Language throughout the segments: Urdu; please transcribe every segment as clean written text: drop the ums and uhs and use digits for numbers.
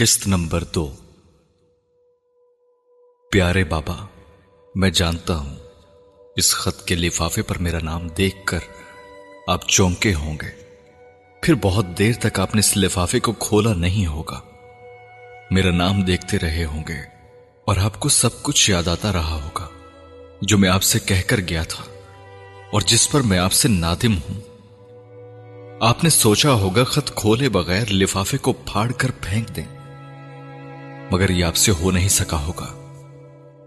قسط نمبر 2۔ پیارے بابا، میں جانتا ہوں اس خط کے لفافے پر میرا نام دیکھ کر آپ چونکے ہوں گے، پھر بہت دیر تک آپ نے اس لفافے کو کھولا نہیں ہوگا، میرا نام دیکھتے رہے ہوں گے اور آپ کو سب کچھ یاد آتا رہا ہوگا جو میں آپ سے کہہ کر گیا تھا اور جس پر میں آپ سے نادم ہوں۔ آپ نے سوچا ہوگا خط کھولے بغیر لفافے کو پھاڑ کر پھینک دیں، مگر یہ آپ سے ہو نہیں سکا ہوگا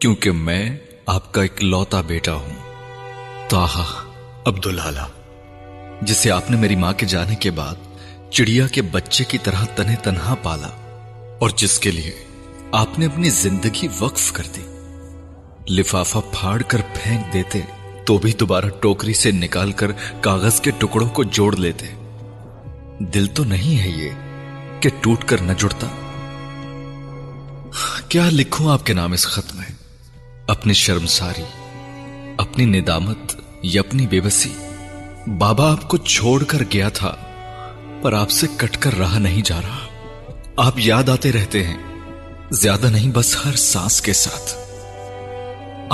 کیونکہ میں آپ کا اکلوتا بیٹا ہوں، طاہا عبداللہ، جسے آپ نے میری ماں کے جانے کے بعد چڑیا کے بچے کی طرح تنہ تنہا پالا اور جس کے لیے آپ نے اپنی زندگی وقف کر دی۔ لفافہ پھاڑ کر پھینک دیتے تو بھی دوبارہ ٹوکری سے نکال کر کاغذ کے ٹکڑوں کو جوڑ لیتے۔ دل تو نہیں ہے یہ کہ ٹوٹ کر نہ جڑتا۔ کیا لکھوں آپ کے نام اس خط میں؟ اپنی شرمساری، اپنی ندامت یا اپنی بے بسی؟ بابا آپ کو چھوڑ کر گیا تھا پر آپ سے کٹ کر راہ نہیں جا رہا، آپ یاد آتے رہتے ہیں، زیادہ نہیں بس ہر سانس کے ساتھ۔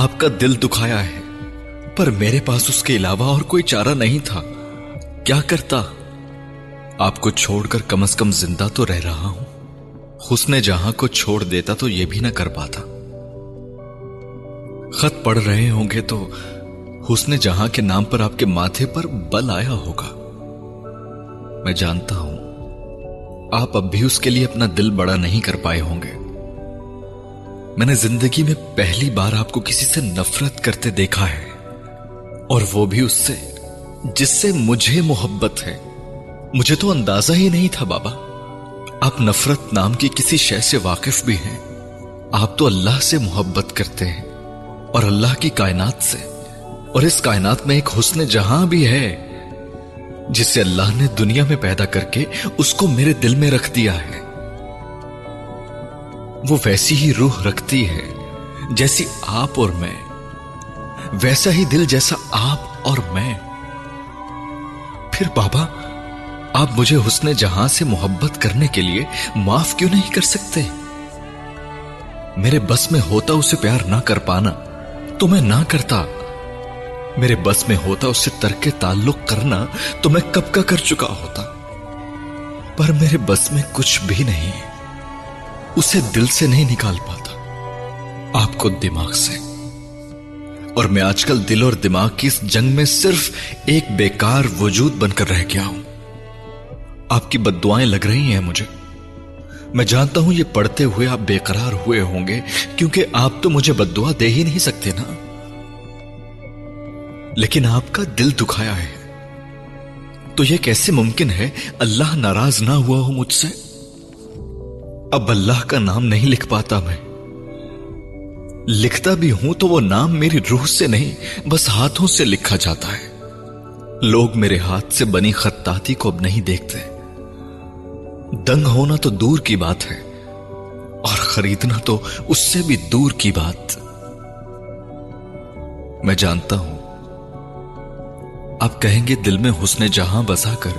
آپ کا دل دکھایا ہے پر میرے پاس اس کے علاوہ اور کوئی چارہ نہیں تھا، کیا کرتا؟ آپ کو چھوڑ کر کم از کم زندہ تو رہ رہا ہوں، حسن جہاں کو چھوڑ دیتا تو یہ بھی نہ کر پاتا۔ خط پڑھ رہے ہوں گے تو حسن جہاں کے نام پر آپ کے ماتھے پر بل آیا ہوگا، میں جانتا ہوں آپ اب بھی اس کے لیے اپنا دل بڑا نہیں کر پائے ہوں گے۔ میں نے زندگی میں پہلی بار آپ کو کسی سے نفرت کرتے دیکھا ہے، اور وہ بھی اس سے جس سے مجھے محبت ہے۔ مجھے تو اندازہ ہی نہیں تھا بابا آپ نفرت نام کی کسی شے سے واقف بھی ہیں۔ آپ تو اللہ سے محبت کرتے ہیں اور اللہ کی کائنات سے، اور اس کائنات میں ایک حسن جہاں بھی ہے جسے اللہ نے دنیا میں پیدا کر کے اس کو میرے دل میں رکھ دیا ہے۔ وہ ویسی ہی روح رکھتی ہے جیسی آپ اور میں، ویسا ہی دل جیسا آپ اور میں۔ پھر بابا آپ مجھے حسن جہاں سے محبت کرنے کے لیے معاف کیوں نہیں کر سکتے؟ میرے بس میں ہوتا اسے پیار نہ کر پانا تو میں نہ کرتا، میرے بس میں ہوتا اسے ترک تعلق کرنا تو میں کب کا کر چکا ہوتا، پر میرے بس میں کچھ بھی نہیں ہے، اسے دل سے نہیں نکال پاتا، آپ کو دماغ سے۔ اور میں آج کل دل اور دماغ کی اس جنگ میں صرف ایک بیکار وجود بن کر رہ گیا ہوں۔ آپ کی بد دعائیں لگ رہی ہیں مجھے، میں جانتا ہوں یہ پڑھتے ہوئے آپ بے قرار ہوئے ہوں گے کیونکہ آپ تو مجھے بد دعا دے ہی نہیں سکتے نا، لیکن آپ کا دل دکھایا ہے تو یہ کیسے ممکن ہے اللہ ناراض نہ ہوا ہو مجھ سے؟ اب اللہ کا نام نہیں لکھ پاتا، میں لکھتا بھی ہوں تو وہ نام میری روح سے نہیں بس ہاتھوں سے لکھا جاتا ہے۔ لوگ میرے ہاتھ سے بنی خطاطی کو اب نہیں دیکھتے، دنگ ہونا تو دور کی بات ہے اور خریدنا تو اس سے بھی دور کی بات۔ میں جانتا ہوں آپ کہیں گے دل میں حسن جہاں بسا کر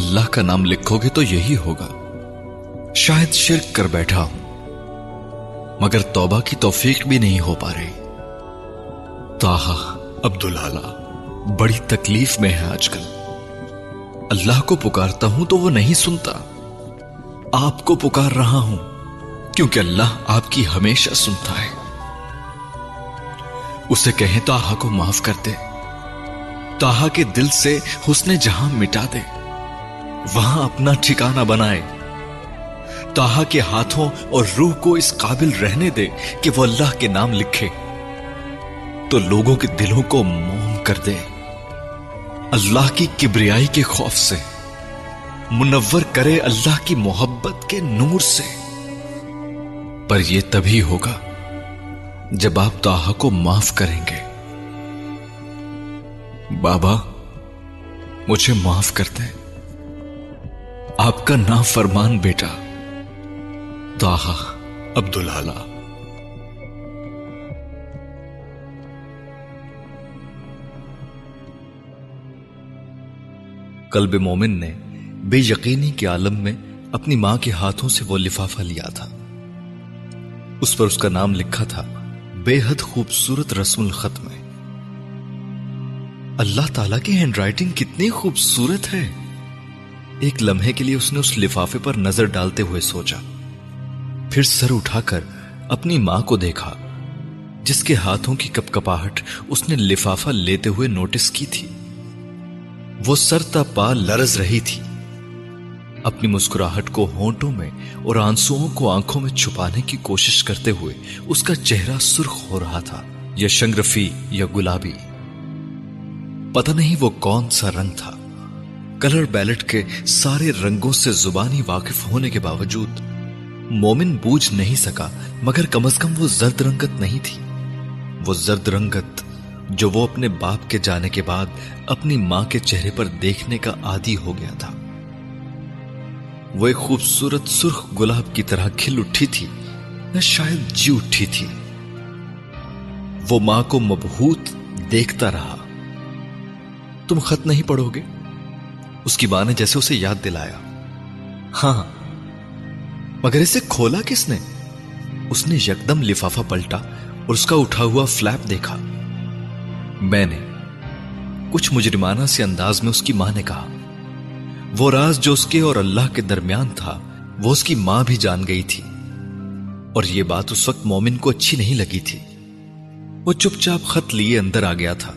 اللہ کا نام لکھو گے تو یہی ہوگا، شاید شرک کر بیٹھا ہوں، مگر توبہ کی توفیق بھی نہیں ہو پا رہی۔ طاہا عبدالعلا بڑی تکلیف میں ہے آج کل، اللہ کو پکارتا ہوں تو وہ نہیں سنتا، آپ کو پکار رہا ہوں کیونکہ اللہ آپ کی ہمیشہ سنتا ہے۔ اسے کہیں طاہا کو معاف کر دے، طاہا کے دل سے حسن جہاں مٹا دے، وہاں اپنا ٹھکانہ بنائے، طاہا کے ہاتھوں اور روح کو اس قابل رہنے دے کہ وہ اللہ کے نام لکھے تو لوگوں کے دلوں کو موم کر دے، اللہ کی کبریائی کے خوف سے منور کرے، اللہ کی محبت کے نور سے۔ پر یہ تبھی ہوگا جب آپ طاہا کو معاف کریں گے۔ بابا مجھے معاف کر دیں، آپ کا نافرمان بیٹا طاہا عبدالعلا۔ قلب مومن نے بے یقینی کے عالم میں اپنی ماں کے ہاتھوں سے وہ لفافہ لیا تھا. اس پر اس کا نام لکھا تھا بے حد خوبصورت رسم الخط میں. اللہ تعالیٰ کی ہینڈ رائٹنگ کتنی خوبصورت ہے. ایک لمحے کے لیے اس نے اس لفافے پر نظر ڈالتے ہوئے سوچا, پھر سر اٹھا کر اپنی ماں کو دیکھا جس کے ہاتھوں کی کپکپاہٹ اس نے لفافہ لیتے ہوئے نوٹس کی تھی. وہ سر تا پا لرز رہی تھی. اپنی مسکراہٹ کو ہونٹوں میں اور آنسوؤں کو آنکھوں میں چھپانے کی کوشش کرتے ہوئے اس کا چہرہ سرخ ہو رہا تھا, یا شنگرفی یا گلابی, پتہ نہیں وہ کون سا رنگ تھا. کلر بیلٹ کے سارے رنگوں سے زبانی واقف ہونے کے باوجود مومن بوجھ نہیں سکا, مگر کم از کم وہ زرد رنگت نہیں تھی. وہ زرد رنگت جو وہ اپنے باپ کے جانے کے بعد اپنی ماں کے چہرے پر دیکھنے کا عادی ہو گیا تھا. وہ ایک خوبصورت سرخ گلاب کی طرح کھل اٹھی تھی, یا شاید جی اٹھی تھی. وہ ماں کو مبہوت دیکھتا رہا. تم خط نہیں پڑھو گے؟ اس کی ماں نے جیسے اسے یاد دلایا. ہاں, مگر اسے کھولا کس نے؟ اس نے یکدم لفافہ پلٹا اور اس کا اٹھا ہوا فلیپ دیکھا. میں نے, کچھ مجرمانہ سے انداز میں اس کی ماں نے کہا. وہ راز جو اس کے اور اللہ کے درمیان تھا وہ اس کی ماں بھی جان گئی تھی, اور یہ بات اس وقت مومن کو اچھی نہیں لگی تھی. وہ چپ چاپ خط لیے اندر آ گیا تھا.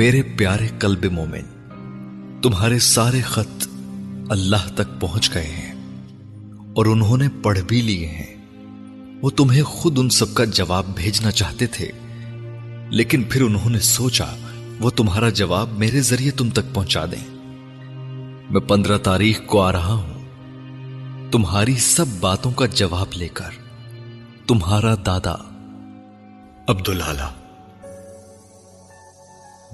میرے پیارے قلب مومن, تمہارے سارے خط اللہ تک پہنچ گئے ہیں اور انہوں نے پڑھ بھی لیے ہیں. وہ تمہیں خود ان سب کا جواب بھیجنا چاہتے تھے, لیکن پھر انہوں نے سوچا وہ تمہارا جواب میرے ذریعے تم تک پہنچا دیں. میں 15 تاریخ کو آ رہا ہوں تمہاری سب باتوں کا جواب لے کر. تمہارا دادا عبدالعلا.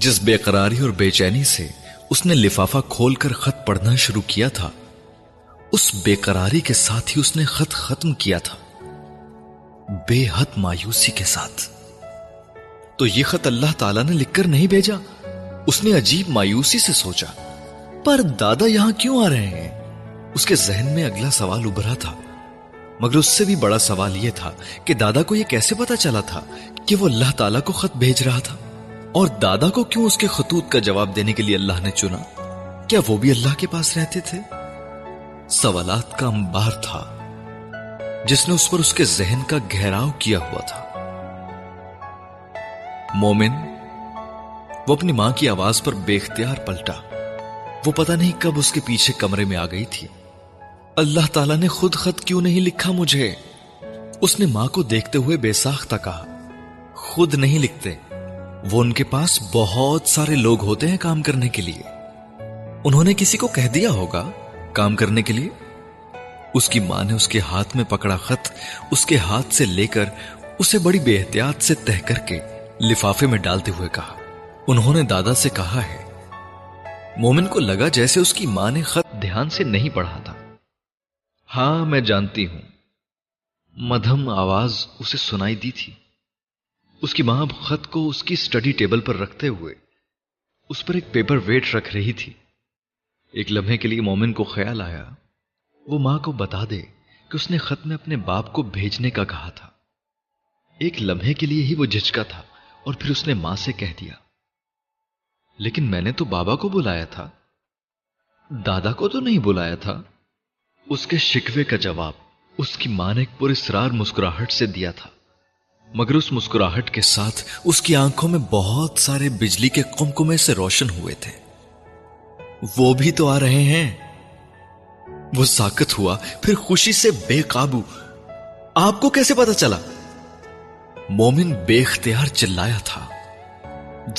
جس بے قراری اور بے چینی سے اس نے لفافہ کھول کر خط پڑھنا شروع کیا تھا, اس بے قراری کے ساتھ ہی اس نے خط ختم کیا تھا, بے حد مایوسی کے ساتھ. تو یہ خط اللہ تعالیٰ نے لکھ کر نہیں بھیجا؟ اس نے عجیب مایوسی سے سوچا. پر دادا یہاں کیوں آ رہے ہیں؟ اس کے ذہن میں اگلا سوال ابھرا تھا, مگر اس سے بھی بڑا سوال یہ تھا کہ دادا کو یہ کیسے پتا چلا تھا کہ وہ اللہ تعالیٰ کو خط بھیج رہا تھا, اور دادا کو کیوں اس کے خطوط کا جواب دینے کے لیے اللہ نے چنا؟ کیا وہ بھی اللہ کے پاس رہتے تھے؟ سوالات کا انبار تھا جس نے اس پر اس کے ذہن کا گھیراؤ کیا ہوا تھا. مومن, وہ اپنی ماں کی آواز پر بے اختیار پلٹا. وہ پتہ نہیں کب اس کے پیچھے کمرے میں آ گئی تھی. اللہ تعالیٰ نے خود خط کیوں نہیں لکھا مجھے؟ اس نے ماں کو دیکھتے ہوئے بے ساختہ کہا. خود نہیں لکھتے وہ, ان کے پاس بہت سارے لوگ ہوتے ہیں کام کرنے کے لیے. انہوں نے کسی کو کہہ دیا ہوگا کام کرنے کے لیے. اس کی ماں نے اس کے ہاتھ میں پکڑا خط اس کے ہاتھ سے لے کر اسے بڑی بے احتیاط سے تہہ کر کے لفافے میں ڈالتے ہوئے کہا. انہوں نے دادا سے کہا ہے. مومن کو لگا جیسے اس کی ماں نے خط دھیان سے نہیں پڑھا تھا. ہاں, میں جانتی ہوں, مدھم آواز اسے سنائی دی تھی. اس کی ماں خط کو اس کی اسٹڈی ٹیبل پر رکھتے ہوئے اس پر ایک پیپر ویٹ رکھ رہی تھی. ایک لمحے کے لیے مومن کو خیال آیا وہ ماں کو بتا دے کہ اس نے خط میں اپنے باپ کو بھیجنے کا کہا تھا. ایک لمحے کے لیے ہی وہ جھجکا تھا, اور پھر اس نے ماں سے کہہ دیا, لیکن میں نے تو بابا کو بلایا تھا, دادا کو تو نہیں بلایا تھا. اس کے شکوے کا جواب اس کی ماں نے ایک پراسرار مسکراہٹ سے دیا تھا, مگر اس مسکراہٹ کے ساتھ اس کی آنکھوں میں بہت سارے بجلی کے قمقمے سے روشن ہوئے تھے. وہ بھی تو آ رہے ہیں. وہ ساکت ہوا, پھر خوشی سے بے قابو. آپ کو کیسے پتا چلا؟ مومن بے اختیار چلایا تھا.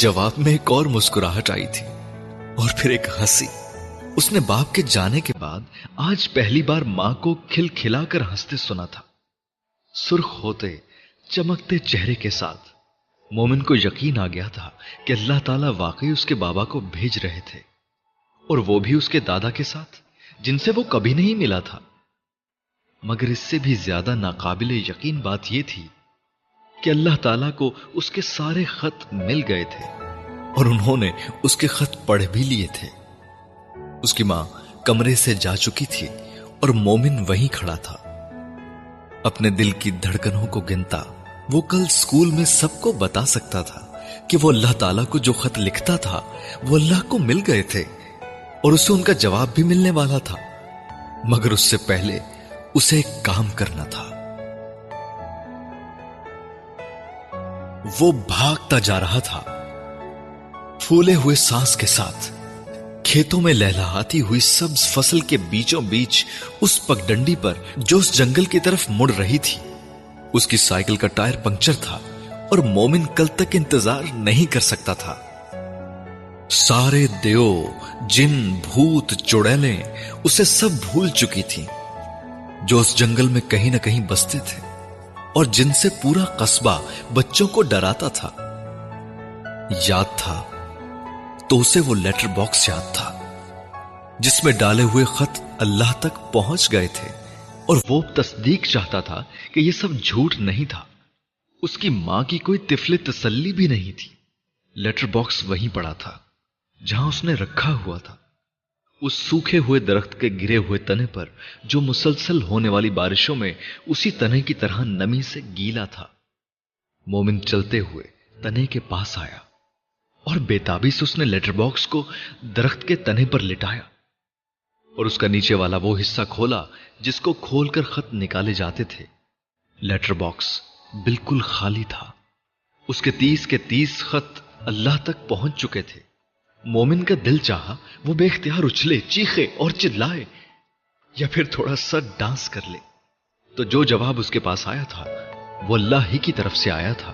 جواب میں ایک اور مسکراہٹ آئی تھی, اور پھر ایک ہنسی. اس نے باپ کے جانے کے بعد آج پہلی بار ماں کو کھل کھلا کر ہنستے سنا تھا, سرخ ہوتے چمکتے چہرے کے ساتھ. مومن کو یقین آ گیا تھا کہ اللہ تعالیٰ واقعی اس کے بابا کو بھیج رہے تھے, اور وہ بھی اس کے دادا کے ساتھ جن سے وہ کبھی نہیں ملا تھا. مگر اس سے بھی زیادہ ناقابل یقین بات یہ تھی کہ اللہ تعالیٰ کو اس کے سارے خط مل گئے تھے, اور انہوں نے اس کے خط پڑھ بھی لیے تھے. اس کی ماں کمرے سے جا چکی تھی اور مومن وہیں کھڑا تھا اپنے دل کی دھڑکنوں کو گنتا۔ وہ کل سکول میں سب کو بتا سکتا تھا کہ وہ اللہ تعالیٰ کو جو خط لکھتا تھا وہ اللہ کو مل گئے تھے اور اسے ان کا جواب بھی ملنے والا تھا، مگر اس سے پہلے اسے ایک کام کرنا تھا۔ وہ بھاگتا جا رہا تھا پھولے ہوئے سانس کے ساتھ، کھیتوں میں لہلہاتی ہوئی سبز فصل کے بیچوں بیچ اس پگڈنڈی پر جو اس جنگل کی طرف مڑ رہی تھی۔ اس کی سائیکل کا ٹائر پنکچر تھا اور مومن کل تک انتظار نہیں کر سکتا تھا۔ سارے دیو، جن، بھوت، چڑیلیں اسے سب بھول چکی تھیں جو اس جنگل میں کہیں نہ کہیں بستے تھے اور جن سے پورا قصبہ بچوں کو ڈراتا تھا۔ یاد تھا تو اسے وہ لیٹر باکس یاد تھا جس میں ڈالے ہوئے خط اللہ تک پہنچ گئے تھے، اور وہ تصدیق چاہتا تھا کہ یہ سب جھوٹ نہیں تھا۔ اس کی ماں کی کوئی طفل تسلی بھی نہیں تھی۔ لیٹر باکس وہیں پڑا تھا جہاں اس نے رکھا ہوا تھا، اس سوکھے ہوئے درخت کے گرے ہوئے تنے پر جو مسلسل ہونے والی بارشوں میں اسی تنے کی طرح نمی سے گیلا تھا۔ مومن چلتے ہوئے تنے کے پاس آیا اور بےتابی سے اس نے لیٹر باکس کو درخت کے تنے پر لٹایا اور اس کا نیچے والا وہ حصہ کھولا جس کو کھول کر خط نکالے جاتے تھے۔ لیٹر باکس بالکل خالی تھا، اس کے تیس خط اللہ تک پہنچ چکے تھے۔ مومن کا دل چاہا وہ بے اختیار اچھلے، چیخے اور چلائے یا پھر تھوڑا سا ڈانس کر لے، تو جو جواب اس کے پاس آیا تھا وہ اللہ ہی کی طرف سے آیا تھا۔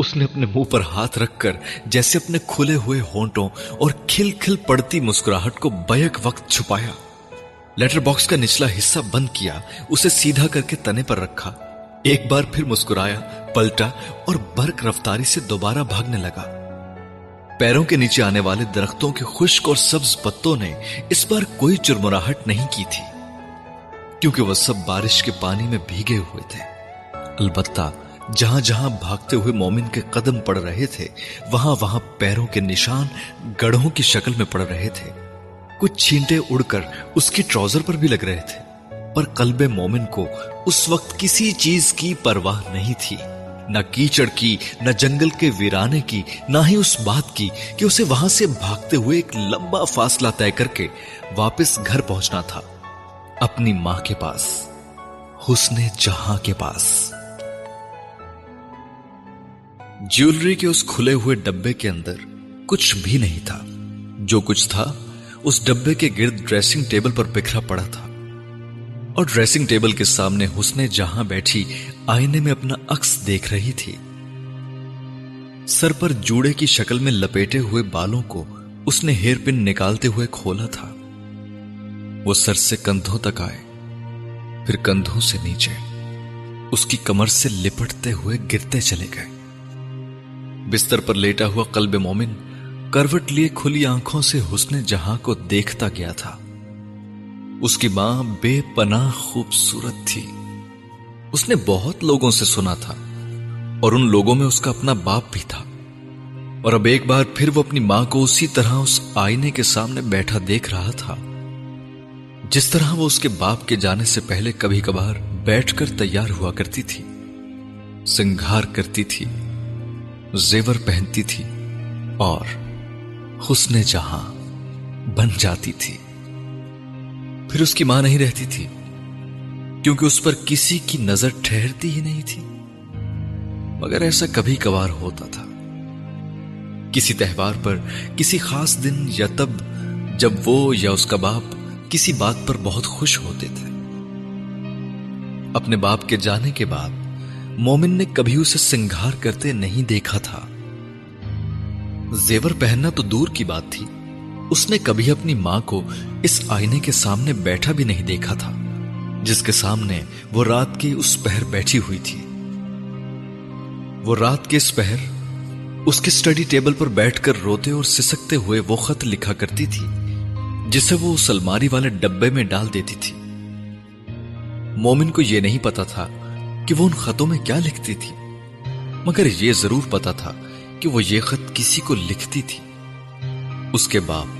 اس نے اپنے منہ پر ہاتھ رکھ کر جیسے اپنے کھلے ہوئے ہونٹوں اور کھل کھل پڑتی مسکراہٹ کو بیک وقت چھپایا، لیٹر باکس کا نچلا حصہ بند کیا، اسے سیدھا کر کے تنے پر رکھا، ایک بار پھر مسکرایا، پلٹا اور برق رفتاری سے دوبارہ بھاگنے لگا۔ پیروں کے نیچے آنے والے درختوں کے خشک اور سبز پتوں نے اس بار کوئی چرمراہٹ نہیں کی تھی کیونکہ وہ سب بارش کے پانی میں بھیگے ہوئے تھے۔ البتہ جہاں جہاں بھاگتے ہوئے مومن کے قدم پڑ رہے تھے وہاں وہاں پیروں کے نشان گڑھوں کی شکل میں پڑ رہے تھے۔ کچھ چھینٹے اڑ کر اس کی ٹراؤزر پر بھی لگ رہے تھے، پر قلب مومن کو اس وقت کسی چیز کی پرواہ نہیں تھی، نہ کیچڑ کی، نہ جنگل کے ویرانے کی، نہ ہی اس بات کی کہ اسے وہاں سے بھاگتے ہوئے ایک لمبا فاصلہ طے کر کے واپس گھر پہنچنا تھا، اپنی ماں کے پاس، حسن جہاں کے پاس۔ جیولری کے اس کھلے ہوئے ڈبے کے اندر کچھ بھی نہیں تھا۔ جو کچھ تھا اس ڈبے کے گرد ڈریسنگ ٹیبل پر بکھرا پڑا تھا، اور ڈریسنگ ٹیبل کے سامنے حسن جہاں بیٹھی آئینے میں اپنا عکس دیکھ رہی تھی۔ سر پر جوڑے کی شکل میں لپیٹے ہوئے بالوں کو اس نے ہیئر پن نکالتے ہوئے کھولا تھا۔ وہ سر سے کندھوں تک آئے، پھر کندھوں سے نیچے اس کی کمر سے لپٹتے ہوئے گرتے چلے گئے۔ بستر پر لیٹا ہوا قلب مومن کروٹ لیے کھلی آنکھوں سے حسن جہاں کو دیکھتا گیا تھا۔ اس کی ماں بے پناہ خوبصورت تھی، اس نے بہت لوگوں سے سنا تھا اور ان لوگوں میں اس کا اپنا باپ بھی تھا، اور اب ایک بار پھر وہ اپنی ماں کو اسی طرح اس آئینے کے سامنے بیٹھا دیکھ رہا تھا جس طرح وہ اس کے باپ کے جانے سے پہلے کبھی کبھار بیٹھ کر تیار ہوا کرتی تھی، سنگھار کرتی تھی، زیور پہنتی تھی اور حسن جہاں بن جاتی تھی۔ پھر اس کی ماں نہیں رہتی تھی کیونکہ اس پر کسی کی نظر ٹھہرتی ہی نہیں تھی، مگر ایسا کبھی کبھار ہوتا تھا، کسی تہوار پر، کسی خاص دن، یا تب جب وہ یا اس کا باپ کسی بات پر بہت خوش ہوتے تھے۔ اپنے باپ کے جانے کے بعد مومن نے کبھی اسے سنگھار کرتے نہیں دیکھا تھا۔ زیور پہننا تو دور کی بات تھی، اس نے کبھی اپنی ماں کو اس آئینے کے سامنے بیٹھا بھی نہیں دیکھا تھا جس کے سامنے وہ رات کے اس پہر بیٹھی ہوئی تھی۔ وہ رات کے اس پہر اس کے اسٹڈی ٹیبل پر بیٹھ کر روتے اور سسکتے ہوئے وہ خط لکھا کرتی تھی جسے وہ اس الماری والے ڈبے میں ڈال دیتی تھی۔ مومن کو یہ نہیں پتا تھا کہ وہ ان خطوں میں کیا لکھتی تھی، مگر یہ ضرور پتا تھا کہ وہ یہ خط کسی کو لکھتی تھی، اس کے باپ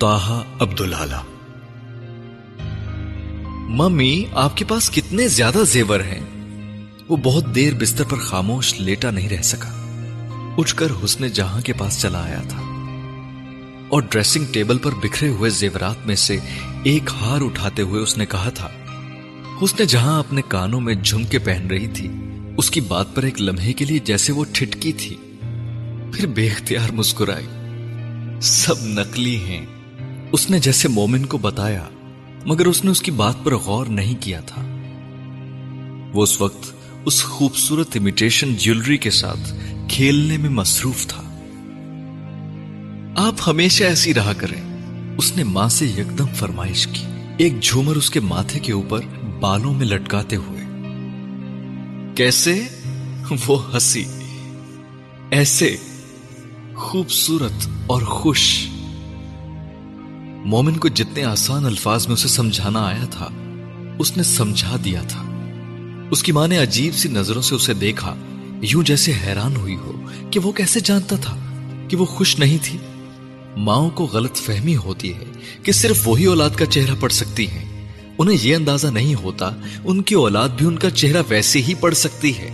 طاہا عبداللہ۔ ممی آپ کے پاس کتنے زیادہ زیور ہیں۔ وہ بہت دیر بستر پر خاموش لیٹا نہیں رہ سکا، اٹھ کر حسن جہاں کے پاس چلا آیا تھا اور ڈریسنگ ٹیبل پر بکھرے ہوئے زیورات میں سے ایک ہار اٹھاتے ہوئے اس نے کہا تھا۔ حسن جہاں اپنے کانوں میں جھمکے پہن رہی تھی، اس کی بات پر ایک لمحے کے لیے جیسے وہ ٹھٹکی تھی، پھر بے اختیار مسکرائی۔ سب نقلی ہیں، اس نے جیسے مومن کو بتایا، مگر اس نے اس کی بات پر غور نہیں کیا تھا۔ وہ اس وقت اس خوبصورت امیٹیشن جیولری کے ساتھ کھیلنے میں مصروف تھا۔ آپ ہمیشہ ایسی رہا کریں، اس نے ماں سے یکدم فرمائش کی، ایک جھومر اس کے ماتھے کے اوپر بالوں میں لٹکاتے ہوئے۔ کیسے؟ وہ ہنسی، ایسے خوبصورت اور خوش۔ مومن کو جتنے آسان الفاظ میں اسے سمجھانا آیا تھا اس نے سمجھا دیا تھا۔ اس کی ماں نے عجیب سی نظروں سے اسے دیکھا، یوں جیسے حیران ہوئی ہو کہ وہ کیسے جانتا تھا کہ وہ خوش نہیں تھی۔ ماؤں کو غلط فہمی ہوتی ہے کہ صرف وہی اولاد کا چہرہ پڑھ سکتی ہیں، انہیں یہ اندازہ نہیں ہوتا ان کی اولاد بھی ان کا چہرہ ویسے ہی پڑھ سکتی ہے۔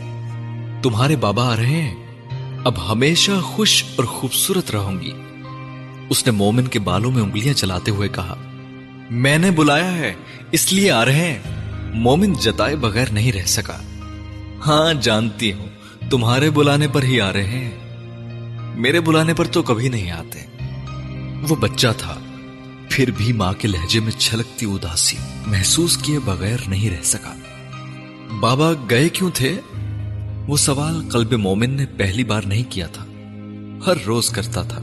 تمہارے بابا آ رہے ہیں، اب ہمیشہ خوش اور خوبصورت رہوں گی، اس نے مومن کے بالوں میں انگلیاں چلاتے ہوئے کہا۔ میں نے بلایا ہے اس لیے آ رہے ہیں، مومن جتائے بغیر نہیں رہ سکا۔ ہاں جانتی ہوں، تمہارے بلانے پر ہی آ رہے ہیں، میرے بلانے پر تو کبھی نہیں آتے۔ وہ بچہ تھا، پھر بھی ماں کے لہجے میں چھلکتی اداسی محسوس کیے بغیر نہیں رہ سکا۔ بابا گئے کیوں تھے؟ وہ سوال قلب مومن نے پہلی بار نہیں کیا تھا، ہر روز کرتا تھا۔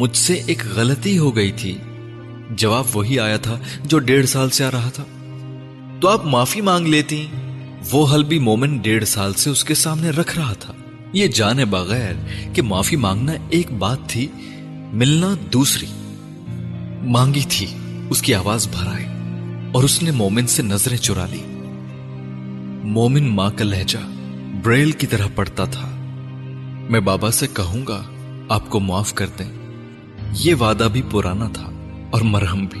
مجھ سے ایک غلطی ہو گئی تھی، جواب وہی آیا تھا جو 1.5 سال سے آ رہا تھا۔ تو آپ معافی مانگ لیتی؟ وہ حل بھی مومن 1.5 سال سے اس کے سامنے رکھ رہا تھا، یہ جانے بغیر کہ معافی مانگنا ایک بات تھی، ملنا دوسری۔ مانگی تھی، اس کی آواز بھر آئی اور اس نے مومن سے نظریں چرا لی۔ مومن ماں کا لہجہ بریل کی طرح پڑھتا تھا۔ میں بابا سے کہوں گا آپ کو معاف کر دیں، یہ وعدہ بھی پرانا تھا اور مرہم بھی۔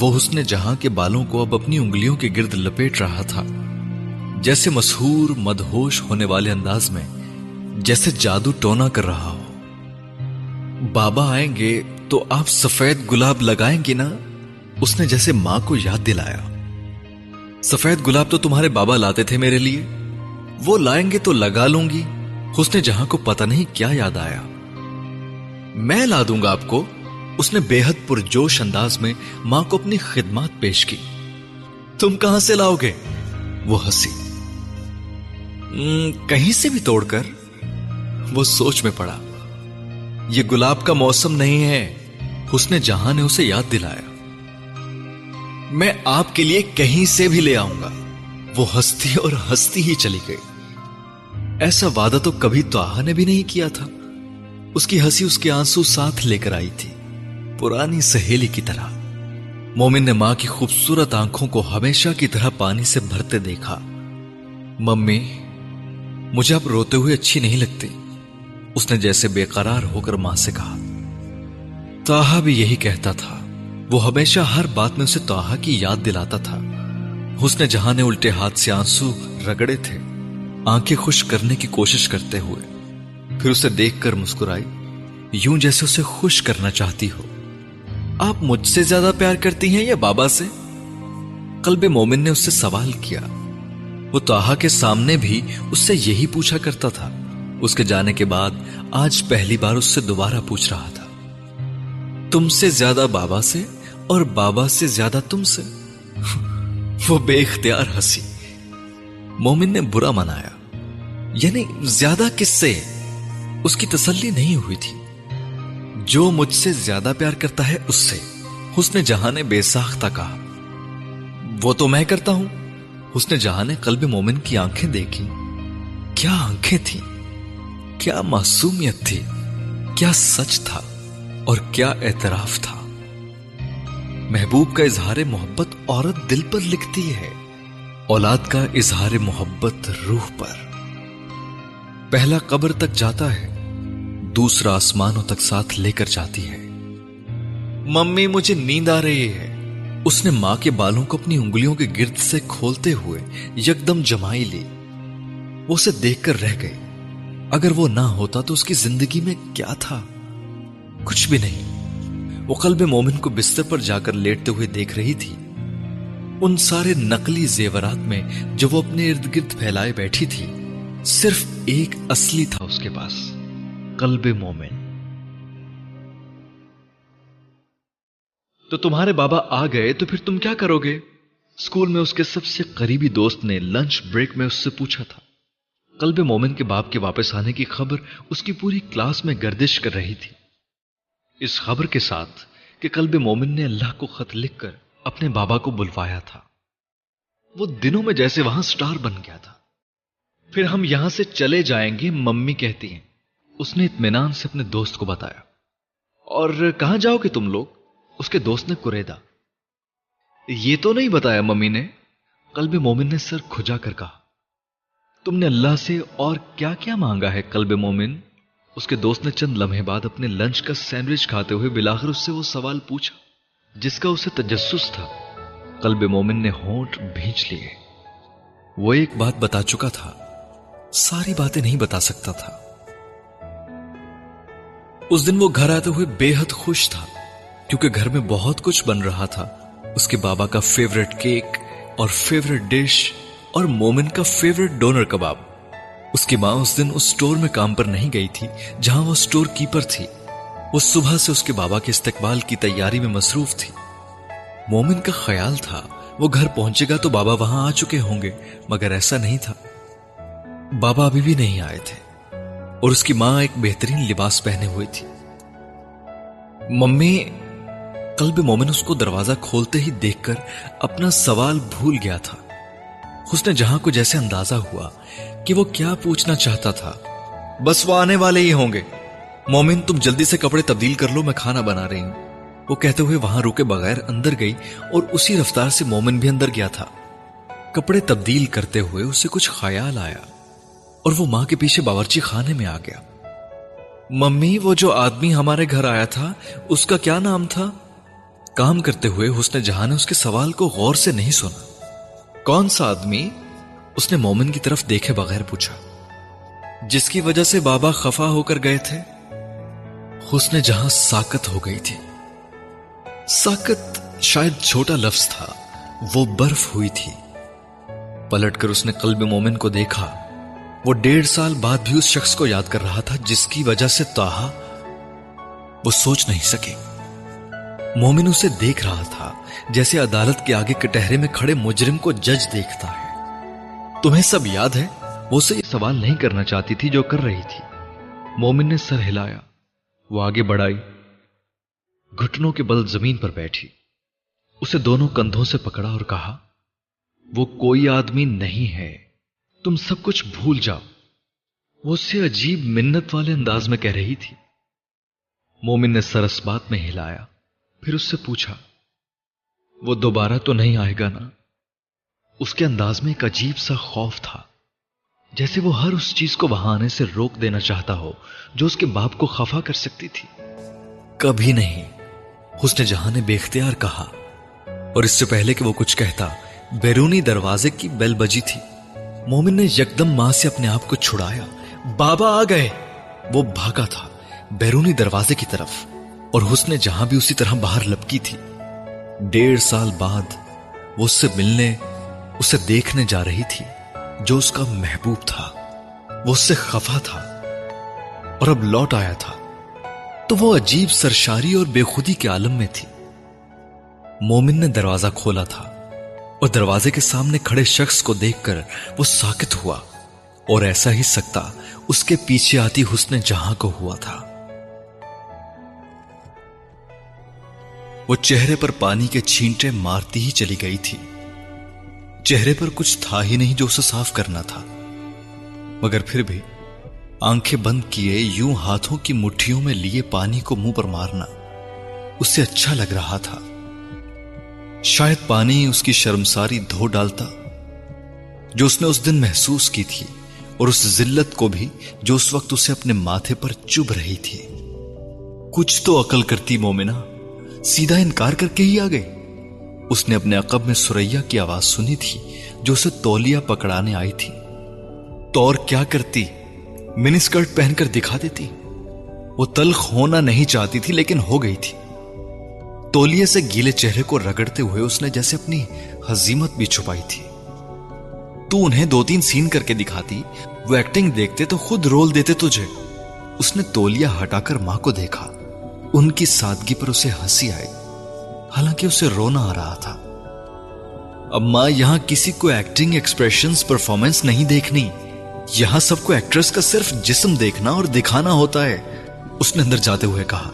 وہ حسن جہاں کے بالوں کو اب اپنی انگلیوں کے گرد لپیٹ رہا تھا، جیسے مسحور مدہوش ہونے والے انداز میں، جیسے جادو ٹونا کر رہا ہو۔ بابا آئیں گے تو آپ سفید گلاب لگائیں گے نا، اس نے جیسے ماں کو یاد دلایا۔ سفید گلاب تو تمہارے بابا لاتے تھے میرے لیے، وہ لائیں گے تو لگا لوں گی۔ حسن جہاں کو پتہ نہیں کیا یاد آیا۔ میں لا دوں گا آپ کو، اس نے بے حد پرجوش انداز میں ماں کو اپنی خدمات پیش کی۔ تم کہاں سے لاؤ گے؟ وہ ہنسی۔ کہیں سے بھی توڑ کر، وہ سوچ میں پڑا۔ یہ گلاب کا موسم نہیں ہے، حسن جہاں نے اسے یاد دلایا۔ میں آپ کے لیے کہیں سے بھی لے آؤں گا، وہ ہستی اور ہستی ہی چلی گئی۔ ایسا وعدہ تو کبھی طاہا نے بھی نہیں کیا تھا۔ اس کی ہنسی اس کے آنسو ساتھ لے کر آئی تھی، پرانی سہیلی کی طرح۔ مومن نے ماں کی خوبصورت آنکھوں کو ہمیشہ کی طرح پانی سے بھرتے دیکھا۔ ممی مجھے اب روتے ہوئے اچھی نہیں لگتی، اس نے جیسے بے قرار ہو کر ماں سے کہا۔ طاہا بھی یہی کہتا تھا، وہ ہمیشہ ہر بات میں اسے طاہا کی یاد دلاتا تھا۔ حسن جہاں نے الٹے ہاتھ سے آنسو رگڑے تھے، آنکھیں خوش کرنے کی کوشش کرتے ہوئے، پھر اسے دیکھ کر مسکرائی، یوں جیسے اسے خوش کرنا چاہتی ہو۔ آپ مجھ سے زیادہ پیار کرتی ہیں یا بابا سے؟ قلب مومن نے اس سے سوال کیا۔ وہ طاہا کے سامنے بھی اس سے یہی پوچھا کرتا تھا، اس کے جانے کے بعد آج پہلی بار اس سے دوبارہ پوچھ رہا تھا۔ تم سے زیادہ بابا سے اور بابا سے زیادہ تم سے، وہ بے اختیار ہنسی۔ مومن نے برا منایا، یعنی زیادہ کس سے؟ اس کی تسلی نہیں ہوئی تھی۔ جو مجھ سے زیادہ پیار کرتا ہے اس سے، حسن جہاں نے بے ساختہ کہا۔ وہ تو میں کرتا ہوں، حسن جہاں نے قلب مومن کی آنکھیں دیکھی۔ کیا آنکھیں تھیں، کیا معصومیت تھی، کیا سچ تھا اور کیا اعتراف تھا۔ محبوب کا اظہار محبت عورت دل پر لکھتی ہے، اولاد کا اظہار محبت روح پر۔ پہلا قبر تک جاتا ہے، دوسرا آسمانوں تک ساتھ لے کر جاتی ہے۔ ممی مجھے نیند آ رہی ہے، اس نے ماں کے بالوں کو اپنی انگلیوں کے گرد سے کھولتے ہوئے یکدم جمائی لی. وہ اسے دیکھ کر رہ گئی. اگر وہ نہ ہوتا تو اس کی زندگی میں کیا تھا؟ کچھ بھی نہیں. وہ قلب مومن کو بستر پر جا کر لیٹتے ہوئے دیکھ رہی تھی. ان سارے نقلی زیورات میں جو وہ اپنے ارد گرد پھیلائے بیٹھی تھی، صرف ایک اصلی تھا اس کے پاس، قلب مومن. تو تمہارے بابا آ گئے تو پھر تم کیا کرو گے؟ اسکول میں اس کے سب سے قریبی دوست نے لنچ بریک میں اس سے پوچھا تھا. قلب مومن کے باپ کے واپس آنے کی خبر اس کی پوری کلاس میں گردش کر رہی تھی. اس خبر کے ساتھ کہ قلب مومن نے اللہ کو خط لکھ کر اپنے بابا کو بلوایا تھا. وہ دنوں میں جیسے وہاں سٹار بن گیا تھا. پھر ہم یہاں سے چلے جائیں گے، ممی کہتی ہیں، اس نے اطمینان سے اپنے دوست کو بتایا. اور کہاں جاؤ گے تم لوگ؟ اس کے دوست نے کریدا. یہ تو نہیں بتایا ممی نے؟ قلب مومن نے سر کھجا کر کہا. تم نے اللہ سے اور کیا کیا مانگا ہے قلب مومن؟ اس کے دوست نے چند لمحے بعد اپنے لنچ کا سینڈوچ کھاتے ہوئے بالاخر اس سے وہ سوال پوچھا جس کا اسے تجسس تھا. قلب مومن نے ہونٹ بھینچ لیے. وہ ایک بات بتا چکا تھا، ساری باتیں نہیں بتا سکتا تھا. اس دن وہ گھر آتے ہوئے بے حد خوش تھا کیونکہ گھر میں بہت کچھ بن رہا تھا. اس کے بابا کا فیوریٹ کیک اور فیوریٹ ڈش اور مومن کا فیوریٹ ڈونر کباب. اس کی ماں اس دن اس سٹور میں کام پر نہیں گئی تھی جہاں وہ سٹور کیپر تھی. وہ صبح سے اس کے بابا کے استقبال کی تیاری میں مصروف تھی. مومن کا خیال تھا وہ گھر پہنچے گا تو بابا وہاں آ چکے ہوں گے، مگر ایسا نہیں تھا. بابا ابھی بھی نہیں آئے تھے اور اس کی ماں ایک بہترین لباس پہنے ہوئی تھی. ممی، قلب مومن اس کو دروازہ کھولتے ہی دیکھ کر اپنا سوال بھول گیا تھا. حسن جہاں کو جیسے اندازہ ہوا کہ وہ کیا پوچھنا چاہتا تھا. بس وہ آنے والے ہی ہوں گے. مومن تم جلدی سے کپڑے تبدیل کر لو، میں کھانا بنا رہی ہوں، وہ کہتے ہوئے وہاں روکے بغیر اندر گئی اور اسی رفتار سے مومن بھی اندر گیا تھا. کپڑے تبدیل کرتے ہوئے اسے کچھ خیال آیا اور وہ ماں کے پیچھے باورچی خانے میں آ گیا. ممی، وہ جو آدمی ہمارے گھر آیا تھا اس کا کیا نام تھا؟ کام کرتے ہوئے حسن جہاں نے اس کے سوال کو غور سے نہیں سنا. کون سا آدمی؟ اس نے مومن کی طرف دیکھے بغیر پوچھا. جس کی وجہ سے بابا خفا ہو کر گئے تھے. حسن جہاں ساکت ہو گئی تھی. ساکت شاید چھوٹا لفظ تھا، وہ برف ہوئی تھی. پلٹ کر اس نے قلب مومن کو دیکھا. وہ 1.5 سال بعد بھی اس شخص کو یاد کر رہا تھا جس کی وجہ سے طاہا. وہ سوچ نہیں سکے. مومن اسے دیکھ رہا تھا جیسے عدالت کے آگے کٹہرے میں کھڑے مجرم کو جج دیکھتا ہے. تمہیں سب یاد ہے؟ وہ اسے یہ سوال نہیں کرنا چاہتی تھی جو کر رہی تھی. مومن نے سر ہلایا. وہ آگے بڑھائی، گھٹنوں کے بل زمین پر بیٹھی. اسے دونوں کندھوں سے پکڑا اور کہا، وہ کوئی آدمی نہیں ہے، تم سب کچھ بھول جاؤ. وہ اسے عجیب منت والے انداز میں کہہ رہی تھی. مومن نے سر اس بات میں ہلایا، پھر اس سے پوچھا، وہ دوبارہ تو نہیں آئے گا نا؟ اس کے انداز میں ایک عجیب سا خوف تھا، جیسے وہ ہر اس چیز کو وہاں آنے سے روک دینا چاہتا ہو جو اس کے باپ کو خفا کر سکتی تھی. کبھی نہیں، حسن جہاں نے بے اختیار کہا. اور اس سے پہلے کہ وہ کچھ کہتا، بیرونی دروازے کی بیل بجی تھی. مومن نے یکدم ماں سے اپنے آپ کو چھڑایا. بابا آ گئے. وہ بھاگا تھا بیرونی دروازے کی طرف اور حسن جہاں بھی اسی طرح باہر لپکی تھی. 1.5 سال بعد وہ اس سے ملنے، اسے دیکھنے جا رہی تھی جو اس کا محبوب تھا. وہ اس سے خفا تھا اور اب لوٹ آیا تھا تو وہ عجیب سرشاری اور بے خودی کے عالم میں تھی. مومن نے دروازہ کھولا تھا اور دروازے کے سامنے کھڑے شخص کو دیکھ کر وہ ساکت ہوا، اور ایسا ہی سکتا اس کے پیچھے آتی حسن جہاں کو ہوا تھا. وہ چہرے پر پانی کے چھینٹے مارتی ہی چلی گئی تھی. چہرے پر کچھ تھا ہی نہیں جو اسے صاف کرنا تھا، مگر پھر بھی آنکھیں بند کیے یوں ہاتھوں کی مٹھیوں میں لیے پانی کو منہ پر مارنا اسے اچھا لگ رہا تھا. شاید پانی اس کی شرمساری دھو ڈالتا جو اس نے اس دن محسوس کی تھی، اور اس ذلت کو بھی جو اس وقت اسے اپنے ماتھے پر چبھ رہی تھی. کچھ تو عقل کرتی مومنہ، سیدھا انکار کر کے ہی آ گئی. اس نے اپنے عقب میں ثریا کی آواز سنی تھی جو اسے تولیہ پکڑانے آئی تھی۔ تو اور کیا کرتی، منی اسکرٹ پہن کر دکھا دیتی۔ وہ تلخ ہونا نہیں چاہتی تھی لیکن ہو گئی تھی۔ تولیے سے گیلے چہرے کو رگڑتے ہوئے اس نے جیسے اپنی ہزیمت بھی چھپائی تھی۔ تو انہیں دو تین سین کر کے دکھاتی، وہ ایکٹنگ دیکھتے تو خود رول دیتے تجھے۔ اس نے تولیہ ہٹا کر ماں کو دیکھا، ان کی سادگی پر اسے ہنسی آئی، حالانکہ اسے رونا آ رہا تھا۔ اب ماں، یہاں کسی کو ایکٹنگ، ایکسپریشنز، پرفارمنس نہیں دیکھنی، یہاں سب کو ایکٹریس کا صرف جسم دیکھنا اور دکھانا ہوتا ہے، اس نے اندر جاتے ہوئے کہا۔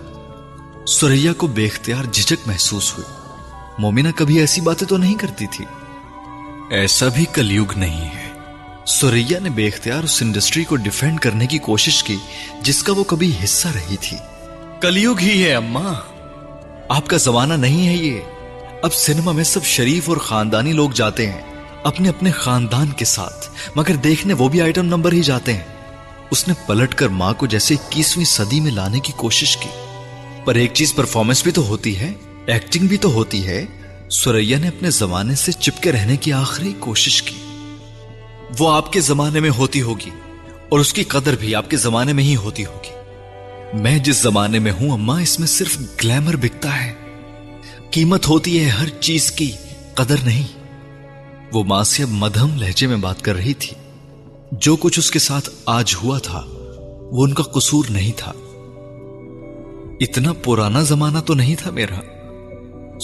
ثریا کو بے اختیار جھجک محسوس ہوئی، مومنہ کبھی ایسی باتیں تو نہیں کرتی تھی۔ ایسا بھی کلیوگ نہیں ہے۔ ثریا نے بے اختیار اس انڈسٹری کو ڈیفینڈ کرنے کی کوشش کی جس کا وہ کبھی حصہ رہی تھی۔ کلیوگ ہی ہے اماں، آپ کا زمانہ نہیں ہے یہ۔ اب سینما میں سب شریف اور خاندانی لوگ جاتے ہیں اپنے اپنے خاندان کے ساتھ، مگر دیکھنے وہ بھی آئٹم نمبر ہی جاتے ہیں۔ اس نے پلٹ کر ماں کو جیسے 21ویں صدی میں لانے کی کوشش کی، پر ایک چیز پرفارمنس بھی تو ہوتی ہے، ایکٹنگ بھی تو ہوتی ہے۔ ثریا نے اپنے زمانے سے چپکے رہنے کی آخری کوشش کی۔ وہ آپ کے زمانے میں ہوتی ہوگی اور اس کی قدر بھی آپ کے زمانے میں ہی ہوتی ہوگی۔ میں جس زمانے میں ہوں اماں، اس میں صرف گلیمر بکتا ہے، قیمت ہوتی ہے ہر چیز کی، قدر نہیں۔ وہ ماں سے اب مدھم لہجے میں بات کر رہی تھی۔ جو کچھ اس کے ساتھ آج ہوا تھا وہ ان کا قصور نہیں تھا، اتنا پرانا زمانہ تو نہیں تھا میرا۔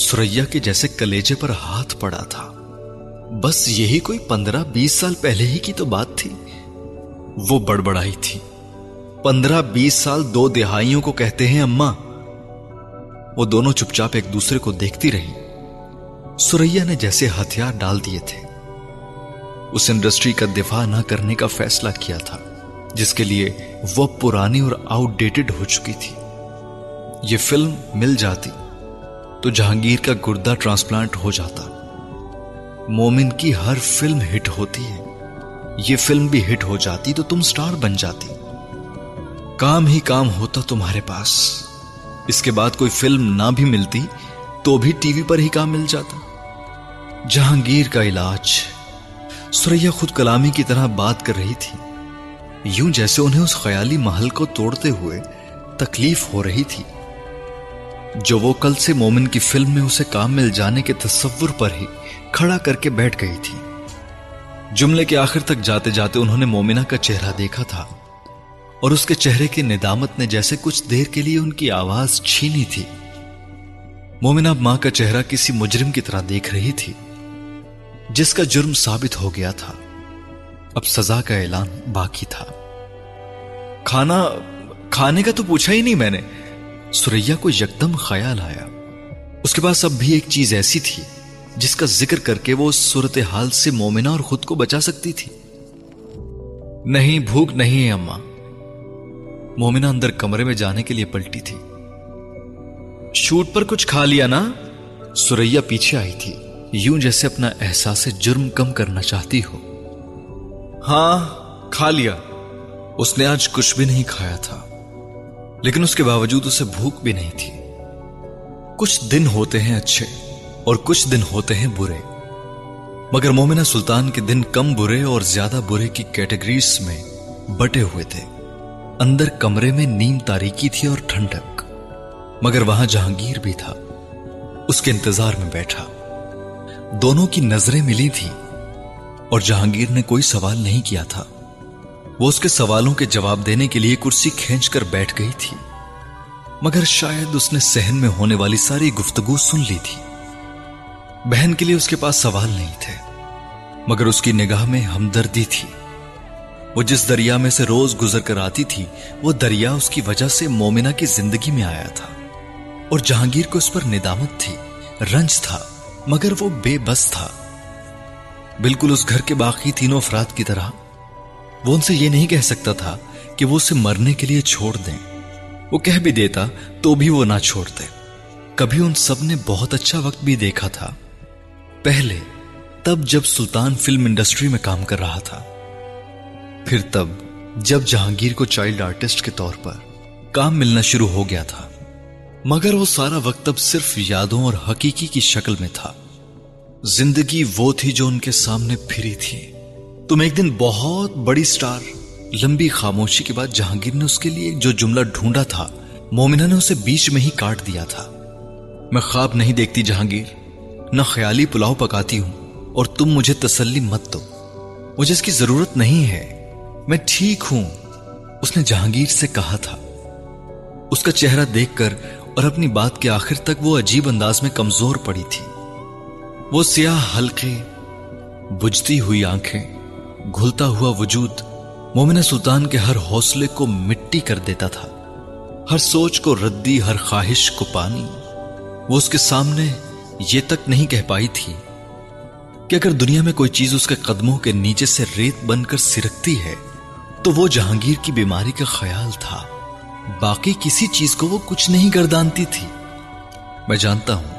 ثریا کے جیسے کلیجے پر ہاتھ پڑا تھا۔ بس یہی کوئی 15-20 سال پہلے ہی کی تو بات تھی۔ وہ بڑبڑائی تھی۔ 15-20 سال 2 دہائیوں کو کہتے ہیں اماں۔ وہ دونوں چپ چاپ ایک دوسرے کو دیکھتی رہی۔ ثریا نے جیسے ہتھیار ڈال دیے تھے۔ اس انڈسٹری کا دفاع نہ کرنے کا فیصلہ کیا تھا جس کے لیے وہ پرانی اور آؤٹ ڈیٹڈ ہو چکی تھی۔ یہ فلم مل جاتی تو جہانگیر کا گردہ ٹرانسپلانٹ ہو جاتا۔ مومن کی ہر فلم ہٹ ہوتی ہے، یہ فلم بھی ہٹ ہو جاتی تو تم سٹار بن جاتی۔ کام ہی کام ہوتا تمہارے پاس۔ اس کے بعد کوئی فلم نہ بھی ملتی تو بھی ٹی وی پر ہی کام مل جاتا۔ جہانگیر کا علاج۔ ثریا خود کلامی کی طرح بات کر رہی تھی، یوں جیسے انہیں اس خیالی محل کو توڑتے ہوئے تکلیف ہو رہی تھی جو وہ کل سے مومن کی فلم میں اسے کام مل جانے کے تصور پر ہی کھڑا کر کے بیٹھ گئی تھی۔ جملے کے آخر تک جاتے جاتے انہوں نے مومنہ کا چہرہ دیکھا تھا، اور اس کے چہرے کی ندامت نے جیسے کچھ دیر کے لیے ان کی آواز چھینی تھی۔ مومنہ ماں کا چہرہ کسی مجرم کی طرح دیکھ رہی تھی جس کا جرم ثابت ہو گیا تھا، اب سزا کا اعلان باقی تھا۔ کھانے کا تو پوچھا ہی نہیں میں نے، ثریا کو یکدم خیال آیا۔ اس کے پاس اب بھی ایک چیز ایسی تھی جس کا ذکر کر کے وہ صورتحال سے مومنہ اور خود کو بچا سکتی تھی۔ نہیں، بھوک نہیں ہے اماں۔ مومنہ اندر کمرے میں جانے کے لیے پلٹی تھی۔ شوٹ پر کچھ کھا لیا نا؟ ثریا پیچھے آئی تھی، یوں جیسے اپنا احساس جرم کم کرنا چاہتی ہو۔ ہاں کھا لیا۔ اس نے آج کچھ بھی نہیں کھایا تھا، لیکن اس کے باوجود اسے بھوک بھی نہیں تھی۔ کچھ دن ہوتے ہیں اچھے اور کچھ دن ہوتے ہیں برے، مگر مومنہ سلطان کے دن کم برے اور زیادہ برے کی کیٹیگریز میں بٹے ہوئے تھے۔ اندر کمرے میں نیم تاریکی تھی اور ٹھنڈک، مگر وہاں جہانگیر بھی تھا، اس کے انتظار میں بیٹھا۔ دونوں کی نظریں ملی تھی اور جہانگیر نے کوئی سوال نہیں کیا تھا۔ وہ اس کے سوالوں کے جواب دینے کے لیے کرسی کھینچ کر بیٹھ گئی تھی، مگر شاید اس نے ذہن میں ہونے والی ساری گفتگو سن لی تھی۔ بہن کے لیے اس کے پاس سوال نہیں تھے، مگر اس کی نگاہ میں ہمدردی تھی۔ وہ جس دریا میں سے روز گزر کر آتی تھی، وہ دریا اس کی وجہ سے مومنہ کی زندگی میں آیا تھا، اور جہانگیر کو اس پر ندامت تھی، رنج تھا، مگر وہ بے بس تھا، بالکل اس گھر کے باقی تینوں افراد کی طرح۔ وہ ان سے یہ نہیں کہہ سکتا تھا کہ وہ اسے مرنے کے لیے چھوڑ دیں، وہ کہہ بھی دیتا تو بھی وہ نہ چھوڑتے۔ کبھی ان سب نے بہت اچھا وقت بھی دیکھا تھا، پہلے تب جب سلطان فلم انڈسٹری میں کام کر رہا تھا، پھر تب جب جہانگیر کو چائلڈ آرٹسٹ کے طور پر کام ملنا شروع ہو گیا تھا، مگر وہ سارا وقت اب صرف یادوں اور حقیقی کی شکل میں تھا۔ زندگی وہ تھی جو ان کے سامنے پھری تھی. تم ایک دن بہت بڑی سٹار. لمبی خاموشی کے بعد جہانگیر نے اس کے لیے جو جملہ ڈھونڈا تھا مومنہ نے اسے بیچ میں ہی کاٹ دیا تھا. میں خواب نہیں دیکھتی جہانگیر, نہ خیالی پلاؤ پکاتی ہوں, اور تم مجھے تسلی مت دو, مجھے اس کی ضرورت نہیں ہے, میں ٹھیک ہوں, اس نے جہانگیر سے کہا تھا. اس کا چہرہ دیکھ کر اور اپنی بات کے آخر تک وہ عجیب انداز میں کمزور پڑی تھی. وہ سیاہ حلقے, بجھتی ہوئی آنکھیں, گھلتا ہوا وجود مومنہ سلطان کے ہر حوصلے کو مٹی کر دیتا تھا, ہر سوچ کو ردی, ہر خواہش کو پانی. وہ اس کے سامنے یہ تک نہیں کہہ پائی تھی کہ اگر دنیا میں کوئی چیز اس کے قدموں کے نیچے سے ریت بن کر سرکتی ہے تو وہ جہانگیر کی بیماری کا خیال تھا, باقی کسی چیز کو وہ کچھ نہیں گردانتی تھی. میں جانتا ہوں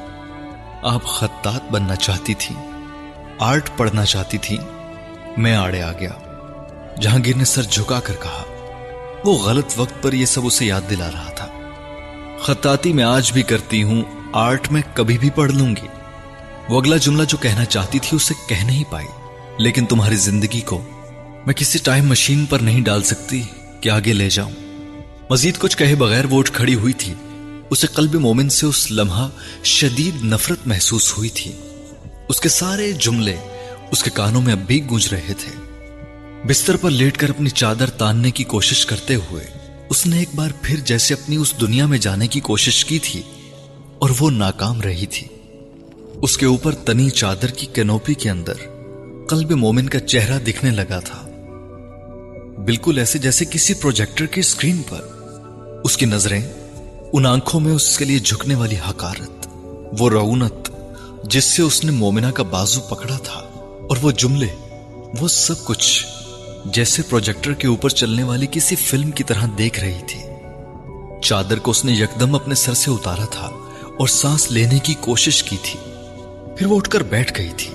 آپ خطاط بننا چاہتی تھی, آرٹ پڑھنا چاہتی تھی, میں آڑے آ گیا, جہانگیر نے سر جھکا کر کہا. وہ غلط وقت پر یہ سب اسے یاد دلا رہا تھا. خطاطی میں آج بھی کرتی ہوں, آرٹ میں کبھی بھی پڑھ لوں گی. وہ اگلا جملہ جو کہنا چاہتی تھی اسے کہہ نہیں پائی. لیکن تمہاری زندگی کو میں کسی ٹائم مشین پر نہیں ڈال سکتی کہ آگے لے جاؤں. مزید کچھ کہے بغیر وہ اٹھ کھڑی ہوئی تھی. اسے قلب مومن سے اس لمحہ شدید نفرت محسوس ہوئی تھی. اس کے سارے جملے اس کے کانوں میں اب بھی گونج رہے تھے. بستر پر لیٹ کر اپنی چادر تاننے کی کوشش کرتے ہوئے اس نے ایک بار پھر جیسے اپنی اس دنیا میں جانے کی کوشش کی تھی اور وہ ناکام رہی تھی. اس کے اوپر تنی چادر کی کنوپی کے اندر قلب مومن کا چہرہ دکھنے لگا تھا, بالکل ایسے جیسے کسی پروجیکٹر کی اسکرین پر. اس کی نظریں, ان آنکھوں میں اس کے لیے جھکنے والی حقارت, وہ رعونت جس سے اس نے مومنہ کا بازو پکڑا تھا, اور وہ جملے, وہ سب کچھ جیسے پروجیکٹر کے اوپر چلنے والی کسی فلم کی طرح دیکھ رہی تھی. چادر کو اس نے یکدم اپنے سر سے اتارا تھا اور سانس لینے کی کوشش کی تھی, پھر وہ اٹھ کر بیٹھ گئی تھی.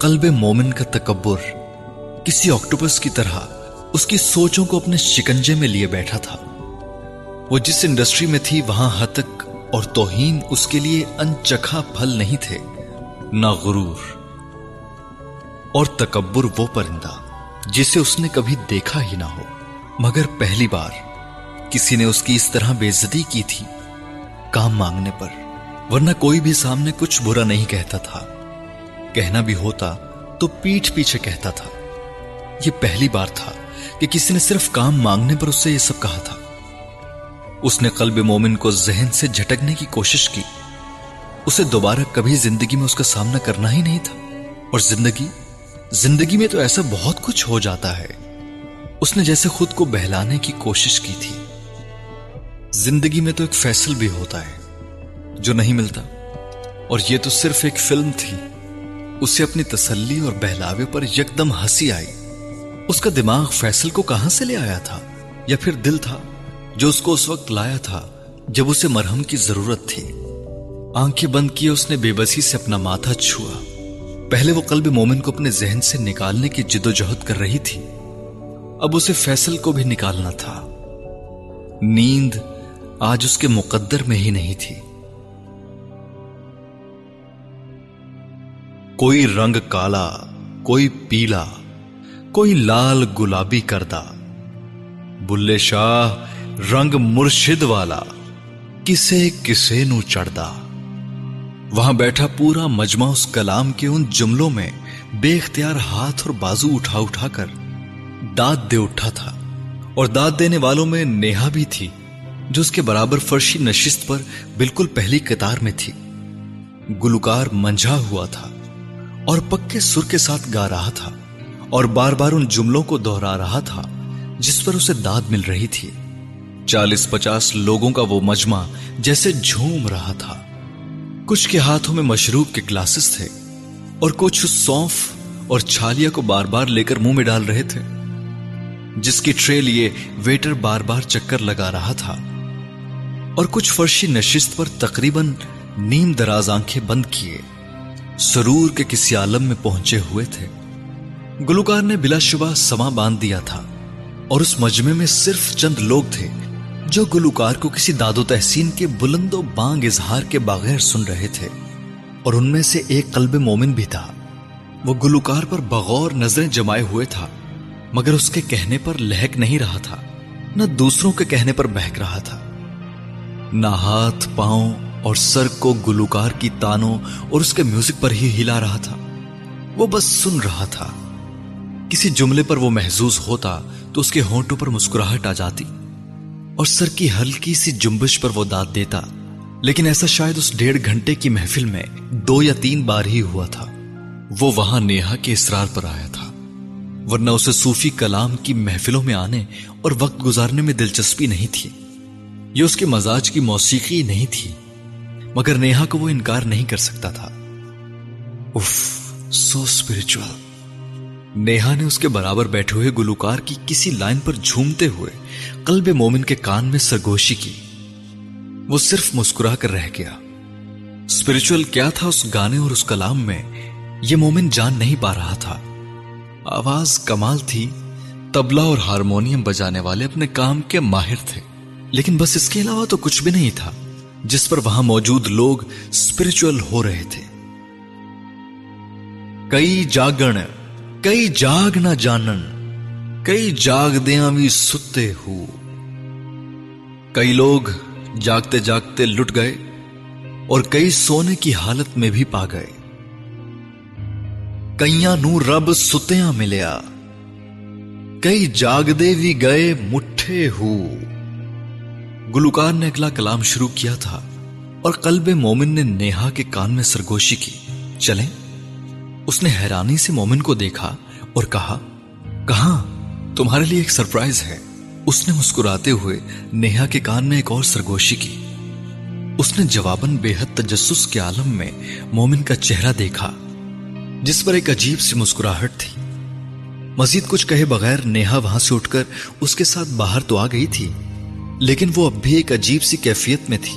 قلب مومن کا تکبر کسی آکٹوپس کی طرح اس کی سوچوں کو اپنے شکنجے میں لیے بیٹھا تھا. وہ جس انڈسٹری میں تھی وہاں ہتک اور توہین اس کے لیے انچکھا پھل نہیں تھے, نہ غرور اور تکبر. وہ پرندہ جسے اس نے کبھی دیکھا ہی نہ ہو, مگر پہلی بار کسی نے اس کی اس طرح بے عزتی کی تھی کام مانگنے پر, ورنہ کوئی بھی سامنے کچھ برا نہیں کہتا تھا, کہنا بھی ہوتا تو پیٹھ پیچھے کہتا تھا. یہ پہلی بار تھا کہ کسی نے صرف کام مانگنے پر اس سے یہ سب کہا تھا. اس نے قلب مومن کو ذہن سے جھٹکنے کی کوشش کی. اسے دوبارہ کبھی زندگی میں اس کا سامنا کرنا ہی نہیں تھا, اور زندگی میں تو ایسا بہت کچھ ہو جاتا ہے. اس نے جیسے خود کو بہلانے کی کوشش کی تھی. زندگی میں تو ایک فیصل بھی ہوتا ہے جو نہیں ملتا, اور یہ تو صرف ایک فلم تھی. اسے اپنی تسلی اور بہلاوے پر یکدم ہنسی آئی. اس کا دماغ فیصل کو کہاں سے لے آیا تھا, یا پھر دل تھا جو اس کو اس وقت لایا تھا جب اسے مرہم کی ضرورت تھی. آنکھیں بند کیے اس نے بے بسی سے اپنا ماتھا چھوا. پہلے وہ قلب مومن کو اپنے ذہن سے نکالنے کی جد و جہد کر رہی تھی, اب اسے فیصل کو بھی نکالنا تھا. نیند آج اس کے مقدر میں ہی نہیں تھی. کوئی رنگ کالا, کوئی پیلا, کوئی لال گلابی کردہ, بلے شاہ رنگ مرشد والا کسے کسے نو چڑھدا. وہاں بیٹھا پورا مجمع اس کلام کے ان جملوں میں بے اختیار ہاتھ اور بازو اٹھا اٹھا کر داد دے اٹھا تھا, اور داد دینے والوں میں نیہا بھی تھی جو اس کے برابر فرشی نشست پر بالکل پہلی قطار میں تھی. گلوکار منجھا ہوا تھا اور پکے سر کے ساتھ گا رہا تھا, اور بار بار ان جملوں کو دہرا رہا تھا جس پر اسے داد مل رہی تھی. 40-50 لوگوں کا وہ مجمع جیسے جھوم رہا تھا. کچھ کے ہاتھوں میں مشروب کے گلاسز تھے, اور کچھ سونف اور چھالیا کو بار بار لے کر منہ میں ڈال رہے تھے. جس کی ٹرے لیے ویٹر بار بار چکر لگا رہا تھا, اور کچھ فرشی نشست پر تقریباً نیم دراز آنکھیں بند کیے سرور کے کسی عالم میں پہنچے ہوئے تھے. گلوکار نے بلا شبہ سما باندھ دیا تھا, اور اس مجمع میں صرف چند لوگ تھے جو گلوکار کو کسی داد و تحسین کے بلند و بانگ اظہار کے بغیر سن رہے تھے. اور ان میں سے ایک قلب مومن بھی تھا. وہ گلوکار پر بغور نظریں جمائے ہوئے تھا، مگر اس کے کہنے پر لہک نہیں رہا تھا، نہ دوسروں کے کہنے پر بہک رہا تھا. نہ ہاتھ پاؤں اور سر کو گلوکار کی تانوں اور اس کے میوزک پر ہی ہلا رہا تھا. وہ بس سن رہا تھا. کسی جملے پر وہ محظوظ ہوتا تو اس کے ہونٹوں پر مسکراہٹ آ جاتی اور سر کی ہلکی سی جنبش پر وہ داد دیتا، لیکن ایسا شاید اس 1.5 گھنٹے کی محفل میں 2 یا 3 بار ہی ہوا تھا. وہ وہاں نیہا کے اصرار پر آیا تھا، ورنہ اسے صوفی کلام کی محفلوں میں آنے اور وقت گزارنے میں دلچسپی نہیں تھی. یہ اس کے مزاج کی موسیقی نہیں تھی، مگر نیہا کو وہ انکار نہیں کر سکتا تھا. If, so spiritual. نیہا نے اس کے برابر بیٹھے ہوئے گلوکار کی کسی لائن پر جھومتے ہوئے قلب مومن کے کان میں سرگوشی کی. وہ صرف مسکرا کر رہ گیا. اسپرچل کیا تھا اس گانے اور اس کلام میں، یہ مومن جان نہیں پا رہا تھا. آواز کمال تھی. طبلہ اور ہارمونیم بجانے والے اپنے کام کے ماہر تھے، لیکن بس اس کے علاوہ تو کچھ بھی نہیں تھا جس پر وہاں موجود لوگ اسپرچل ہو رہے تھے. کئی جاگن کئی جاگ نہ جانن، کئی جاگ دیاں بھی ستے ہو. کئی لوگ جاگتے جاگتے لٹ گئے اور کئی سونے کی حالت میں بھی پا گئے. کئیاں نو رب ستیاں ملیا، کئی جاگدے بھی گئے مٹھے ہو. گلوکار نے اگلا کلام شروع کیا تھا اور قلب مومن نے نیہا کے کان میں سرگوشی کی. چلیں. اس نے حیرانی سے مومن کو دیکھا اور کہا، کہاں، تمہارے لیے ایک سرپرائز ہے. اس نے مسکراتے ہوئے نیہا کے کان میں ایک اور سرگوشی کی. اس نے جواباً بے حد تجسس کے عالم میں مومن کا چہرہ دیکھا جس پر ایک عجیب سی مسکراہٹ تھی. مزید کچھ کہے بغیر نیہا وہاں سے اٹھ کر اس کے ساتھ باہر تو آ گئی تھی، لیکن وہ اب بھی ایک عجیب سی کیفیت میں تھی.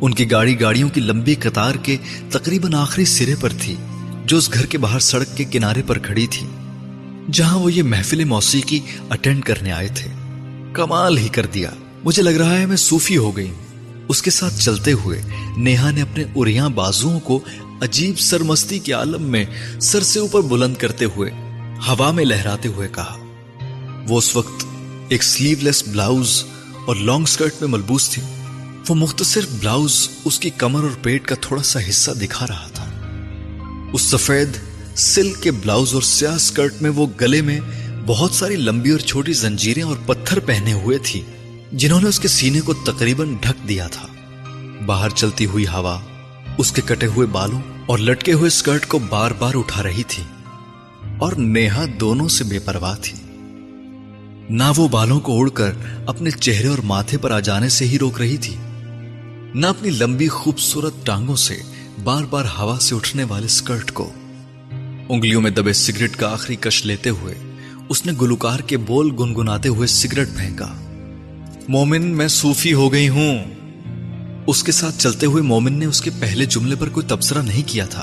ان کی گاڑیوں کی لمبی قطار کے تقریباً آخری سرے پر تھی، جو اس گھر کے باہر سڑک کے کنارے پر کھڑی تھی جہاں وہ یہ محفل موسیقی اٹینڈ کرنے آئے تھے. کمال ہی کر دیا، مجھے لگ رہا ہے میں صوفی ہو گئی. اس کے ساتھ چلتے ہوئے نیہا نے اپنے اریاں بازوؤں کو عجیب سرمستی کے عالم میں سر سے اوپر بلند کرتے ہوئے ہوا میں لہراتے ہوئے کہا. وہ اس وقت ایک سلیو لیس بلاؤز اور لانگ سکرٹ میں ملبوس تھی. وہ مختصر بلاؤز اس کی کمر اور پیٹ کا تھوڑا سا حصہ دکھا رہا تھا. اس سفید سلک کے بلاؤز اور سیاہ سکرٹ میں وہ گلے میں بہت ساری لمبی اور چھوٹی زنجیریں اور پتھر پہنے ہوئے تھی جنہوں نے اس کے سینے کو تقریباً ڈھک دیا تھا. باہر چلتی ہوئی ہوا اس کے کٹے ہوئے بالوں اور لٹکے ہوئے سکرٹ کو بار بار اٹھا رہی تھی، اور نیہا دونوں سے بے پرواہ تھی. نہ وہ بالوں کو اڑ کر اپنے چہرے اور ماتھے پر آ جانے سے ہی روک رہی تھی، نہ اپنی لمبی خوبصورت ٹانگوں سے بار بار ہوا سے اٹھنے والے سکرٹ کو. انگلیوں میں دبے سگریٹ کا آخری کش لیتے ہوئے اس نے گلوکار کے بول گنگناتے ہوئے سگریٹ پھینکا. مومن، میں صوفی ہو گئی ہوں. اس کے ساتھ چلتے ہوئے مومن نے اس کے پہلے جملے پر کوئی تبصرہ نہیں کیا تھا،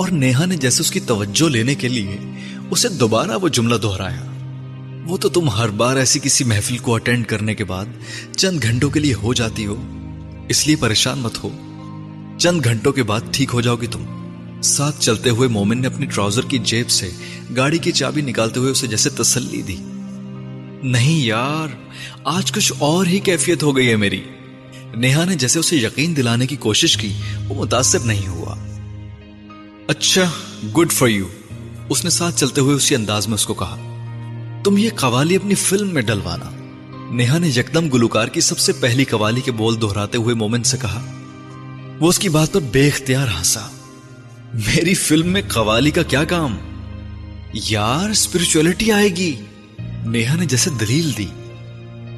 اور نیہا نے جیسے اس کی توجہ لینے کے لیے اسے دوبارہ وہ جملہ دہرایا. وہ تو تم ہر بار ایسی کسی محفل کو اٹینڈ کرنے کے بعد چند گھنٹوں کے لیے ہو جاتی ہو، اس لیے پریشان مت ہو، چند گھنٹوں کے بعد ٹھیک ہو جاؤ گی تم. ساتھ چلتے ہوئے مومن نے اپنی ٹراؤزر کی جیب سے گاڑی کی چابی نکالتے ہوئے اسے جیسے تسلی دی. نہیں یار، آج کچھ اور ہی کیفیت ہو گئی ہے میری. نیہا نے جیسے اسے یقین دلانے کی کوشش کی، وہ متاثر نہیں ہوا. اچھا، گڈ فار یو. اس نے ساتھ چلتے ہوئے اسی انداز میں اس کو کہا. تم یہ قوالی اپنی فلم میں ڈلوانا. نیہا نے یکدم گلوکار کی سب سے پہلی قوالی کے بول دہراتے ہوئے مومن سے کہا. وہ اس کی بات پر بے اختیار ہنسا. میری فلم میں قوالی کا کیا کام یار، اسپرچولیٹی آئے گی. نیہا نے جیسے دلیل دی.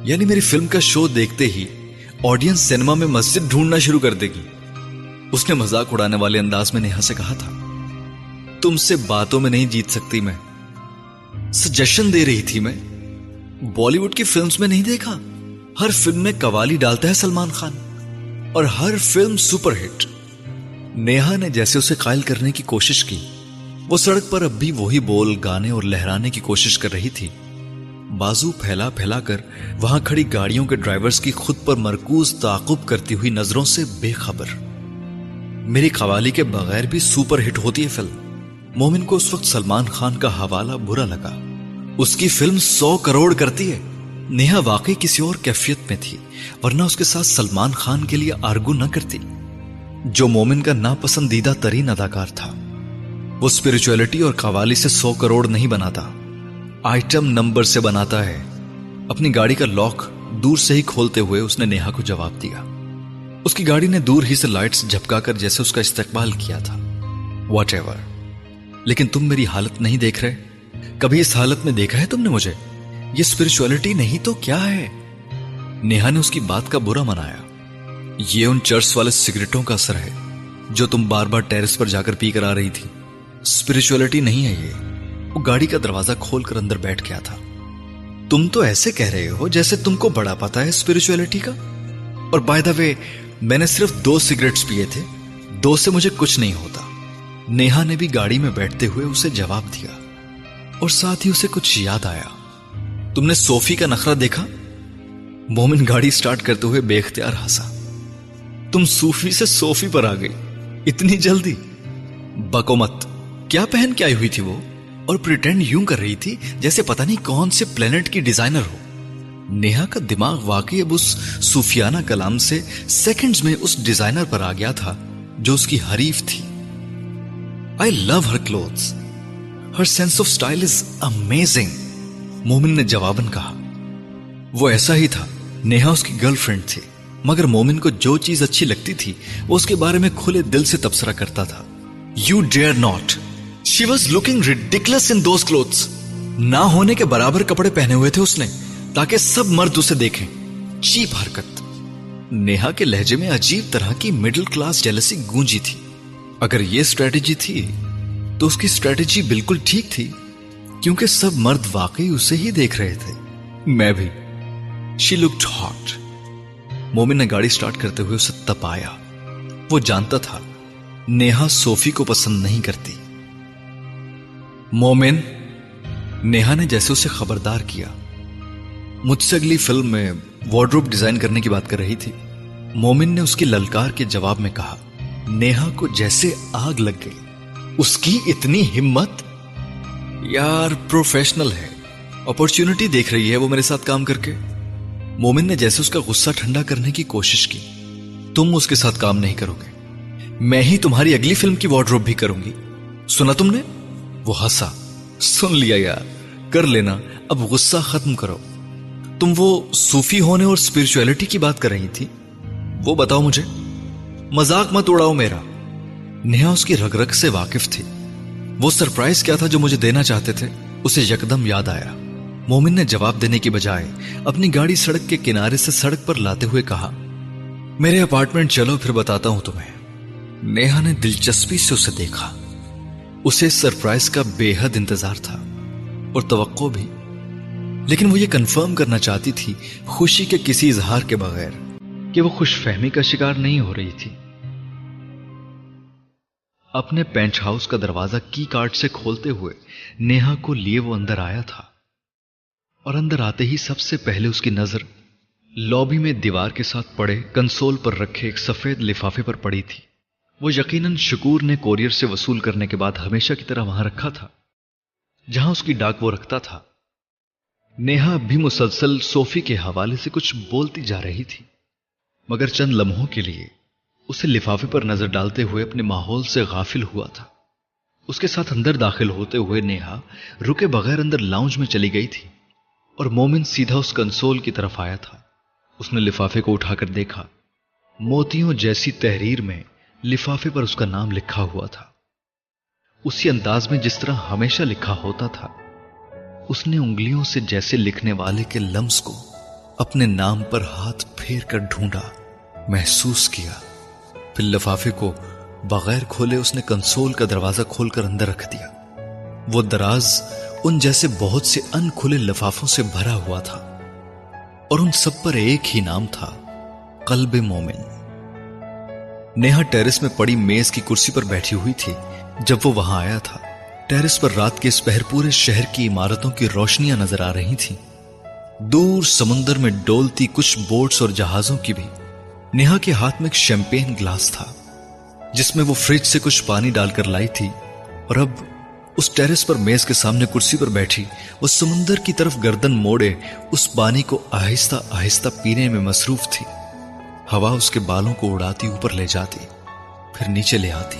یعنی میری فلم کا شو دیکھتے ہی آڈینس سینما میں مسجد ڈھونڈنا شروع کر دے گی. اس نے مذاق اڑانے والے انداز میں نیہا سے کہا تھا. تم سے باتوں میں نہیں جیت سکتی میں. سجیشن دے رہی تھی میں. بالی ووڈ کی فلمز میں نہیں دیکھا، ہر فلم میں قوالی ڈالتا ہے سلمان خان، اور ہر فلم سپر ہٹ. نیہا نے جیسے اسے قائل کرنے کی کوشش کی. وہ سڑک پر اب بھی وہی بول گانے اور لہرانے کی کوشش کر رہی تھی. بازو پھیلا پھیلا کر وہاں کھڑی گاڑیوں کے ڈرائیورز کی خود پر مرکوز تعاقب کرتی ہوئی نظروں سے بے خبر. میری قوالی کے بغیر بھی سپر ہٹ ہوتی ہے فلم. مومن کو اس وقت سلمان خان کا حوالہ برا لگا. اس کی فلم 100 کروڑ کرتی ہے. نیہا واقعی کسی اور کیفیت میں تھی ورنہ اس کے ساتھ سلمان خان کے لیے آرگو نہ کرتی جو مومن کا ناپسندیدہ ترین اداکار تھا. وہ اسپرچولیٹی اور قوالی سے 100 کروڑ نہیں بناتا، آئٹم نمبر سے بناتا ہے. اپنی گاڑی کا لاک دور سے ہی کھولتے ہوئے اس نے نیہا کو جواب دیا. اس کی گاڑی نے دور ہی سے لائٹس جھپکا کر جیسے اس کا استقبال کیا تھا. واٹ ایور، لیکن تم میری حالت نہیں دیکھ رہے؟ کبھی اس حالت میں دیکھا ہے تم نے مجھے؟ یہ اسپرچولیٹی نہیں تو کیا ہے؟ نیہا نے اس کی بات کا برا منایا. یہ ان چرس والے سگریٹوں کا اثر ہے جو تم بار بار ٹیرس پر جا کر پی کر آ رہی تھی. اسپرچولیٹی نہیں ہے یہ. وہ گاڑی کا دروازہ کھول کر اندر بیٹھ گیا تھا. تم تو ایسے کہہ رہے ہو جیسے تم کو بڑا پتا ہے اسپرچولیٹی کا. اور بائی دا وے، میں نے صرف 2 سگریٹس پیے تھے، 2 سے مجھے کچھ نہیں ہوتا. نیہا نے بھی گاڑی میں بیٹھتے ہوئے اسے جواب دیا اور ساتھ ہی اسے کچھ یاد آیا. تم نے زوفی کا نخرہ دیکھا؟ مومن گاڑی سٹارٹ کرتے ہوئے بے اختیار ہنسا. تم صوفی سے زوفی پر آ گئی اتنی جلدی؟ بکومت، کیا پہن کے آئی ہوئی تھی وہ؟ اور پریٹینڈ یوں کر رہی تھی جیسے پتہ نہیں کون سے پلینٹ کی ڈیزائنر ہو. نیہا کا دماغ واقعی اب اس صوفیانہ کلام سے سیکنڈز میں اس ڈیزائنر پر آ گیا تھا جو اس کی حریف تھی. I love her clothes. Her sense of style is amazing. مومن نے جواباً کہا. وہ ایسا ہی تھا. نیہا اس کی گرل فرینڈ تھی مگر مومن کو جو چیز اچھی لگتی تھی وہ اس کے بارے میں کھلے دل سے تبصرہ کرتا تھا. You dare not. She was looking ridiculous in those clothes. نہ ہونے کے برابر کپڑے پہنے ہوئے تھے اس نے تاکہ سب مرد اسے دیکھیں. چیپ حرکت. نیہا کے لہجے میں عجیب طرح کی مڈل کلاس جیلسی گونجی تھی. اگر یہ اسٹریٹجی تھی تو اس کی اسٹریٹجی بالکل ٹھیک تھی کیونکہ سب مرد واقعی اسے ہی دیکھ رہے تھے، میں بھی. She looked hot. مومن نے گاڑی سٹارٹ کرتے ہوئے اسے تپایا. وہ جانتا تھا نیہا زوفی کو پسند نہیں کرتی. مومن، نیہا نے جیسے اسے خبردار کیا. مجھ سے اگلی فلم میں وارڈروب ڈیزائن کرنے کی بات کر رہی تھی. مومن نے اس کی للکار کے جواب میں کہا. نیہا کو جیسے آگ لگ گئی. اس کی اتنی ہمت! یار پروفیشنل ہے، اپورچونٹی دیکھ رہی ہے وہ میرے ساتھ کام کر کے. مومن نے جیسے اس کا غصہ ٹھنڈا کرنے کی کوشش کی. تم اس کے ساتھ کام نہیں کرو گے، میں ہی تمہاری اگلی فلم کی وارڈروب بھی کروں گی، سنا تم نے؟ وہ ہنسا. سن لیا یار، کر لینا، اب غصہ ختم کرو. تم وہ صوفی ہونے اور اسپرچولیٹی کی بات کر رہی تھی، وہ بتاؤ مجھے، مذاق مت اڑاؤ میرا. نیہا اس کی رگ رگ سے واقف تھی. وہ سرپرائز کیا تھا جو مجھے دینا چاہتے تھے اسے یکدم یاد آیا. مومن نے جواب دینے کی بجائے اپنی گاڑی سڑک کے کنارے سے سڑک پر لاتے ہوئے کہا، میرے اپارٹمنٹ چلو پھر بتاتا ہوں تمہیں. نیہا نے دلچسپی سے اسے دیکھا. اسے سرپرائز کا بے حد انتظار تھا اور توقع بھی، لیکن وہ یہ کنفرم کرنا چاہتی تھی خوشی کے کسی اظہار کے بغیر کہ وہ خوش فہمی کا شکار نہیں ہو رہی تھی. اپنے پینٹ ہاؤس کا دروازہ کی کارڈ سے کھولتے ہوئے نیہا کو لیے وہ اندر آیا تھا اور اندر آتے ہی سب سے پہلے اس کی نظر لابی میں دیوار کے ساتھ پڑے کنسول پر رکھے ایک سفید لفافے پر پڑی تھی. وہ یقیناً شکور نے کوریئر سے وصول کرنے کے بعد ہمیشہ کی طرح وہاں رکھا تھا جہاں اس کی ڈاک وہ رکھتا تھا. نیہا بھی مسلسل زوفی کے حوالے سے کچھ بولتی جا رہی تھی مگر چند لمحوں کے لیے اسے لفافے پر نظر ڈالتے ہوئے اپنے ماحول سے غافل ہوا تھا. اس کے ساتھ اندر داخل ہوتے ہوئے نیہا رکے بغیر اندر لاؤنج میں چلی گئی تھی اور مومن سیدھا اس کنسول کی طرف آیا تھا. اس نے لفافے کو اٹھا کر دیکھا. موتیوں جیسی تحریر میں لفافے پر اس کا نام لکھا ہوا تھا، اسی انداز میں جس طرح ہمیشہ لکھا ہوتا تھا. اس نے انگلیوں سے جیسے لکھنے والے کے لمس کو اپنے نام پر ہاتھ پھیر کر ڈھونڈا، محسوس کیا، پھر لفافے کو بغیر کھولے اس نے کنسول کا دروازہ کھول کر اندر رکھ دیا. وہ دراز ان جیسے بہت سے ان کھلے لفافوں سے بھرا ہوا تھا اور ان سب پر ایک ہی نام تھا، قلب مومن. نیہا ٹیرس میں پڑی میز کی کرسی پر بیٹھی ہوئی تھی جب وہ وہاں آیا تھا. ٹیرس پر رات کے اس پہر پورے شہر کی عمارتوں کی روشنیاں نظر آ رہی تھیں، دور سمندر میں ڈولتی کچھ بوٹس اور جہازوں کی بھی. نیہا کے ہاتھ میں ایک شیمپین گلاس تھا جس میں وہ فریج سے کچھ پانی ڈال کر لائی تھی اور اب اس ٹیرس پر میز کے سامنے کرسی پر بیٹھی وہ سمندر کی طرف گردن موڑے اس پانی کو آہستہ آہستہ پینے میں مصروف تھی. ہوا اس کے بالوں کو اڑاتی اوپر لے جاتی پھر نیچے لے آتی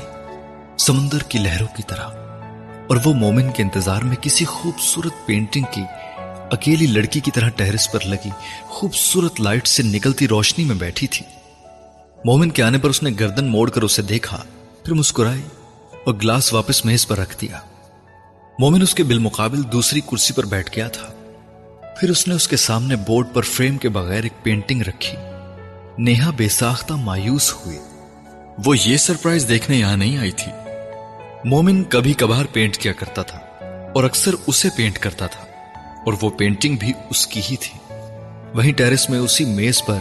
سمندر کی لہروں کی طرح, اور وہ مومن کے انتظار میں کسی خوبصورت پینٹنگ کی اکیلی لڑکی کی طرح ٹیرس پر لگی خوبصورت لائٹ سے نکلتی روشنی میں بیٹھی تھی. مومن کے آنے پر اس نے گردن موڑ کر اسے دیکھا پھر مسکرائی اور گلاس واپس میز پر رکھ دیا. مومن اس کے بالمقابل دوسری کرسی پر بیٹھ گیا تھا. پھر اس نے اس کے سامنے بورڈ پر فریم کے بغیر ایک پینٹنگ رکھی. نیہا بے ساختہ مایوس ہوئی, وہ یہ سرپرائز دیکھنے یہاں نہیں آئی تھی. مومن کبھی کبھار پینٹ کیا کرتا تھا اور اکثر اسے پینٹ کرتا تھا اور وہ پینٹنگ بھی اس کی ہی تھی. وہیں ٹیرس میں اسی میز پر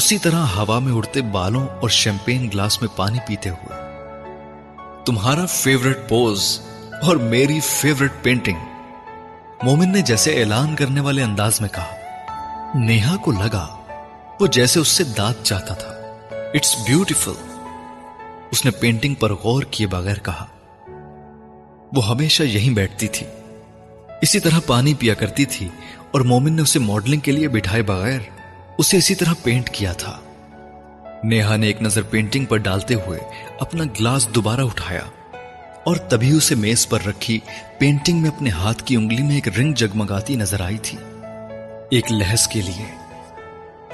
اسی طرح ہوا میں اڑتے بالوں اور شیمپین گلاس میں پانی پیتے ہوئے, تمہارا فیورٹ پوز اور میری فیورٹ پینٹنگ, مومن نے جیسے اعلان کرنے والے انداز میں کہا. نیہا کو لگا وہ جیسے اس سے داد چاہتا تھا, اٹس بیوٹیفل. اس نے پینٹنگ پر غور کیے بغیر کہا. وہ ہمیشہ یہیں بیٹھتی تھی, اسی طرح پانی پیا کرتی تھی اور مومن نے اسے ماڈلنگ کے لیے بٹھائے بغیر اسے اسی طرح پینٹ کیا تھا. نیہا نے ایک نظر پینٹنگ پر ڈالتے ہوئے اپنا گلاس دوبارہ اٹھایا اور تبھی اسے میز پر رکھی پینٹنگ میں اپنے ہاتھ کی انگلی میں ایک رنگ جگمگاتی نظر آئی تھی. ایک لحظ کے لیے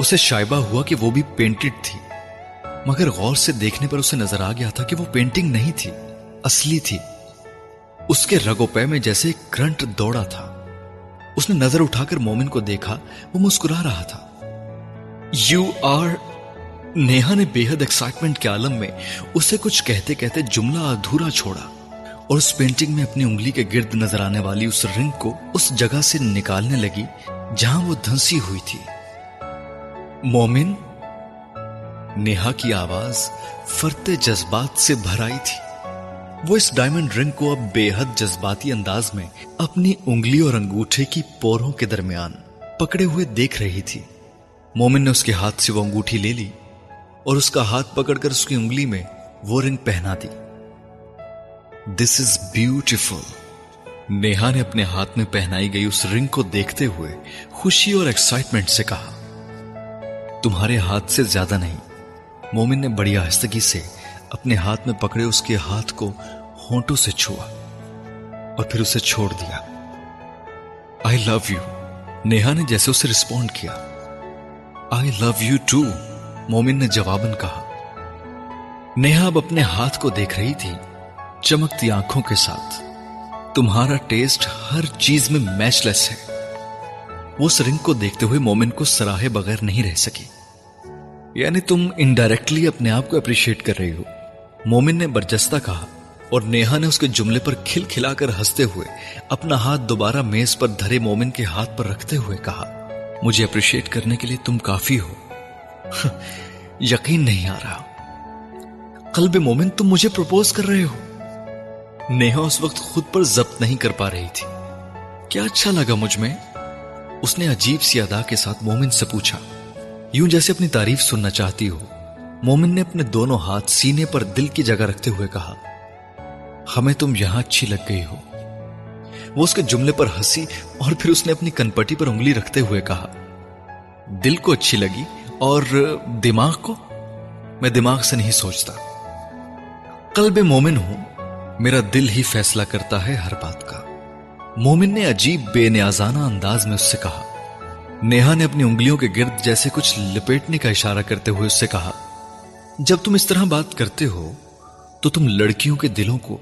اسے شائبہ ہوا کہ وہ بھی پینٹڈ تھی, مگر غور سے دیکھنے پر اسے نظر آ گیا تھا کہ وہ پینٹنگ نہیں تھی, اصلی تھی. اس کے رگوں پے میں جیسے ایک کرنٹ دوڑا تھا. اس نے نظر اٹھا کر مومن کو دیکھا, وہ مسکرا رہا تھا. یو آر, نیہا نے بے حد ایکسائٹمنٹ کے عالم میں اسے کچھ کہتے کہتے جملہ ادھورا چھوڑا اور اس پینٹنگ میں اپنی انگلی کے گرد نظر آنے والی اس رنگ کو اس جگہ سے نکالنے لگی جہاں وہ دھنسی ہوئی تھی. مومن, نیہا کی آواز فرتے جذبات سے بھر آئی تھی. وہ اس ڈائمنڈ رنگ کو اب بے حد جذباتی انداز میں اپنی انگلی اور انگوٹھے کی پوروں کے درمیان پکڑے ہوئے دیکھ رہی تھی. مومن نے اس کے ہاتھ سے وہ انگوٹھی لے لی اور اس کا ہاتھ پکڑ کر اس کی انگلی میں وہ رنگ پہنا دی. دس از بیوٹیفل, نیہا نے اپنے ہاتھ میں پہنائی گئی اس رنگ کو دیکھتے ہوئے خوشی اور ایکسائٹمنٹ سے کہا. تمہارے ہاتھ سے زیادہ نہیں, مومن نے بڑی آہستگی سے اپنے ہاتھ میں پکڑے اس کے ہاتھ کو ہونٹوں سے چھوا اور پھر اسے چھوڑ دیا. آئی لو یو, نیہا نے جیسے اسے ریسپونڈ کیا. آئی لو یو ٹو, مومن نے جواباً کہا. نیہا اب اپنے ہاتھ کو دیکھ رہی تھی چمکتی آنکھوں کے ساتھ. تمہارا ٹیسٹ ہر چیز میں میچ لیس ہے. وہ اس رنگ کو دیکھتے ہوئے مومن کو سراہے بغیر نہیں رہ سکی. یعنی تم انڈائریکٹلی اپنے آپ کو اپریشیٹ کر رہی ہو, مومن نے برجستہ کہا اور نیہا نے اس کے جملے پر کھل کھلا کر ہنستے ہوئے اپنا ہاتھ دوبارہ میز پر دھرے مومن کے ہاتھ پر رکھتے ہوئے کہا. مجھے اپریشیٹ کرنے کے لیے تم کافی ہو. یقین نہیں آ رہا. قلب مومن, تم مجھے پروپوز کر رہے ہو. نیہا اس وقت خود پر ضبط نہیں کر پا رہی تھی. کیا اچھا لگا مجھ میں, اس نے عجیب سی ادا کے ساتھ مومن سے پوچھا, یوں جیسے اپنی تعریف سننا چاہتی ہو. مومن نے اپنے دونوں ہاتھ سینے پر دل کی جگہ رکھتے ہوئے کہا. ہمیں تم یہاں اچھی لگ گئی ہو. وہ اس کے جملے پر ہنسی اور پھر اس نے اپنی کنپٹی پر انگلی رکھتے ہوئے کہا. دل کو اچھی لگی اور دماغ کو؟ میں دماغ سے نہیں سوچتا, قلب مومن ہوں. میرا دل ہی فیصلہ کرتا ہے ہر بات کا, مومن نے عجیب بے نیازانہ انداز میں اس سے کہا. نیہا نے اپنی انگلیوں کے گرد جیسے کچھ لپیٹنے کا اشارہ کرتے ہوئے اس سے کہا. جب تم اس طرح بات کرتے ہو تو تم لڑکیوں کے دلوں کو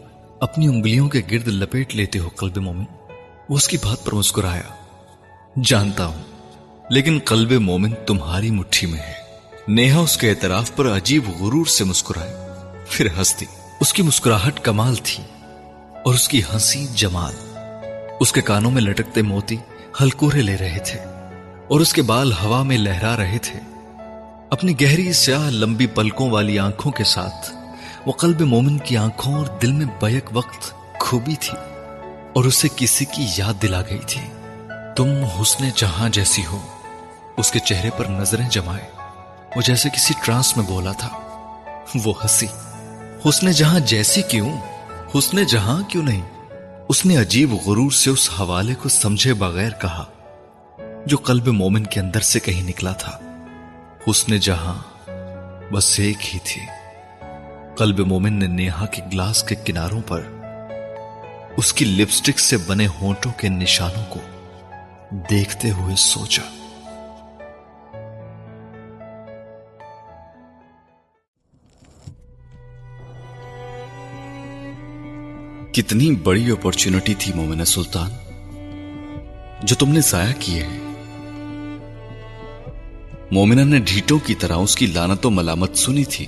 اپنی انگلیوں کے گرد لپیٹ لیتے ہو قلب مومن. وہ اس کی بات پر مسکرایا. جانتا ہوں, لیکن قلب مومن تمہاری مٹھی میں ہے. نیہا اس کے اعتراف پر عجیب غرور سے مسکرائی پھر ہنستی. اس کی مسکراہٹ کمال تھی اور اس کی ہنسی جمال. اس کے کانوں میں لٹکتے موتی ہلکورے لے رہے تھے اور اس کے بال ہوا میں لہرا رہے تھے. اپنی گہری سیاہ لمبی پلکوں والی آنکھوں کے ساتھ وہ قلب مومن کی آنکھوں اور دل میں بیک وقت کھوبی تھی اور اسے کسی کی یاد دلا گئی تھی. تم حسن جہاں جیسی ہو, اس کے چہرے پر نظریں جمائے وہ جیسے کسی ٹرانس میں بولا تھا. وہ ہنسی حسن جہاں جیسی کیوں؟ حسن جہاں کیوں نہیں؟ اس نے عجیب غرور سے اس حوالے کو سمجھے بغیر کہا جو قلب مومن کے اندر سے کہیں نکلا تھا۔ حسن جہاں بس ایک ہی تھی۔ قلب مومن نے نیہا کے گلاس کے کناروں پر اس کی لپسٹک سے بنے ہونٹوں کے نشانوں کو دیکھتے ہوئے سوچا۔ کتنی بڑی اپورچونٹی تھی مومنہ سلطان جو تم نے ضائع کیے ہیں۔ مومنہ نے ڈھیٹوں کی طرح اس کی لعنت و ملامت سنی تھی۔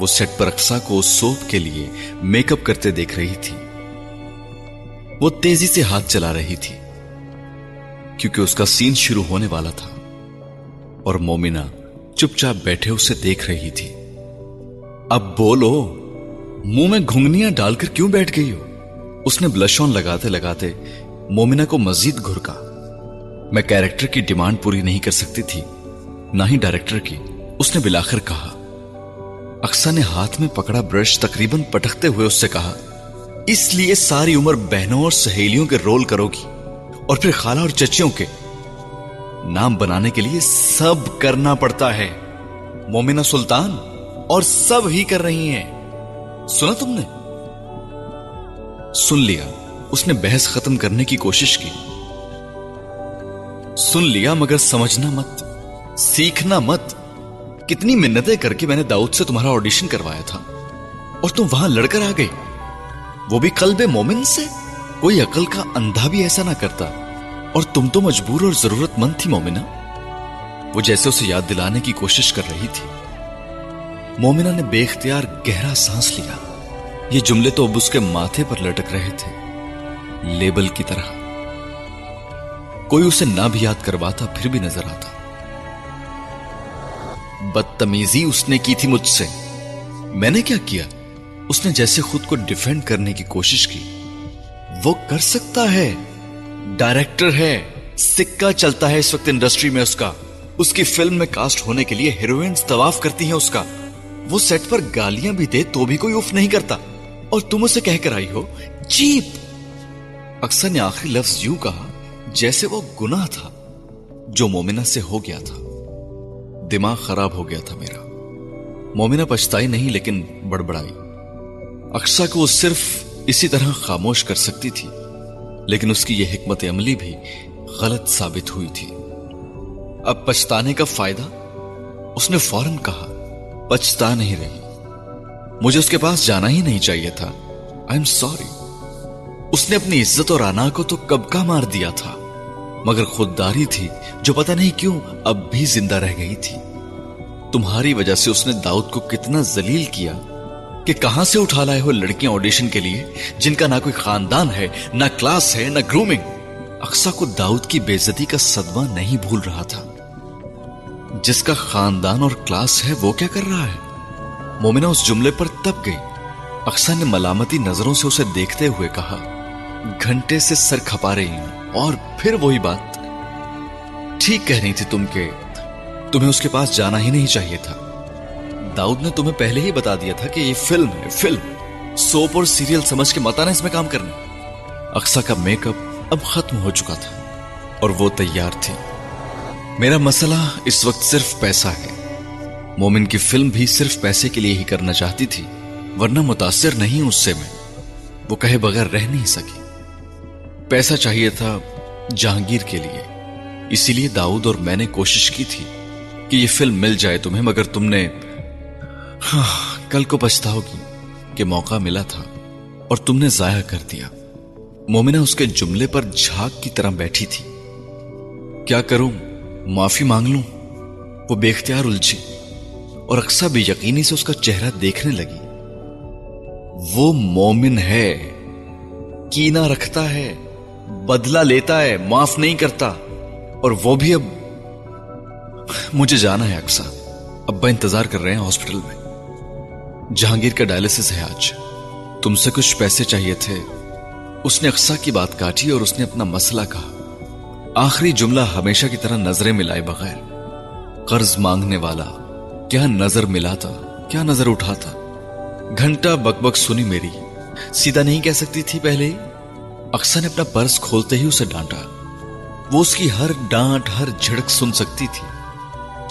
وہ سیٹ پر اقصیٰ کو سوپ کے لیے میک اپ کرتے دیکھ رہی تھی۔ وہ تیزی سے ہاتھ چلا رہی تھی کیونکہ اس کا سین شروع ہونے والا تھا، اور مومنہ چپ چاپ بیٹھے اسے دیکھ رہی تھی۔ اب بولو، منہ میں گھنگنیاں ڈال کر کیوں بیٹھ گئی ہو؟ اس نے بلش آن لگاتے لگاتے مومنہ کو مزید گھرکا۔ میں کیریکٹر کی ڈیمانڈ پوری نہیں کر سکتی تھی، نہ ہی ڈائریکٹر کی، اس نے بلاخر کہا۔ اقصیٰ نے ہاتھ میں پکڑا برش تقریباً پٹکتے ہوئے اس سے کہا، اس لیے ساری عمر بہنوں اور سہیلیوں کے رول کرو گی، اور پھر خالہ اور چچیوں کے نام بنانے کے لیے سب کرنا پڑتا ہے۔ مومنہ سلطان اور سب ہی کر رہی ہیں، سنا تم نے؟ سن لیا، اس نے بحث ختم کرنے کی کوشش کی۔ سن لیا، مگر سمجھنا مت، سیکھنا مت۔ کتنی منتیں کر کے میں نے داؤد سے تمہارا آڈیشن کروایا تھا، اور تم وہاں لڑ کر آ گئی، وہ بھی قلب مومن سے۔ کوئی عقل کا اندھا بھی ایسا نہ کرتا، اور تم تو مجبور اور ضرورت مند تھی مومنہ۔ وہ جیسے اسے یاد دلانے کی کوشش کر رہی تھی۔ مومنہ نے بے اختیار گہرا سانس لیا۔ یہ جملے تو اب اس کے ماتھے پر لٹک رہے تھے، لیبل کی طرح۔ کوئی اسے نہ بھی یاد کرواتا پھر بھی نظر آتا۔ بدتمیزی اس نے کی تھی مجھ سے، میں نے کیا کیا؟ اس نے جیسے خود کو ڈیفینڈ کرنے کی کوشش کی۔ وہ کر سکتا ہے، ڈائریکٹر ہے، سکہ چلتا ہے اس وقت انڈسٹری میں اس کا، اس کی فلم میں کاسٹ ہونے کے لیے ہیروئنز طواف کرتی ہیں اس کا، وہ سیٹ پر گالیاں بھی دے تو بھی کوئی اف نہیں کرتا، اور تم اسے کہہ کر آئی ہو چیپ۔ اقصیٰ نے آخری لفظ یوں کہا جیسے وہ گناہ تھا جو مومنہ سے ہو گیا تھا۔ دماغ خراب ہو گیا تھا میرا۔ مومنہ پچھتائی نہیں لیکن بڑبڑائی۔ اقصیٰ کو وہ صرف اسی طرح خاموش کر سکتی تھی، لیکن اس کی یہ حکمت عملی بھی غلط ثابت ہوئی تھی۔ اب پچھتانے کا فائدہ؟ اس نے فوراً کہا۔ پچھتا نہیں رہی، مجھے اس کے پاس جانا ہی نہیں چاہیے تھا۔ I am sorry. اس نے اپنی عزت اور انا کو تو کب کا مار دیا تھا، مگر خودداری تھی جو پتہ نہیں کیوں اب بھی زندہ رہ گئی تھی۔ تمہاری وجہ سے اس نے داؤد کو کتنا ذلیل کیا کہ کہاں سے اٹھا لائے ہو لڑکیاں آڈیشن کے لیے جن کا نہ کوئی خاندان ہے، نہ کلاس ہے، نہ گرومنگ۔ اقصیٰ کو داؤد کی بے عزتی کا صدمہ نہیں بھول رہا تھا۔ جس کا خاندان اور کلاس ہے وہ کیا کر رہا ہے؟ مومنہ اس جملے پر تپ گئی۔ اقصیٰ نے ملامتی نظروں سے اسے دیکھتے ہوئے کہا، گھنٹے سے سر کھپا رہی ہوں، اور پھر وہی بات۔ ٹھیک کہہ رہی تھی تم کہ تمہیں اس کے پاس جانا ہی نہیں چاہیے تھا۔ داؤد نے تمہیں پہلے ہی بتا دیا تھا کہ یہ فلم ہے، فلم، سوپ اور سیریل سمجھ کے مت آنا اس میں کام کرنا۔ اقصیٰ کا میک اپ اب ختم ہو چکا تھا اور وہ تیار تھی۔ میرا مسئلہ اس وقت صرف پیسہ ہے۔ مومن کی فلم بھی صرف پیسے کے لیے ہی کرنا چاہتی تھی، ورنہ متاثر نہیں اس سے میں، وہ کہے بغیر رہ نہیں سکی۔ پیسہ چاہیے تھا جہانگیر کے لیے، اسی لیے داؤد اور میں نے کوشش کی تھی کہ یہ فلم مل جائے تمہیں، مگر تم نے کل کو پچھتاؤ گی کہ موقع ملا تھا اور تم نے ضائع کر دیا۔ مومنہ اس کے جملے پر جھاگ کی طرح بیٹھی تھی۔ کیا کروں، معافی مانگ لوں؟ وہ بے اختیار الجھی، اور اقصیٰ بھی یقینی سے اس کا چہرہ دیکھنے لگی۔ وہ مومن ہے، کینہ رکھتا ہے، بدلہ لیتا ہے، معاف نہیں کرتا، اور وہ بھی۔ اب مجھے جانا ہے اقصیٰ، ابا انتظار کر رہے ہیں ہاسپٹل میں، جہانگیر کا ڈائلسس ہے آج، تم سے کچھ پیسے چاہیے تھے۔ اس نے اقصیٰ کی بات کاٹی اور اس نے اپنا مسئلہ کہا، آخری جملہ ہمیشہ کی طرح نظریں ملائے بغیر۔ قرض مانگنے والا کیا نظر ملاتا، کیا نظر اٹھاتا، گھنٹہ بک بک سنی میری، سیدھا نہیں کہہ سکتی تھی پہلے ہی؟ اقصیٰ نے اپنا پرس کھولتے ہی اسے ڈانٹا، وہ اس کی ہر ڈانٹ ہر جھڑک سن سکتی تھی۔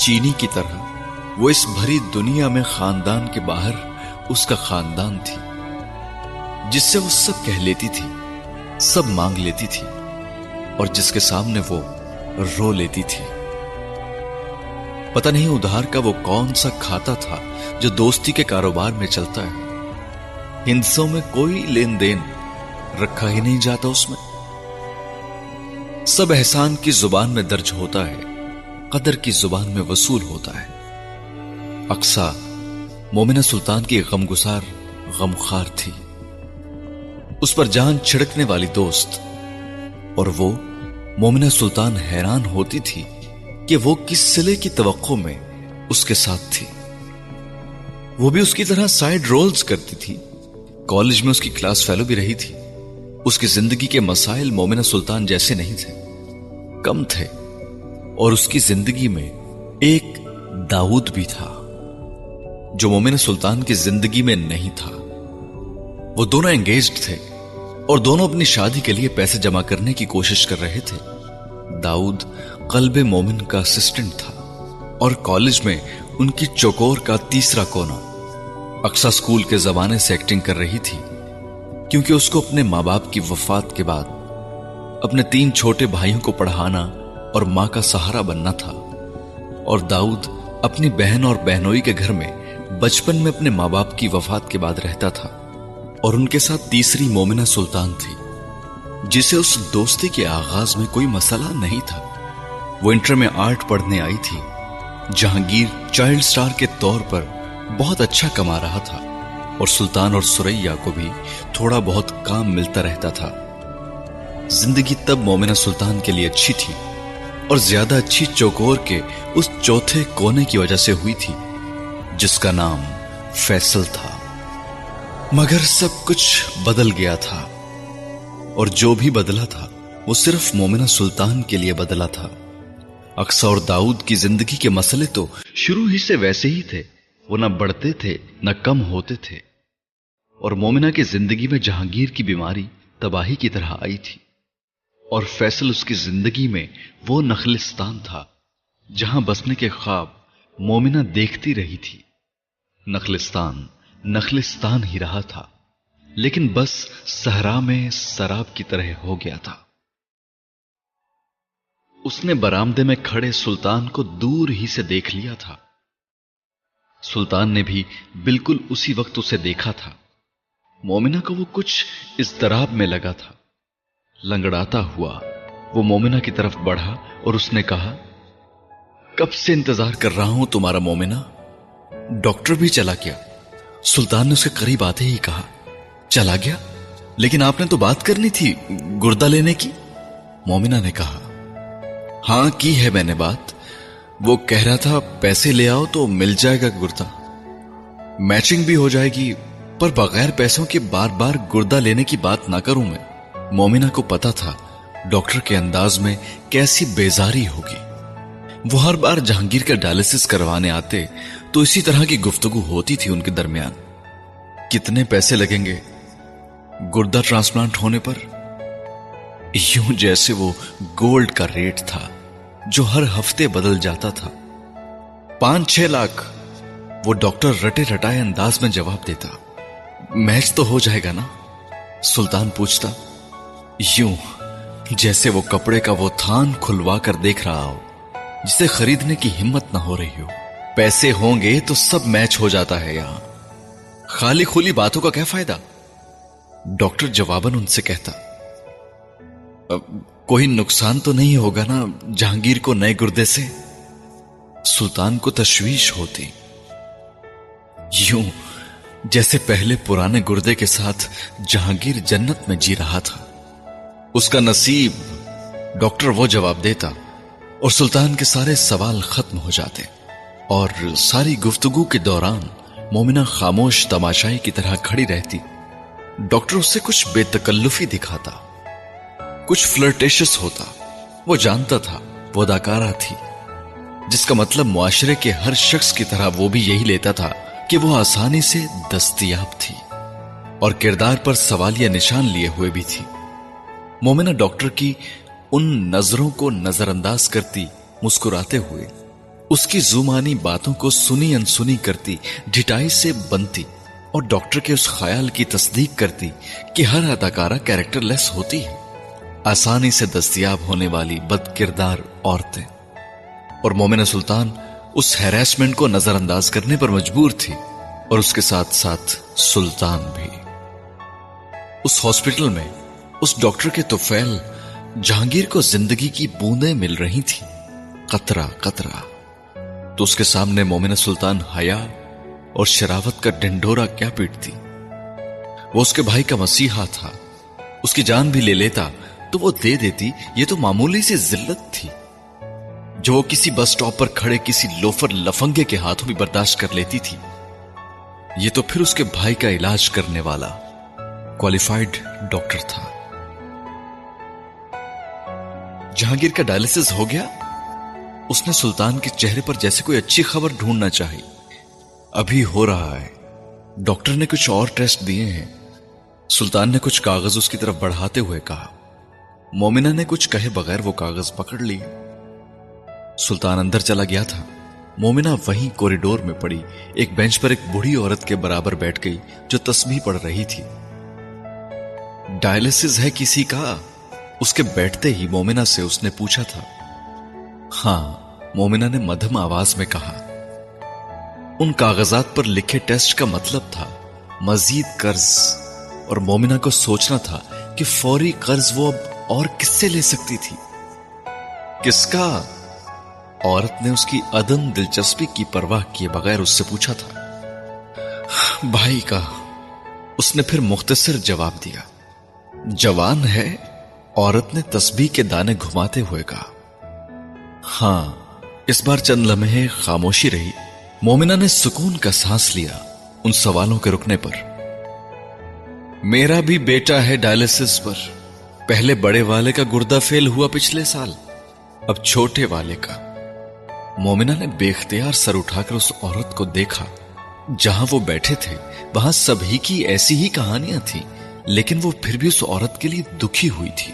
چینی کی طرح وہ اس بھری دنیا میں خاندان کے باہر اس کا خاندان تھی، جس سے وہ سب کہہ لیتی تھی، سب مانگ لیتی تھی، اور جس کے سامنے وہ رو لیتی تھی۔ پتہ نہیں ادھار کا وہ کون سا کھاتا تھا جو دوستی کے کاروبار میں چلتا ہے، ہندسوں میں کوئی لین دین رکھا ہی نہیں جاتا، اس میں سب احسان کی زبان میں درج ہوتا ہے، قدر کی زبان میں وصول ہوتا ہے۔ اقصیٰ مومنہ سلطان کی غمگسار غمخوار تھی، اس پر جان چھڑکنے والی دوست، اور وہ مومنہ سلطان حیران ہوتی تھی کہ وہ کس صلے کی توقع میں اس کے ساتھ تھی۔ وہ بھی اس کی طرح سائیڈ رولز کرتی تھی، کالج میں اس کی کلاس فیلو بھی رہی تھی۔ اس کی زندگی کے مسائل مومنہ سلطان جیسے نہیں تھے، کم تھے، اور اس کی زندگی میں ایک داؤد بھی تھا جو مومنہ سلطان کی زندگی میں نہیں تھا۔ وہ دونوں انگیجڈ تھے اور دونوں اپنی شادی کے لیے پیسے جمع کرنے کی کوشش کر رہے تھے۔ داؤد قلب مومن کا اسسٹنٹ تھا اور کالج میں ان کی چوکور کا تیسرا کونا۔ اقصیٰ اسکول کے زمانے سے ایکٹنگ کر رہی تھی کیونکہ اس کو اپنے ماں باپ کی وفات کے بعد اپنے 3 چھوٹے بھائیوں کو پڑھانا اور ماں کا سہارا بننا تھا، اور داؤد اپنی بہن اور بہنوئی کے گھر میں بچپن میں اپنے ماں باپ کی وفات کے بعد رہتا تھا، اور ان کے ساتھ تیسری مومنہ سلطان تھی جسے اس دوستی کے آغاز میں کوئی مسئلہ نہیں تھا۔ وہ انٹر میں آرٹ پڑھنے آئی تھی، جہانگیر چائلڈ سٹار کے طور پر بہت اچھا کما رہا تھا، اور سلطان اور ثریا کو بھی تھوڑا بہت کام ملتا رہتا تھا۔ زندگی تب مومنہ سلطان کے لیے اچھی تھی، اور زیادہ اچھی چوکور کے اس چوتھے کونے کی وجہ سے ہوئی تھی جس کا نام فیصل تھا۔ مگر سب کچھ بدل گیا تھا، اور جو بھی بدلا تھا وہ صرف مومنہ سلطان کے لیے بدلا تھا۔ اقصیٰ اور داؤد کی زندگی کے مسئلے تو شروع ہی سے ویسے ہی تھے، وہ نہ بڑھتے تھے نہ کم ہوتے تھے، اور مومنہ کی زندگی میں جہانگیر کی بیماری تباہی کی طرح آئی تھی، اور فیصل اس کی زندگی میں وہ نخلستان تھا جہاں بسنے کے خواب مومنہ دیکھتی رہی تھی۔ نخلستان نخلستان ہی رہا تھا، لیکن بس صحرا میں سراب کی طرح ہو گیا تھا۔ اس نے برآمدے میں کھڑے سلطان کو دور ہی سے دیکھ لیا تھا، سلطان نے بھی بالکل اسی وقت اسے دیکھا تھا۔ مومنہ کو وہ کچھ اضطراب میں لگا تھا، لنگڑاتا ہوا وہ مومنہ کی طرف بڑھا اور اس نے کہا، کب سے انتظار کر رہا ہوں تمہارا مومنہ، ڈاکٹر بھی چلا گیا۔ سلطان نے اس کے قریب آتے ہی کہا، چلا گیا؟ لیکن آپ نے تو بات کرنی تھی گردہ لینے کی۔ مومنہ نے کہا، ہاں کی ہے میں نے بات، وہ کہہ رہا تھا پیسے لے آؤ تو مل جائے گا گردہ، میچنگ بھی ہو جائے گی، پر بغیر پیسوں کے بار بار گردہ لینے کی بات نہ کروں میں۔ مومنہ کو پتا تھا ڈاکٹر کے انداز میں کیسی بیزاری ہوگی، وہ ہر بار جہانگیر کا ڈائلسس کروانے آتے تو اسی طرح کی گفتگو ہوتی تھی ان کے درمیان، کتنے پیسے لگیں گے گردہ ٹرانسپلانٹ ہونے پر، یوں جیسے وہ گولڈ کا ریٹ تھا جو ہر ہفتے بدل جاتا تھا۔ 5-6 لاکھ، وہ ڈاکٹر رٹے رٹائے انداز میں جواب دیتا۔ میچ تو ہو جائے گا نا؟ سلطان پوچھتا، یوں جیسے وہ کپڑے کا وہ تھان کھلوا کر دیکھ رہا ہو جسے خریدنے کی ہمت نہ ہو رہی ہو۔ پیسے ہوں گے تو سب میچ ہو جاتا ہے، یہاں خالی کھلی باتوں کا کیا فائدہ؟ ڈاکٹر جواباً ان سے کہتا۔ کوئی نقصان تو نہیں ہوگا نا جہانگیر کو نئے گردے سے؟ سلطان کو تشویش ہوتی، یوں جیسے پہلے پرانے گردے کے ساتھ جہانگیر جنت میں جی رہا تھا۔ اس کا نصیب، ڈاکٹر وہ جواب دیتا، اور سلطان کے سارے سوال ختم ہو جاتے، اور ساری گفتگو کے دوران مومنہ خاموش تماشائی کی طرح کھڑی رہتی۔ ڈاکٹر اس سے کچھ بے تکلفی دکھاتا، کچھ فلرٹیشس ہوتا، وہ جانتا تھا وہ اداکارہ تھی، جس کا مطلب معاشرے کے ہر شخص کی طرح وہ بھی یہی لیتا تھا کہ وہ آسانی سے دستیاب تھی اور کردار پر سوالیہ نشان لیے ہوئے بھی تھی. مومنہ ڈاکٹر کی ان نظروں کو نظر انداز کرتی مسکراتے ہوئے، اس کی زمانی باتوں کو سنی انسنی کرتی، ڈھٹائی سے بنتی اور ڈاکٹر کے اس خیال کی تصدیق کرتی کہ ہر اداکارہ کیریکٹر لیس ہوتی ہے. آسانی سے دستیاب ہونے والی بد کردار عورتیں، اور مومنہ سلطان اس ہیراسمنٹ کو نظر انداز کرنے پر مجبور تھی، اور اس کے ساتھ ساتھ سلطان بھی. اس ہاسپٹل میں اس ڈاکٹر کے توفیل جہانگیر کو زندگی کی بوندیں مل رہی تھی، قطرہ قطرہ. تو اس کے سامنے مومنہ سلطان حیا اور شراوت کا ڈنڈورا کیا پیٹتی. وہ اس کے بھائی کا مسیحا تھا، اس کی جان بھی لے لیتا تو وہ دے دیتی. یہ تو معمولی سی ذلت تھی جو وہ کسی بس سٹاپ پر کھڑے کسی لوفر لفنگے کے ہاتھوں بھی برداشت کر لیتی تھی. یہ تو پھر اس کے بھائی کا علاج کرنے والا کوالیفائڈ ڈاکٹر تھا. جہانگیر کا ڈائلسس ہو گیا. اس نے سلطان کے چہرے پر جیسے کوئی اچھی خبر ڈھونڈنا چاہی. ابھی ہو رہا ہے، ڈاکٹر نے کچھ اور ٹیسٹ دیے ہیں. سلطان نے کچھ کاغذ اس کی طرف بڑھاتے ہوئے کہا. مومنہ نے کچھ کہے بغیر وہ کاغذ پکڑ لیے. سلطان اندر چلا گیا تھا. مومنہ وہیں کوریڈور میں پڑی ایک بینچ پر ایک بوڑھی عورت کے برابر بیٹھ گئی جو تسبیح پڑھ رہی تھی. ڈائلسس ہے کسی کا؟ اس کے بیٹھتے ہی مومنہ سے اس نے پوچھا تھا. ہاں، مومنہ نے مدھم آواز میں کہا. ان کاغذات پر لکھے ٹیسٹ کا مطلب تھا مزید قرض، اور مومنہ کو سوچنا تھا کہ فوری قرض وہ اب اور کس سے لے سکتی تھی. کس کا؟ عورت نے اس کی عدم دلچسپی کی پرواہ کیے بغیر اس سے پوچھا تھا. بھائی کا، اس نے پھر مختصر جواب دیا. جوان ہے؟ عورت نے تسبیح کے دانے گھماتے ہوئے کہا. ہاں. اس بار چند لمحے خاموشی رہی. مومنہ نے سکون کا سانس لیا ان سوالوں کے رکنے پر. میرا بھی بیٹا ہے ڈائلسس پر. پہلے بڑے والے کا گردہ فیل ہوا پچھلے سال، اب چھوٹے والے کا. مومنہ نے بے اختیار سر اٹھا کر اس عورت کو دیکھا. جہاں وہ بیٹھے تھے وہاں سبھی کی ایسی ہی کہانیاں تھیں، لیکن وہ پھر بھی اس عورت کے لیے دکھی ہوئی تھی.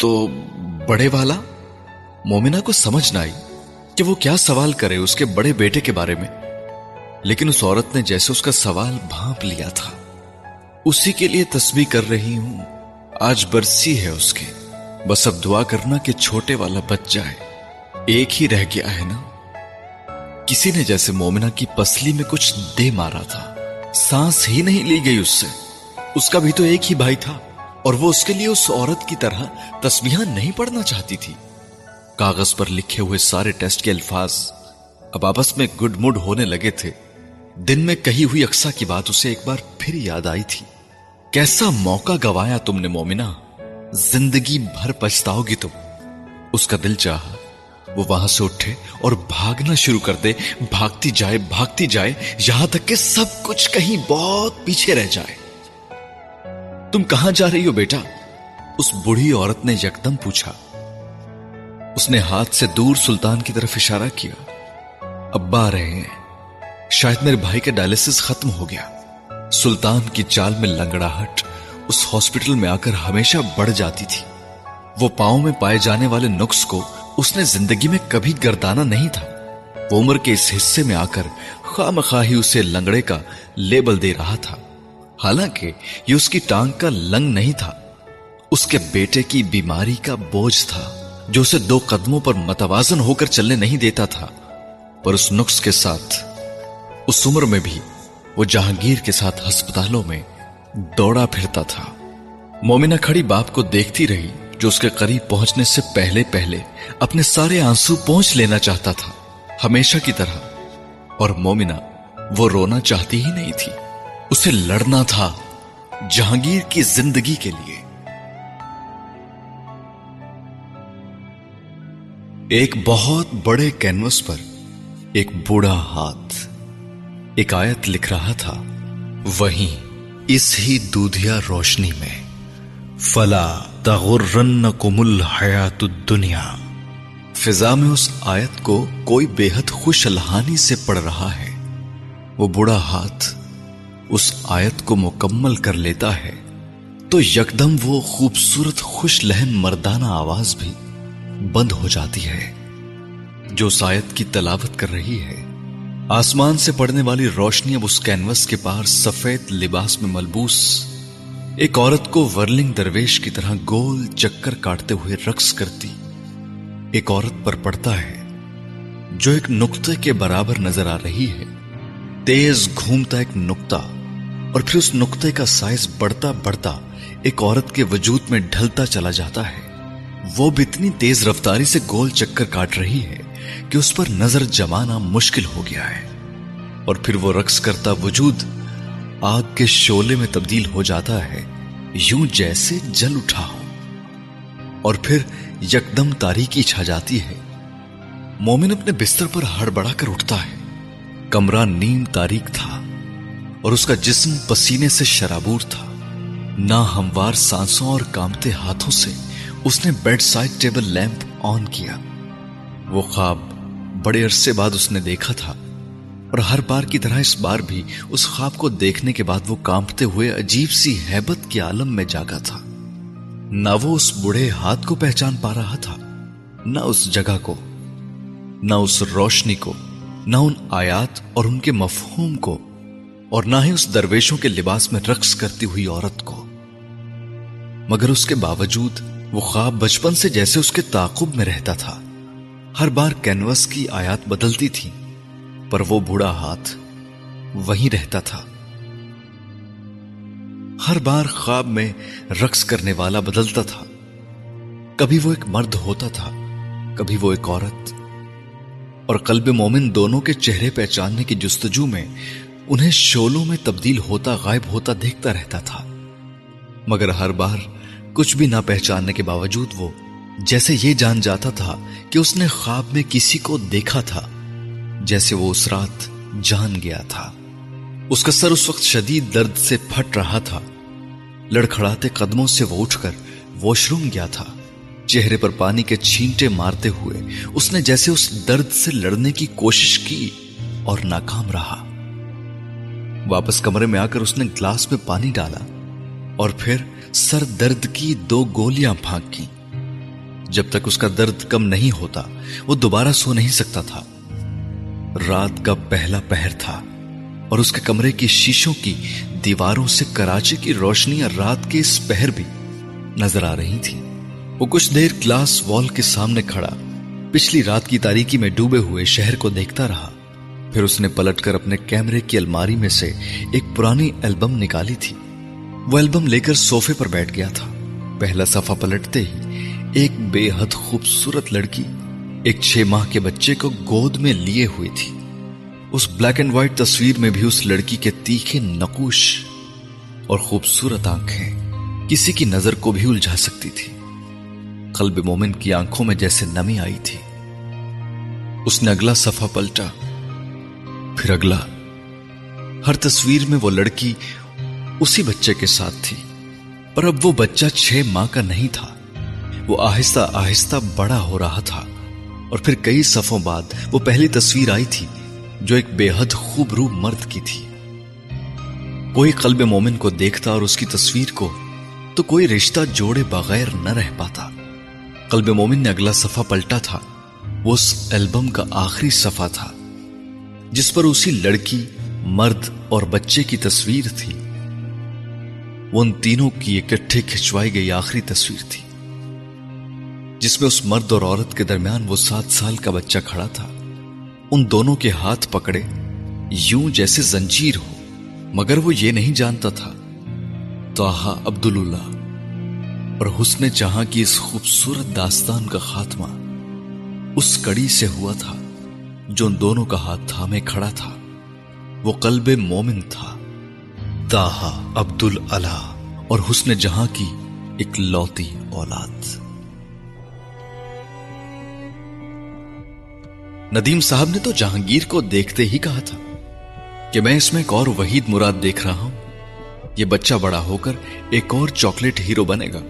تو بڑے والا؟ مومنہ کو سمجھ نہ آئی کہ وہ کیا سوال کرے اس کے بڑے بیٹے کے بارے میں، لیکن اس عورت نے جیسے اس کا سوال بھانپ لیا تھا. اسی کے لیے تسبیح کر رہی ہوں، آج برسی ہے اس کے. بس اب دعا کرنا کہ چھوٹے والا بچ جائے، ایک ہی رہ گیا ہے نا. کسی نے جیسے مومنہ کی پسلی میں کچھ دے مارا تھا. سانس ہی نہیں لی گئی اس سے. اس کا بھی تو ایک ہی بھائی تھا، اور وہ اس کے لیے اس عورت کی طرح تسبیحاں نہیں پڑھنا چاہتی تھی. کاغذ پر لکھے ہوئے سارے ٹیسٹ کے الفاظ اب آپس میں گڈ مڈ ہونے لگے تھے. دن میں کہی ہوئی اقصیٰ کی بات اسے ایک بار پھر یاد آئی تھی. کیسا موقع گوایا تم نے مومنہ، زندگی بھر پچھتاؤ گی تم. اس کا دل چاہا وہ وہاں سے اٹھے اور بھاگنا شروع کر دے. بھاگتی جائے یہاں تک کہ سب کچھ کہیں بہت پیچھے رہ جائے. تم کہاں جا رہی ہو بیٹا؟ اس بوڑھی عورت نے یکدم پوچھا. اس نے ہاتھ سے دور سلطان کی طرف اشارہ کیا. ابا آ رہے ہیں، شاید میرے بھائی کا ڈائلسس ختم ہو گیا. سلطان کی چال میں لنگڑاہٹ اس ہاسپٹل میں آ کر ہمیشہ بڑھ جاتی تھی. وہ پاؤں میں پائے جانے والے نقص کو اس نے زندگی میں کبھی گردانا نہیں تھا. وہ عمر کے اس حصے میں آ کر خواہ مخواہ ہی اسے لنگڑے کا لیبل دے رہا تھا، حالانکہ یہ اس کی ٹانگ کا لنگ نہیں تھا، اس کے بیٹے کی بیماری کا بوجھ تھا جو اسے دو قدموں پر متوازن ہو کر چلنے نہیں دیتا تھا. پر اس نقص کے ساتھ اس عمر میں بھی وہ جہانگیر کے ساتھ ہسپتالوں میں دوڑا پھرتا تھا. مومنہ کھڑی باپ کو دیکھتی رہی جو اس کے قریب پہنچنے سے پہلے پہلے اپنے سارے آنسو پونچھ لینا چاہتا تھا، ہمیشہ کی طرح. اور مومنہ وہ رونا چاہتی ہی نہیں تھی، اسے لڑنا تھا جہانگیر کی زندگی کے لیے. ایک بہت بڑے کینوس پر ایک بوڑھا ہاتھ ایک آیت لکھ رہا تھا. وہیں اس ہی دودھیا روشنی میں فَلَا تَغُرَّنَّكُمُ الْحَيَاةُ الدُّنْيَا، فضا میں اس آیت کو کوئی بے حد خوش الہانی سے پڑھ رہا ہے. وہ بڑا ہاتھ اس آیت کو مکمل کر لیتا ہے تو یکدم وہ خوبصورت خوش لہن مردانہ آواز بھی بند ہو جاتی ہے جو اس آیت کی تلاوت کر رہی ہے۔ آسمان سے پڑنے والی روشنی اب اس کینوس کے پار سفید لباس میں ملبوس ایک عورت کو ورلنگ درویش کی طرح گول چکر کاٹتے ہوئے رقص کرتی ایک عورت پر پڑتا ہے جو ایک نقطے کے برابر نظر آ رہی ہے۔ تیز گھومتا ایک نقطہ اور پھر اس نقطے کا سائز بڑھتا بڑھتا ایک عورت کے وجود میں ڈھلتا چلا جاتا ہے۔ وہ بھی اتنی تیز رفتاری سے گول چکر کاٹ رہی ہے کہ اس پر نظر جمانا مشکل ہو گیا ہے، اور پھر وہ رقص کرتا وجود آگ کے شعلے میں تبدیل ہو جاتا ہے، یوں جیسے جل اٹھا ہو، اور پھر یکدم تاریکی چھا جاتی ہے۔ مومن اپنے بستر پر ہڑبڑا کر اٹھتا ہے۔ کمرہ نیم تاریک تھا اور اس کا جسم پسینے سے شرابور تھا۔ ناہموار سانسوں اور کانپتے ہاتھوں سے اس نے bed side table lamp on کیا۔ وہ خواب بڑے عرصے بعد اس نے دیکھا تھا، اور ہر بار کی طرح اس بار بھی اس خواب کو دیکھنے کے بعد وہ کانپتے ہوئے عجیب سی ہیبت کے عالم میں جاگا تھا۔ نہ وہ اس بوڑھے ہاتھ کو پہچان پا رہا تھا، نہ اس جگہ کو، نہ اس روشنی کو، نہ ان آیات اور ان کے مفہوم کو، اور نہ ہی اس درویشوں کے لباس میں رقص کرتی ہوئی عورت کو، مگر اس کے باوجود وہ خواب بچپن سے جیسے اس کے تعاقب میں رہتا تھا۔ ہر بار کینوس کی آیات بدلتی تھی پر وہ بوڑھا ہاتھ وہیں رہتا تھا۔ ہر بار خواب میں رقص کرنے والا بدلتا تھا، کبھی وہ ایک مرد ہوتا تھا، کبھی وہ ایک عورت، اور قلب مومن دونوں کے چہرے پہچاننے کی جستجو میں انہیں شعلوں میں تبدیل ہوتا غائب ہوتا دیکھتا رہتا تھا، مگر ہر بار کچھ بھی نہ پہچاننے کے باوجود وہ جیسے یہ جان جاتا تھا کہ اس نے خواب میں کسی کو دیکھا تھا، جیسے وہ اس رات جان گیا تھا۔ اس کا سر اس وقت شدید درد سے پھٹ رہا تھا۔ لڑکھڑاتے قدموں سے وہ اٹھ کر واش روم گیا تھا۔ چہرے پر پانی کے چھینٹے مارتے ہوئے اس نے جیسے اس درد سے لڑنے کی کوشش کی اور ناکام رہا۔ واپس کمرے میں آ کر اس نے گلاس میں پانی ڈالا اور پھر سر درد کی 2 گولیاں پھانکی۔ جب تک اس کا درد کم نہیں ہوتا وہ دوبارہ سو نہیں سکتا تھا۔ رات کا پہلا پہر تھا اور اس کے کمرے کی شیشوں کی دیواروں سے کراچی کی روشنیاں رات کے اس پہر بھی نظر آ رہی تھیں۔ وہ کچھ دیر گلاس وال کے سامنے کھڑا پچھلی رات کی تاریکی میں ڈوبے ہوئے شہر کو دیکھتا رہا۔ پھر اس نے پلٹ کر اپنے کیمرے کی الماری میں سے ایک پرانی البم نکالی تھی۔ وہ البم لے کر صوفے پر بیٹھ گیا تھا۔ پہلا صفحہ پلٹتے ہی ایک بے حد خوبصورت لڑکی ایک 6 ماہ کے بچے کو گود میں لیے ہوئی تھی۔ اس بلیک اینڈ وائٹ تصویر میں بھی اس لڑکی کے تیکھے نقوش اور خوبصورت آنکھیں کسی کی نظر کو بھی الجھا سکتی تھی۔ قلب مومن کی آنکھوں میں جیسے نمی آئی تھی۔ اس نے اگلا صفحہ پلٹا، پھر اگلا۔ ہر تصویر میں وہ لڑکی اسی بچے کے ساتھ تھی، پر اب وہ بچہ 6 ماہ کا نہیں تھا۔ وہ آہستہ آہستہ بڑا ہو رہا تھا، اور پھر کئی صفوں بعد وہ پہلی تصویر آئی تھی جو ایک بے حد خوبرو مرد کی تھی۔ کوئی قلب مومن کو دیکھتا اور اس کی تصویر کو تو کوئی رشتہ جوڑے بغیر نہ رہ پاتا۔ قلب مومن نے اگلا صفحہ پلٹا تھا۔ وہ اس البم کا آخری صفحہ تھا جس پر اسی لڑکی، مرد اور بچے کی تصویر تھی۔ وہ ان تینوں کی اکٹھے کھچوائی گئی آخری تصویر تھی جس میں اس مرد اور عورت کے درمیان وہ 7 سال کا بچہ کھڑا تھا، ان دونوں کے ہاتھ پکڑے، یوں جیسے زنجیر ہو، مگر وہ یہ نہیں جانتا تھا طاہا عبداللہ اور حسن جہاں کی اس خوبصورت داستان کا خاتمہ اس کڑی سے ہوا تھا جو ان دونوں کا ہاتھ تھامے کھڑا تھا۔ وہ قلب مومن تھا، طاہا عبدالعلا اور حسن جہاں کی اکلوتی اولاد۔ ندیم صاحب نے تو جہانگیر کو دیکھتے ہی کہا تھا کہ میں اس میں ایک اور وحید مراد دیکھ رہا ہوں، یہ بچہ بڑا ہو کر ایک اور چاکلیٹ ہیرو بنے گا۔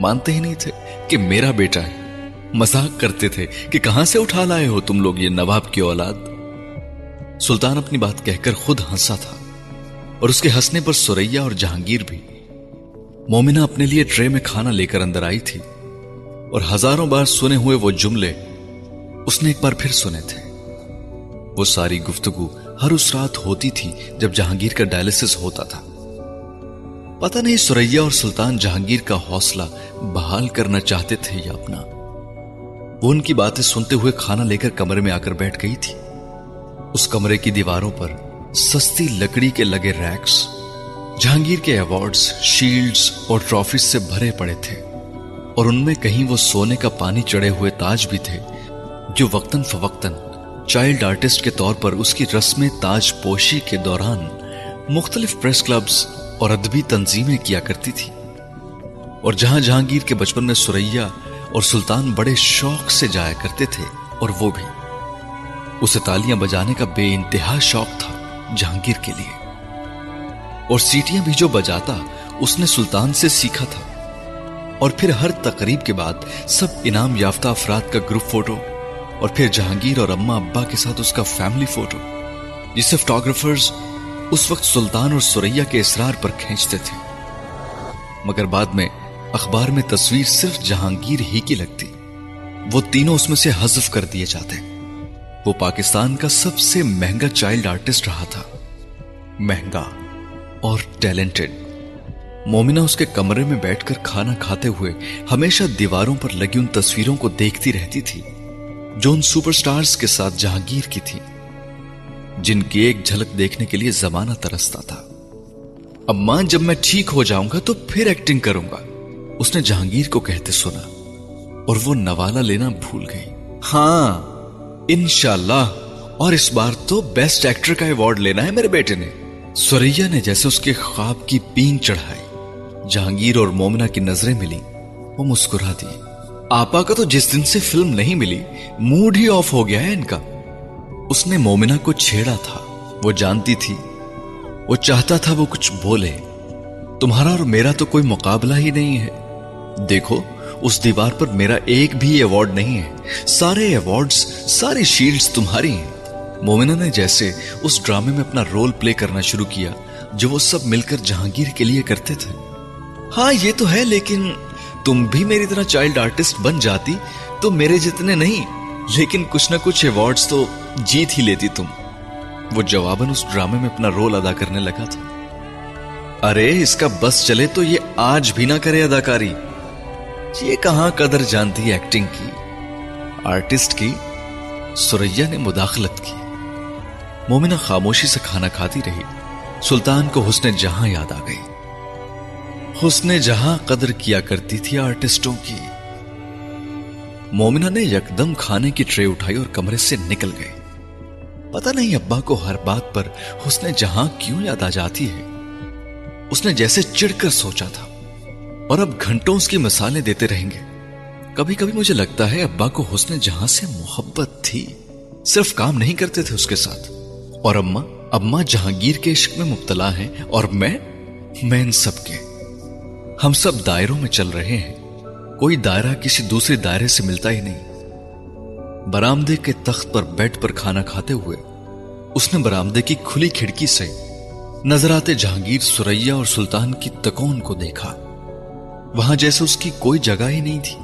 مانتے ہی نہیں تھے کہ میرا بیٹا ہے، مذاق کرتے تھے کہ کہاں سے اٹھا لائے ہو تم لوگ یہ نواب کی اولاد۔ سلطان اپنی بات کہہ کر خود ہنسا تھا اور اس کے ہنسنے پر ثریا اور جہانگیر بھی۔ مومنہ اپنے لیے ٹرے میں کھانا لے کر اندر آئی تھی اور ہزاروں بار سنے ہوئے وہ جملے اس نے ایک بار پھر سنے تھے۔ وہ ساری گفتگو ہر اس رات ہوتی تھی جب جہانگیر کا ڈائلسس ہوتا تھا۔ پتہ نہیں ثریا اور سلطان جہانگیر کا حوصلہ بحال کرنا چاہتے تھے یا اپنا۔ وہ ان کی باتیں سنتے ہوئے کھانا لے کر کمرے میں آ کر بیٹھ گئی تھی۔ اس کمرے کی دیواروں پر سستی لکڑی کے لگے ریکس جہانگیر کے ایوارڈز، شیلڈز اور ٹرافیز سے بھرے پڑے تھے اور ان میں کہیں وہ سونے کا پانی چڑھے ہوئے تاج بھی تھے جو وقتاً فوقتاً چائلڈ آرٹسٹ کے طور پر اس کی رسم تاج پوشی کے دوران مختلف پریس کلبز اور ادبی تنظیمیں کیا کرتی تھی۔ اور جہاں جہانگیر کے بچپن میں ثریا اور سلطان بڑے شوق سے جایا کرتے تھے اور وہ بھی، اسے تالیاں بجانے کا بے انتہا شوق تھا جہانگیر کے لیے، اور سیٹیاں بھی جو بجاتا اس نے سلطان سے سیکھا تھا۔ اور پھر ہر تقریب کے بعد سب انعام یافتہ افراد کا گروپ فوٹو اور پھر جہانگیر اور اماں ابا کے ساتھ اس کا فیملی فوٹو، جسے فوٹوگرافرز اس وقت سلطان اور ثریا کے اصرار پر کھینچتے تھے۔ مگر بعد میں اخبار میں تصویر صرف جہانگیر ہی کی لگتی، وہ تینوں اس میں سے حذف کر دیے جاتے۔ وہ پاکستان کا سب سے مہنگا چائلڈ آرٹسٹ رہا تھا، مہنگا اور ٹیلنٹڈ۔ مومنہ اس کے کمرے میں بیٹھ کر کھانا کھاتے ہوئے ہمیشہ دیواروں پر لگی ان تصویروں کو دیکھتی رہتی تھی جو ان سپر سٹارز کے ساتھ جہانگیر کی تھی، جن کی ایک جھلک دیکھنے کے لیے زمانہ ترستا تھا۔ اماں جب میں ٹھیک ہو جاؤں گا تو پھر ایکٹنگ کروں گا، اس نے جہانگیر کو کہتے سنا اور وہ نوالہ لینا بھول گئی۔ ہاں انشاءاللہ، اور اس بار تو بیسٹ ایکٹر کا ایوارڈ لینا ہے میرے بیٹے نے۔ ثریا نے جیسے اس کے خواب کی پینگ چڑھائی۔ جہانگیر اور مومنہ کی نظریں ملی، وہ مسکرا دی۔ آپا کا تو جس دن سے فلم نہیں ملی موڈ ہی آف ہو گیا ہے ان کا، اس نے مومنہ کو چھیڑا تھا۔ وہ جانتی تھی، وہ چاہتا تھا وہ کچھ بولے، تمہارا اور میرا تو کوئی مقابلہ ہی نہیں ہے، دیکھو اس دیوار پر میرا ایک بھی ایوارڈ نہیں ہے، سارے ایوارڈز، ساری شیلڈز تمہاری ہیں۔ مومنہ نے جیسے اس ڈرامے میں اپنا رول پلے کرنا شروع کیا جو وہ سب مل کر جہانگیر کے لیے کرتے تھے۔ ہاں یہ تو ہے، لیکن تم بھی میری طرح چائلڈ آرٹسٹ بن جاتی تو میرے جتنے نہیں، لیکن کچھ نہ کچھ ایوارڈز تو جیت ہی لیتی تم، وہ جواباً اس ڈرامے میں اپنا رول ادا کرنے لگا تھا۔ ارے اس کا بس چلے تو یہ آج بھی نہ کرے اداکاری، یہ کہاں قدر جانتی ہے ایکٹنگ کی، آرٹسٹ کی، ثریا نے مداخلت کی۔ مومنہ خاموشی سے کھانا کھاتی رہی۔ سلطان کو حسن جہاں یاد آ گئی۔ حسن جہاں قدر کیا کرتی تھی آرٹسٹوں کی۔ مومنہ نے یکدم کھانے کی ٹرے اٹھائی اور کمرے سے نکل گئی۔ پتہ نہیں ابا کو ہر بات پر حسن جہاں کیوں یاد آ جاتی ہے، اس نے جیسے چڑ کر سوچا تھا، اور اب گھنٹوں اس کی مثالیں دیتے رہیں گے۔ کبھی کبھی مجھے لگتا ہے ابا کو حسن جہاں سے محبت تھی، صرف کام نہیں کرتے تھے اس کے ساتھ، اور اماں جہانگیر کے عشق میں مبتلا ہیں، اور میں ان سب کے، ہم سب دائروں میں چل رہے ہیں، کوئی دائرہ کسی دوسرے دائرے سے ملتا ہی نہیں۔ برآمدے کے تخت پر بیڈ پر کھانا کھاتے ہوئے اس نے برآمدے کی کھلی کھڑکی سے نظر آتے جہانگیر، ثریا اور سلطان کی تکون کو دیکھا۔ وہاں جیسے اس کی کوئی جگہ ہی نہیں تھی،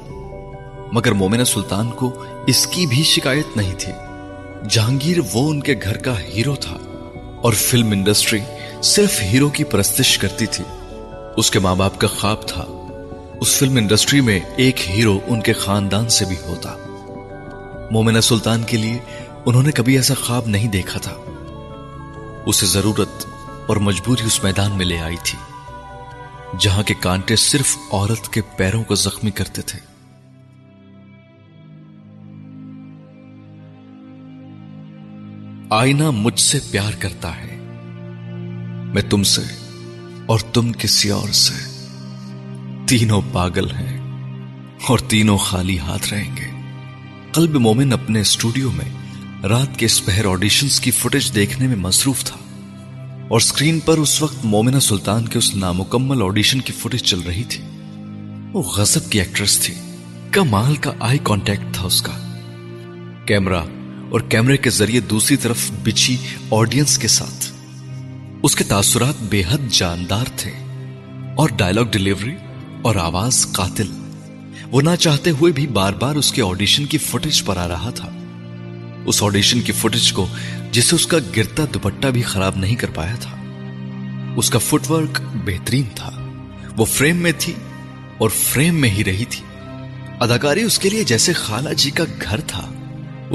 مگر مومنہ سلطان کو اس کی بھی شکایت نہیں تھی۔ جہانگیر وہ ان کے گھر کا ہیرو تھا، اور فلم انڈسٹری صرف ہیرو کی پرستش کرتی تھی، اس کے ماں باپ کا خواب تھا اس فلم انڈسٹری میں ایک ہیرو ان کے خاندان سے بھی ہوتا۔ مومنہ سلطان کے لیے انہوں نے کبھی ایسا خواب نہیں دیکھا تھا، اسے ضرورت اور مجبوری اس میدان میں لے آئی تھی جہاں کے کانٹے صرف عورت کے پیروں کو زخمی کرتے تھے۔ آئینہ مجھ سے پیار کرتا ہے، میں تم سے اور تم کسی اور سے، تینوں پاگل ہیں اور تینوں خالی ہاتھ رہیں گے۔ قلب مومن اپنے اسٹوڈیو میں رات کے اسپہر آڈیشنز کی فوٹیج دیکھنے میں مصروف تھا، اور سکرین پر اس وقت مومنہ سلطان کے اس نامکمل آڈیشن کی فوٹیج چل رہی تھی۔ وہ غضب کی ایکٹریس تھی، کمال کا آئی کانٹیکٹ تھا اس کا۔ کیمرہ اور کیمرے کے ذریعے دوسری طرف بچھی آڈینس کے ساتھ. اس کے تاثرات بے حد جاندار تھے اور ڈائلاگ ڈیلیوری اور آواز قاتل. وہ نہ چاہتے ہوئے بھی بار بار اس کے آڈیشن کی فوٹیج پر آ رہا تھا. اس آڈیشن کی فوٹیج کو جسے اس کا گرتا دوپٹہ بھی خراب نہیں کر پایا تھا. اس کا فٹ ورک بہترین تھا. وہ فریم میں تھی اور فریم میں ہی رہی تھی. اداکاری اس کے لیے جیسے خالہ جی کا گھر تھا.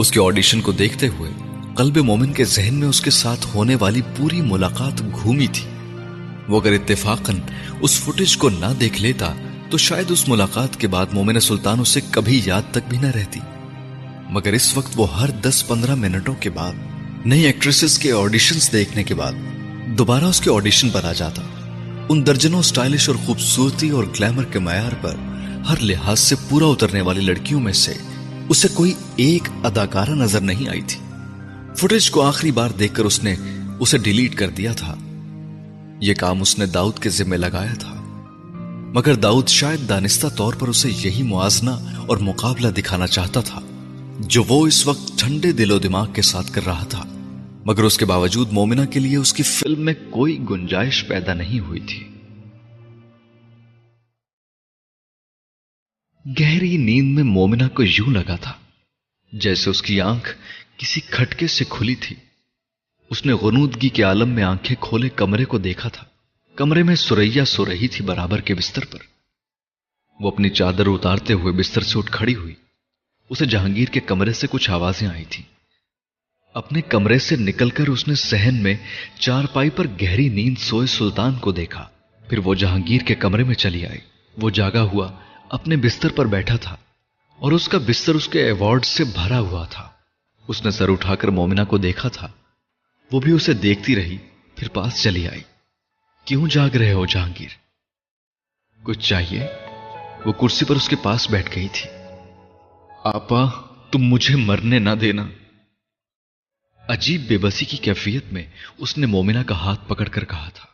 اس کے آڈیشن کو دیکھتے ہوئے قلب مومن کے ذہن میں اس کے ساتھ ہونے والی پوری ملاقات گھومی تھی. وہ اگر اتفاقاً اس فوٹیج کو نہ دیکھ لیتا تو شاید اس ملاقات کے بعد مومنہ سلطان اسے کبھی یاد تک بھی نہ رہتی. مگر اس وقت وہ ہر 10-15 منٹوں کے بعد نئی ایکٹریسز کے آڈیشنز دیکھنے کے بعد دوبارہ اس کے آڈیشن پر آ جاتا. ان درجنوں سٹائلش اور خوبصورتی اور گلیمر کے معیار پر ہر لحاظ سے پورا اترنے والی لڑکیوں میں سے اسے کوئی ایک اداکارہ نظر نہیں آئی تھی. فوٹیج کو آخری بار دیکھ کر اس نے اسے ڈیلیٹ کر دیا تھا. یہ کام اس نے داؤد کے ذمہ لگایا تھا مگر داؤد شاید دانستہ طور پر اسے یہی موازنہ اور مقابلہ دکھانا چاہتا تھا جو وہ اس وقت ٹھنڈے دل و دماغ کے ساتھ کر رہا تھا. مگر اس کے باوجود مومنہ کے لیے اس کی فلم میں کوئی گنجائش پیدا نہیں ہوئی تھی. گہری نیند میں مومنہ کو یوں لگا تھا جیسے اس کی آنکھ کسی کھٹکے سے کھلی تھی. اس نے غنودگی کے عالم میں آنکھیں کھولے کمرے کو دیکھا تھا. کمرے میں ثریا سو رہی تھی برابر کے بستر پر. وہ اپنی چادر اتارتے ہوئے بستر سے اٹھ کھڑی ہوئی. اسے جہانگیر کے کمرے سے کچھ آوازیں آئی تھی. اپنے کمرے سے نکل کر اس نے صحن میں چارپائی پر گہری نیند سوئے سلطان کو دیکھا. پھر وہ جہانگیر کے کمرے میں چلی آئی. وہ جاگا ہوا اپنے بستر پر بیٹھا تھا اور اس کا بستر اس کے ایوارڈ سے بھرا ہوا تھا. اس نے سر اٹھا کر مومنہ کو دیکھا تھا. وہ بھی اسے دیکھتی رہی پھر پاس چلی آئی. کیوں جاگ رہے ہو جہانگیر؟ کچھ چاہیے؟ وہ کرسی پر اس کے پاس بیٹھ گئی تھی. آپا تم مجھے مرنے نہ دینا. عجیب بے بسی کی کیفیت میں اس نے مومنہ کا ہاتھ پکڑ کر کہا تھا.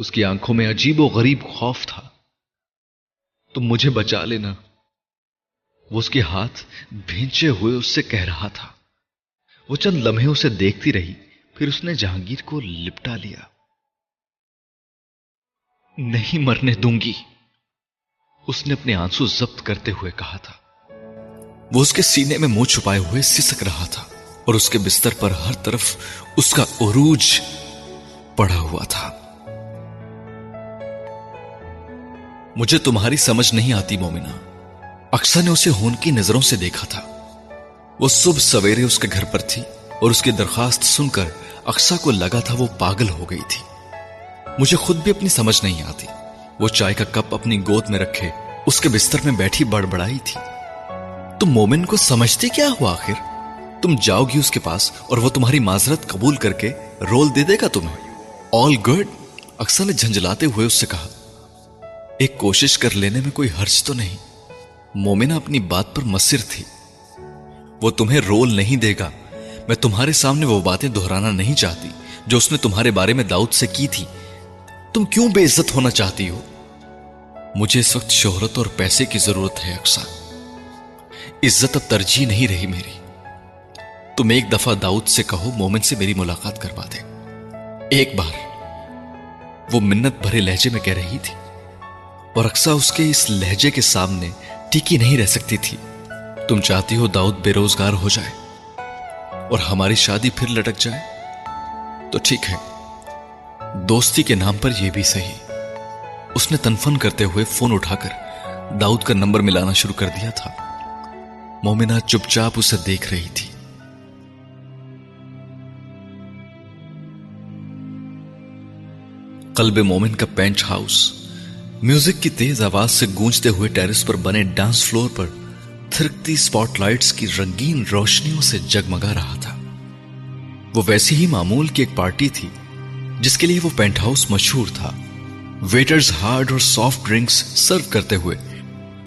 اس کی آنکھوں میں عجیب و غریب خوف تھا. تم مجھے بچا لینا. وہ اس کے ہاتھ بھینچے ہوئے اس سے کہہ رہا تھا. وہ چند لمحے اسے دیکھتی رہی پھر اس نے جہانگیر کو لپٹا لیا. نہیں مرنے دوں گی، اس نے اپنے آنسو ضبط کرتے ہوئے کہا تھا. وہ اس کے سینے میں منہ چھپائے ہوئے سسک رہا تھا اور اس کے بستر پر ہر طرف اس کا عروج پڑا ہوا تھا. مجھے تمہاری سمجھ نہیں آتی مومنہ. اقصیٰ نے اسے ہون کی نظروں سے دیکھا تھا. وہ صبح سویرے اس کے گھر پر تھی اور اس کی درخواست سن کر اقصیٰ کو لگا تھا وہ پاگل ہو گئی تھی. مجھے خود بھی اپنی سمجھ نہیں آتی. وہ چائے کا کپ اپنی گود میں رکھے اس کے بستر میں بیٹھی بڑبڑائی تھی. تم مومن کو سمجھتے کیا ہو؟ آخر تم جاؤ گی اس کے پاس اور وہ تمہاری معذرت قبول کر کے رول دے دے گا تمہیں. آل گڈ، اقصیٰ نے جھنجھلاتے ہوئے اس سے کہا. ایک کوشش کر لینے میں کوئی حرج تو نہیں؟ مومنہ اپنی بات پر مصر تھی. وہ تمہیں رول نہیں دے گا. میں تمہارے سامنے وہ باتیں دہرانا نہیں چاہتی جو اس نے تمہارے بارے میں داؤد سے کی تھی. تم کیوں بے عزت ہونا چاہتی ہو؟ مجھے اس وقت شہرت اور پیسے کی ضرورت ہے اقصیٰ. عزت اب ترجیح نہیں رہی میری. تم ایک دفعہ داؤد سے کہو مومن سے میری ملاقات کروا دے. ایک بار، وہ منت بھرے لہجے میں کہہ رہی تھی اور اقصیٰ اس کے اس لہجے کے سامنے ٹکی نہیں رہ سکتی تھی. تم چاہتی ہو داؤد بے روزگار ہو جائے اور ہماری شادی پھر لٹک جائے؟ تو ٹھیک ہے، دوستی کے نام پر یہ بھی صحیح. اس نے تنفن کرتے ہوئے فون اٹھا کر داؤد کا نمبر ملانا شروع کر دیا تھا. مومنہ چپ چاپ اسے دیکھ رہی تھی. قلب مومن کا پینٹ ہاؤس میوزک کی تیز آواز سے گونجتے ہوئے ٹیرس پر بنے ڈانس فلور پر تھرکتی سپاٹ لائٹس کی رنگین روشنیوں سے جگمگا رہا تھا. وہ ویسی ہی معمول کی ایک پارٹی تھی جس کے لیے وہ پینٹ ہاؤس مشہور تھا. ویٹرز ہارڈ اور سافٹ ڈرنکس سرو کرتے ہوئے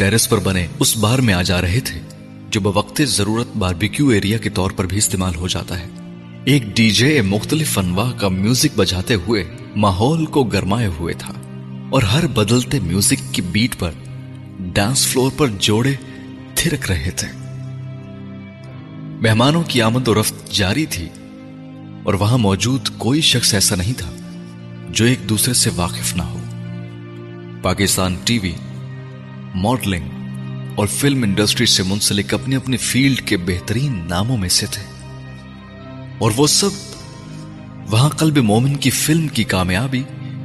ٹیرس پر بنے اس بار میں آ جا رہے تھے جو بوقت ضرورت باربیکیو ایریا کے طور پر بھی استعمال ہو جاتا ہے. ایک ڈی جے مختلف انواع کا میوزک بجاتے ہوئے ماحول کو گرمائے ہوئے تھا اور ہر بدلتے میوزک کی بیٹ پر ڈانس فلور پر جوڑے تھرک رہے تھے. مہمانوں کی آمد و رفت جاری تھی اور وہاں موجود کوئی شخص ایسا نہیں تھا جو ایک دوسرے سے واقف نہ ہو. پاکستان ٹی وی، ماڈلنگ اور فلم انڈسٹری سے منسلک اپنے اپنے فیلڈ کے بہترین ناموں میں سے تھے، اور وہ سب وہاں قلب مومن کی فلم کی کامیابی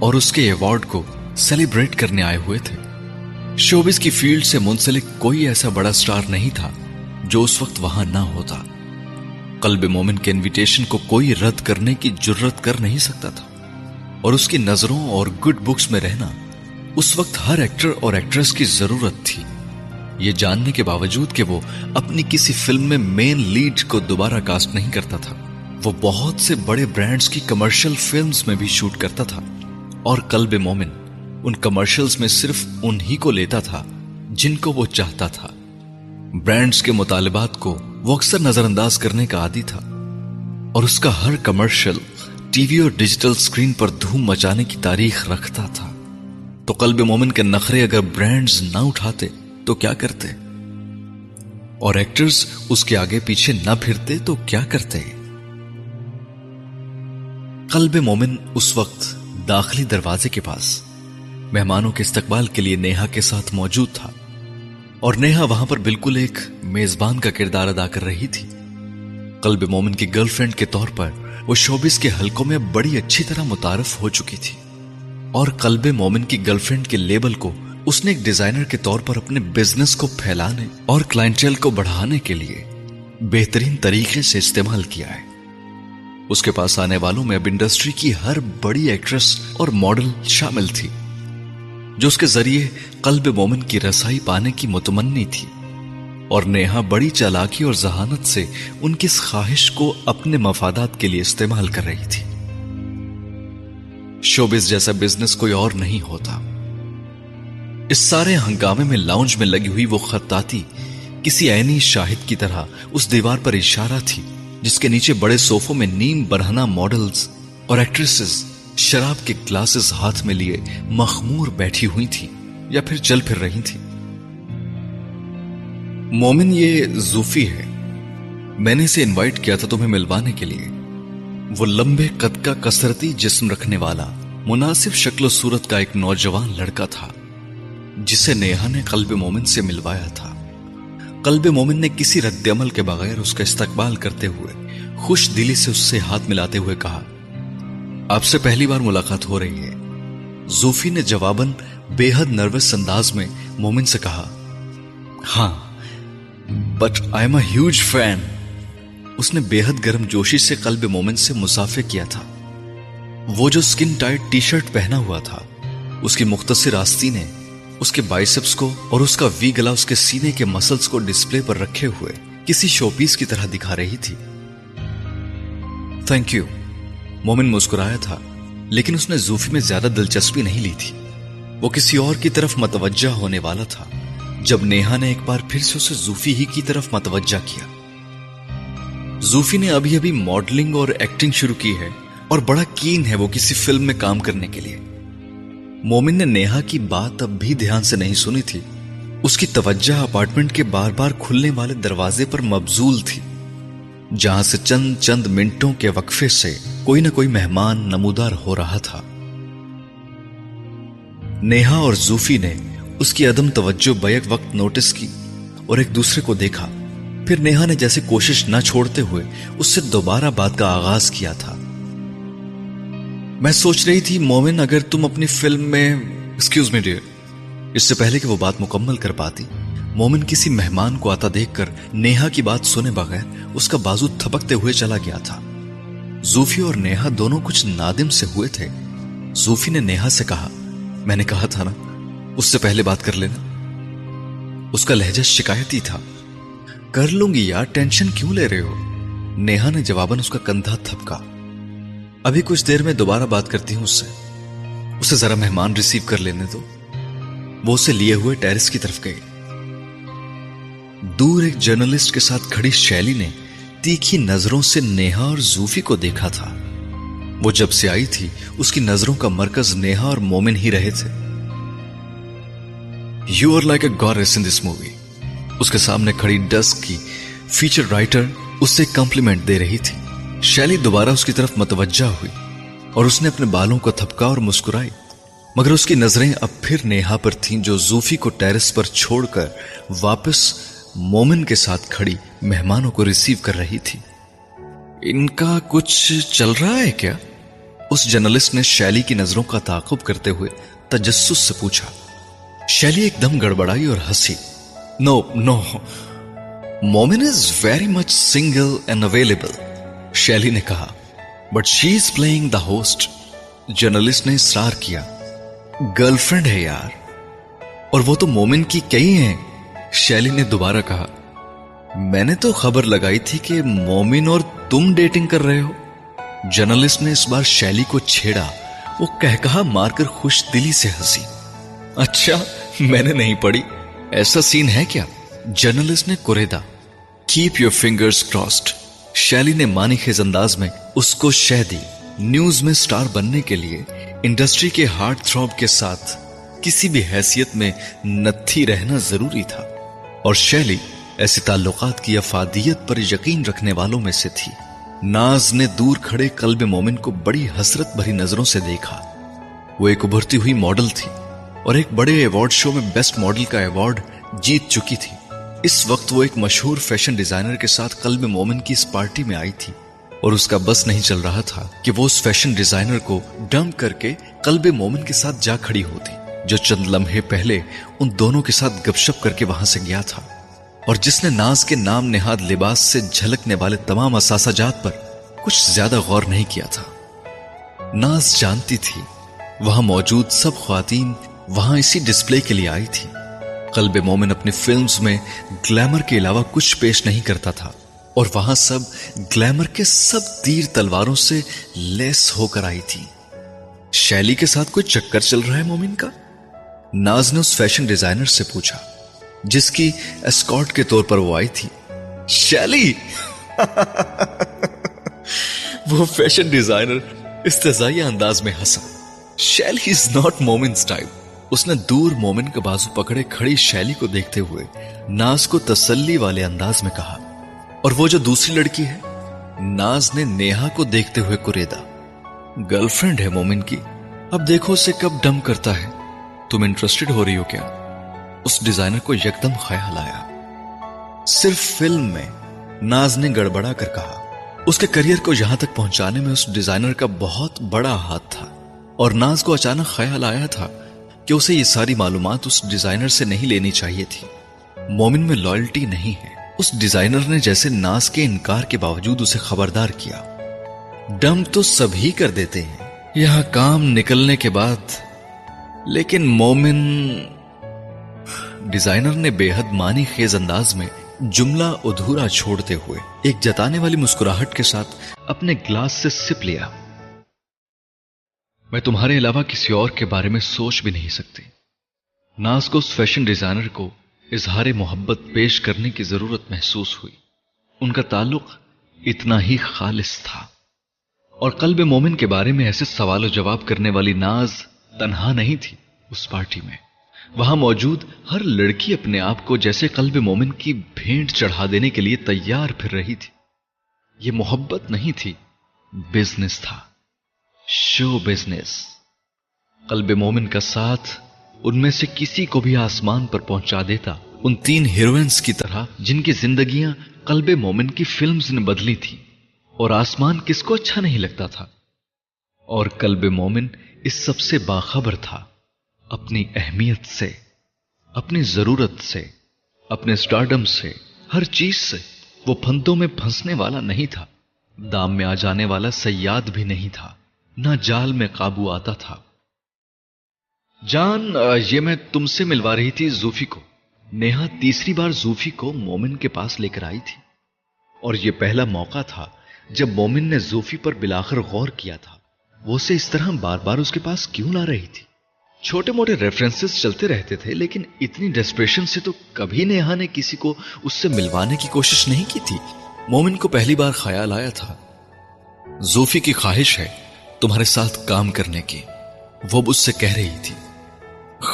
اور اس کے ایوارڈ کو سیلیبریٹ کرنے آئے ہوئے تھے. شوبز کی فیلڈ سے منسلک کوئی ایسا بڑا سٹار نہیں تھا جو اس وقت وہاں نہ ہوتا. قلب مومن کے انویٹیشن کو کوئی رد کرنے کی جرت کر نہیں سکتا تھا، اور اس کی نظروں اور گڈ بکس میں رہنا اس وقت ہر ایکٹر اور ایکٹریس کی ضرورت تھی، یہ جاننے کے باوجود کہ وہ اپنی کسی فلم میں مین لیڈ کو دوبارہ کاسٹ نہیں کرتا تھا. وہ بہت سے بڑے برانڈز کی کمرشل فلمز میں بھی شوٹ کرتا تھا، اور قلب مومن ان کمرشلز میں صرف انہی کو لیتا تھا جن کو وہ چاہتا تھا. برانڈز کے مطالبات کو وہ اکثر نظر انداز کرنے کا عادی تھا، اور اس کا ہر کمرشل ٹی وی اور ڈیجیٹل سکرین پر دھوم مچانے کی تاریخ رکھتا تھا. تو قلب مومن کے نخرے اگر برانڈز نہ اٹھاتے تو کیا کرتے، اور ایکٹرز اس کے آگے پیچھے نہ پھرتے تو کیا کرتے؟ قلب مومن اس وقت داخلی دروازے کے پاس مہمانوں کے استقبال کے لیے نیہا کے ساتھ موجود تھا، اور نیہا وہاں پر بالکل ایک میزبان کا کردار ادا کر رہی تھی. قلب مومن کی گرل فرینڈ کے طور پر وہ شوبز کے حلقوں میں بڑی اچھی طرح متعارف ہو چکی تھی، اور قلب مومن کی گرل فرینڈ کے لیبل کو اس نے ایک ڈیزائنر کے طور پر اپنے بزنس کو پھیلانے اور کلائنٹیل کو بڑھانے کے لیے بہترین طریقے سے استعمال کیا ہے. اس کے پاس آنے والوں میں اب انڈسٹری کی ہر بڑی ایکٹریس اور ماڈل شامل تھی جو اس کے ذریعے قلب مومن کی رسائی پانے کی متمنی تھی، اور نیہا بڑی چالاکی اور ذہانت سے ان کی اس خواہش کو اپنے مفادات کے لیے استعمال کر رہی تھی. شوبز جیسا بزنس کوئی اور نہیں ہوتا. اس سارے ہنگامے میں لاؤنج میں لگی ہوئی وہ خطاطی کسی عینی شاہد کی طرح اس دیوار پر اشارہ تھی جس کے نیچے بڑے صوفوں میں نیم برہنہ ماڈلز اور ایکٹریسز شراب کے گلاسز ہاتھ میں لیے مخمور بیٹھی ہوئی تھی یا پھر چل پھر رہی تھی. مومن، یہ زوفی ہے، میں نے اسے انوائٹ کیا تھا تمہیں ملوانے کے لیے. وہ لمبے قد کا کثرتی جسم رکھنے والا مناسب شکل و صورت کا ایک نوجوان لڑکا تھا جسے نیہا نے قلب مومن سے ملوایا تھا. قلب مومن نے کسی رد عمل کے بغیر اس کا استقبال کرتے ہوئے خوش دلی سے اس سے ہاتھ ملاتے ہوئے کہا، آپ سے پہلی بار ملاقات ہو رہی ہے. زوفی نے جواباً بے حد نروس انداز میں مومن سے کہا، ہاں but I am a huge fan. اس نے بے حد گرم جوشی سے قلب مومن سے مسافہ کیا تھا. وہ جو سکن ٹائٹ ٹی شرٹ پہنا ہوا تھا، اس کی مختصر آستی نے اس کے بائیسپس کو اور اس کا وی گلا اس کے سینے کے مسلز کو ڈسپلے پر رکھے ہوئے کسی شوپیس کی طرح دکھا رہی تھی. تھینک یو، مومن مسکرایا تھا، لیکن اس نے زوفی میں زیادہ دلچسپی نہیں لی تھی. وہ کسی اور کی طرف متوجہ ہونے والا تھا جب نیہا نے ایک بار پھر سے اسے زوفی ہی کی طرف متوجہ کیا. زوفی نے ابھی ابھی ماڈلنگ اور ایکٹنگ شروع کی ہے اور بڑا کین ہے وہ کسی فلم میں کام کرنے کے لیے. مومن نے نیہا کی بات اب بھی دھیان سے نہیں سنی تھی. اس کی توجہ اپارٹمنٹ کے بار بار کھلنے والے دروازے پر مبزول تھی جہاں سے چند منٹوں کے وقفے سے کوئی نہ کوئی مہمان نمودار ہو رہا تھا. نیہا اور زوفی نے اس کی عدم توجہ بیک وقت نوٹس کی اور ایک دوسرے کو دیکھا. پھر نیہا نے جیسے کوشش نہ چھوڑتے ہوئے اس سے دوبارہ بات کا آغاز کیا تھا. میں سوچ رہی تھی مومن، اگر تم اپنی فلم میں ایکسکیوز می ڈیئر. اس سے پہلے کہ وہ بات مکمل کر پاتی، مومن کسی مہمان کو آتا دیکھ کر نیہا کی بات سنے بغیر اس کا بازو تھپکتے ہوئے چلا گیا تھا. زوفی اور نیہا دونوں کچھ نادم سے ہوئے تھے. زوفی نے نیہا سے کہا، میں نے کہا تھا نا اس سے پہلے بات کر لینا. اس کا لہجہ شکایتی تھا. کر لوں گی یار، ٹینشن کیوں لے رہے ہو؟ نیہا نے جواباً اس کا کندھا تھپکا. ابھی کچھ دیر میں دوبارہ بات کرتی ہوں اس سے، اسے ذرا مہمان ریسیو کر لینے دو. وہ اسے لیے ہوئے ٹیرس کی طرف گئی. دور ایک جرنلسٹ کے ساتھ کھڑی شیلی نے تیکھی نظروں سے نیہا اور زوفی کو دیکھا تھا. وہ جب سے آئی تھی اس کی نظروں کا مرکز نیہا اور مومن ہی رہے تھے. You are like a گارس in this movie. اس کے سامنے کھڑی ڈسک کی فیچر رائٹر اسے کمپلیمنٹ دے رہی تھی. شیلی دوبارہ اس کی طرف متوجہ ہوئی اور اس نے اپنے بالوں کو تھپکا اور مسکرائی، مگر اس کی نظریں اب پھر نیہا پر تھیں جو زوفی کو ٹیرس پر چھوڑ کر واپس مومن کے ساتھ کھڑی مہمانوں کو ریسیو کر رہی تھی. ان کا کچھ چل رہا ہے کیا؟ اس جرنلسٹ نے شیلی کی نظروں کا تعاقب کرتے ہوئے تجسس سے پوچھا. شیلی ایک دم گڑبڑائی اور ہنسی. No Momin is very much single and available, Shelly نے کہا، but she is playing the host. Journalist نے اصرار کیا. گرل فرینڈ ہے یار، اور وہ تو مومن کی کئی ہیں، شیلی نے دوبارہ کہا. میں نے تو خبر لگائی تھی کہ مومن اور تم ڈیٹنگ کر رہے ہو. جرنلسٹ نے اس بار شیلی کو چھیڑا. وہ کہا مار کر خوش دلی سے ہنسی. اچھا، میں نے نہیں پڑھی، ایسا سین ہے کیا؟ جرنلسٹ نے کوریدا. Keep your fingers crossed, Shelly نے مانی خیز انداز میں اس کو شہ دی. نیوز میں سٹار بننے کے لیے انڈسٹری کے ہارٹ تھروب کے ساتھ کسی بھی حیثیت میں نتھی رہنا ضروری تھا، اور شیلی ایسے تعلقات کی افادیت پر یقین رکھنے والوں میں سے تھی. ناز نے دور کھڑے قلب مومن کو بڑی حسرت بھری نظروں سے دیکھا. وہ ایک ابھرتی ہوئی ماڈل تھی اور ایک بڑے ایوارڈ شو میں بیسٹ ماڈل کا ایوارڈ جیت چکی تھی. اس وقت وہ ایک مشہور فیشن ڈیزائنر کے ساتھ قلب مومن کی اس پارٹی میں آئی تھی، اور اس کا بس نہیں چل رہا تھا کہ وہ اس فیشن ڈیزائنر کو ڈمپ کر کے قلب مومن کے ساتھ جا کھڑی ہوتی جو چند لمحے پہلے ان دونوں کے ساتھ گپ شپ کر کے وہاں سے گیا تھا، اور جس نے ناز کے نام نہاد لباس سے جھلکنے والے تمام اثاثہ جات پر کچھ زیادہ غور نہیں کیا تھا. ناز جانتی تھی وہاں موجود سب خواتین وہاں اسی ڈسپلے کے لیے آئی تھی. قلب مومن اپنی فلمز میں گلیمر کے علاوہ کچھ پیش نہیں کرتا تھا، اور وہاں سب گلیمر کے سب تیر تلواروں سے لیس ہو کر آئی تھی. شیلی کے ساتھ کوئی چکر چل رہا ہے مومن کا؟ ناز نے اس فیشن ڈیزائنر سے پوچھا جس کی اسکارٹ کے طور پر وہ آئی تھی. شیلی وہ فیشن ڈیزائنر استہزائیہ انداز میں ہنسا. Shelly is not Momin's type. اس نے دور مومن کے بازو پکڑے کھڑی شیلی کو دیکھتے ہوئے ناز کو تسلی والے انداز میں کہا. اور وہ جو دوسری لڑکی ہے؟ ناز نے نیہا کو دیکھتے ہوئے کوریدا. گرل فرینڈ ہے مومن کی، اب دیکھو اسے کب ڈم کرتا ہے. تم انٹرسٹڈ ہو رہی ہو کیا؟ اس ڈیزائنر کو یکدم خیال آیا. صرف فلم میں، ناز نے گڑبڑا کر کہا. اس کے کریئر کو یہاں تک پہنچانے میں اس ڈیزائنر کا بہت بڑا ہاتھ تھا، اور ناز کو اچانک خیال آیا تھا کہ اسے یہ ساری معلومات اس ڈیزائنر سے نہیں لینی چاہیے تھی. مومن میں لائلٹی نہیں ہے. اس ڈیزائنر نے جیسے ناز کے انکار کے باوجود اسے خبردار کیا. ڈم تو سب ہی کر دیتے ہیں یہاں کام نکلنے کے بعد، لیکن مومن. ڈیزائنر نے بے حد معنی خیز انداز میں جملہ ادھورا چھوڑتے ہوئے ایک جتانے والی مسکراہٹ کے ساتھ اپنے گلاس سے سپ لیا. میں تمہارے علاوہ کسی اور کے بارے میں سوچ بھی نہیں سکتی. ناز کو اس فیشن ڈیزائنر کو اظہار محبت پیش کرنے کی ضرورت محسوس ہوئی. ان کا تعلق اتنا ہی خالص تھا، اور قلب مومن کے بارے میں ایسے سوال و جواب کرنے والی ناز تنہا نہیں تھی. اس پارٹی میں وہاں موجود ہر لڑکی اپنے آپ کو جیسے قلب مومن کی بھینٹ چڑھا دینے کے لیے تیار پھر رہی تھی. یہ محبت نہیں تھی، بزنس تھا، شو بزنس. قلب مومن کا ساتھ ان میں سے کسی کو بھی آسمان پر پہنچا دیتا، ان تین ہیروئنز کی طرح جن کی زندگیاں قلب مومن کی فلمز نے بدلی تھی. اور آسمان کس کو اچھا نہیں لگتا تھا، اور قلب مومن اس سب سے باخبر تھا، اپنی اہمیت سے، اپنی ضرورت سے، اپنے اسٹارڈم سے، ہر چیز سے. وہ پھندوں میں پھنسنے والا نہیں تھا، دام میں آ جانے والا صیاد بھی نہیں تھا، نہ جال میں قابو آتا تھا. جان، یہ میں تم سے ملوا رہی تھی زوفی کو. نیہا تیسری بار زوفی کو مومن کے پاس لے کر آئی تھی، اور یہ پہلا موقع تھا جب مومن نے زوفی پر بلاخر غور کیا تھا. وہ اسے اس طرح بار بار اس کے پاس کیوں لا رہی تھی؟ چھوٹے موٹے ریفرنسز چلتے رہتے تھے، لیکن اتنی ڈسپریشن سے تو کبھی نیہا نے کسی کو اس سے ملوانے کی کوشش نہیں کی تھی. مومن کو پہلی بار خیال آیا تھا، زوفی کی خواہش ہے تمہارے ساتھ کام کرنے کی. وہ مجھ سے کہہ رہی تھی،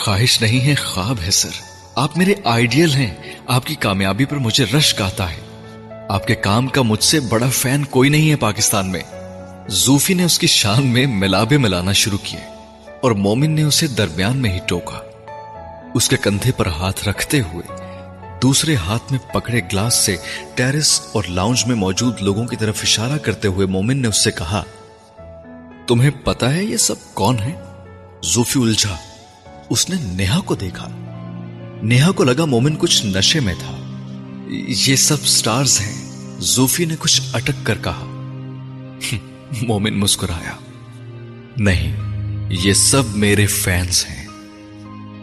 خواہش نہیں ہے، خواب ہے سر. آپ میرے آئیڈیل ہیں، آپ کی کامیابی پر مجھے رشک آتا ہے. آپ کے کام کا مجھ سے بڑا فین کوئی نہیں ہے پاکستان میں۔ زوفی نے اس کی شام میں ملابے ملانا شروع کیے اور مومن نے اسے درمیان میں ہی ٹوکا۔ اس کے کندھے پر ہاتھ رکھتے ہوئے دوسرے ہاتھ میں پکڑے گلاس سے ٹیرس اور لاؤنج میں موجود لوگوں کی طرف اشارہ کرتے ہوئے مومن نے اس سے کہا، تمہیں پتا ہے یہ سب کون ہے؟ زوفی الجھا، اس نے نیہا کو دیکھا۔ نیہا کو لگا مومن کچھ نشے میں تھا۔ یہ سب سٹارز ہیں، زوفی نے کچھ اٹک کر کہا۔ مومن مسکرایا، نہیں، یہ سب میرے فینز ہیں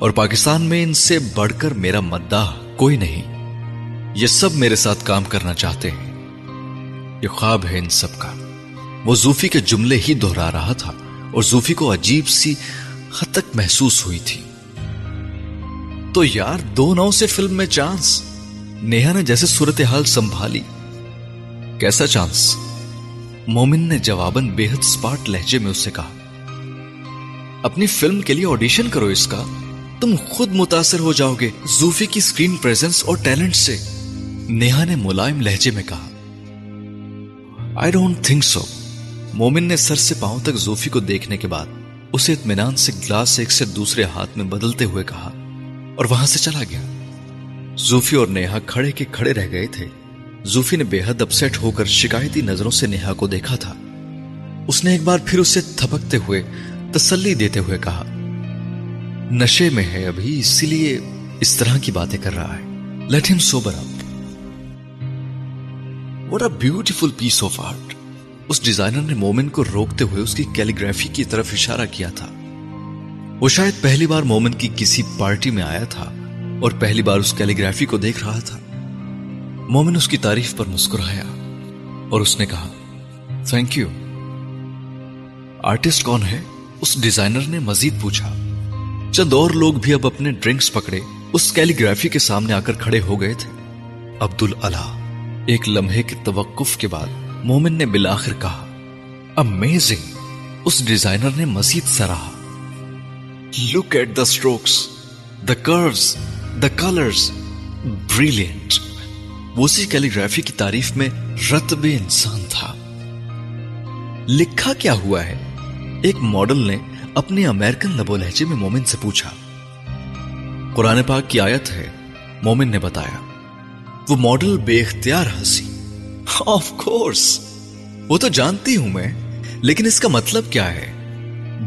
اور پاکستان میں ان سے بڑھ کر میرا مداح کوئی نہیں۔ یہ سب میرے ساتھ کام کرنا چاہتے ہیں، یہ خواب ہے ان سب کا۔ وہ زوفی کے جملے ہی دہرا رہا تھا اور زوفی کو عجیب سی خطک محسوس ہوئی تھی۔ تو یار 2 نو سے فلم میں چانس، نیہا نے جیسے صورتحال سنبھالی۔ کیسا چانس؟ مومن نے جواباً بے حد سپاٹ لہجے میں اس سے کہا، اپنی فلم کے لیے آڈیشن کرو، اس کا تم خود متاثر ہو جاؤ گے زوفی کی اسکرین پریزنس اور ٹیلنٹ سے، نیہا نے ملائم لہجے میں کہا۔ آئی ڈونٹ تھنک سو، مومن نے سر سے پاؤں تک زوفی کو دیکھنے کے بعد اسے اطمینان سے گلاس ایک سے دوسرے ہاتھ میں بدلتے ہوئے کہا اور وہاں سے چلا گیا۔ زوفی اور نیہا کھڑے کے کھڑے رہ گئے تھے۔ زوفی نے بے حد اپسیٹ ہو کر شکایتی نظروں سے نیہا کو دیکھا تھا۔ اس نے ایک بار پھر اسے تھپکتے ہوئے تسلی دیتے ہوئے کہا، نشے میں ہے ابھی، اسی لیے اس طرح کی باتیں کر رہا ہے۔ لیٹ ہم sober up. What a beautiful piece of art, اس ڈیزائنر نے مومن کو روکتے ہوئے اس کی کیلیگرافی کی طرف اشارہ کیا تھا۔ وہ شاید پہلی بار مومن کی کسی پارٹی میں آیا تھا اور پہلی بار اس کیلیگرافی کو دیکھ رہا تھا۔ مومن اس کی تعریف پر مسکرایا اور اس نے کہا، تھینک یو۔ آرٹسٹ کون ہے؟ اس ڈیزائنر نے مزید پوچھا۔ چند اور لوگ بھی اب اپنے ڈرنکس پکڑے اس کیلیگرافی کے سامنے آ کر کھڑے ہو گئے تھے۔ عبدالعلا۔ ایک لمحے کے توقف کے بعد مومن نے بالآخر کہا، امیزنگ۔ اس ڈیزائنر نے مزید سراہا، look at the strokes, the curves, the colours, brilliant. وہ اسی کیلیگرافی کی تعریف میں رتبِ انسان تھا۔ لکھا کیا ہوا ہے؟ ایک ماڈل نے اپنے امریکن لبو لہجے میں مومن سے پوچھا۔ قرآن پاک کی آیت ہے، مومن نے بتایا۔ وہ ماڈل بے اختیار ہنسی۔ آف کورس، وہ تو جانتی ہوں میں، لیکن اس کا مطلب کیا ہے؟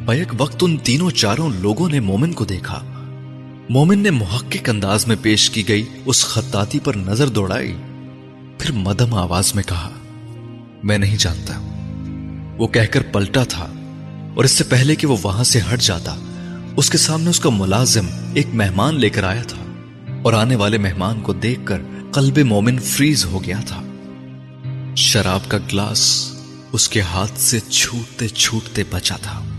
بیک وقت ان تینوں چاروں لوگوں نے مومن کو دیکھا۔ مومن نے محقق انداز میں پیش کی گئی اس خطاطی پر نظر دوڑائی، پھر مدھم آواز میں کہا، میں نہیں جانتا۔ وہ کہہ کر پلٹا تھا اور اس سے پہلے کہ وہ وہاں سے ہٹ جاتا، اس کے سامنے اس کا ملازم ایک مہمان لے کر آیا تھا اور آنے والے مہمان کو دیکھ کر قلب مومن فریز ہو گیا تھا۔ شراب کا گلاس اس کے ہاتھ سے چھوٹتے چھوٹتے بچا تھا۔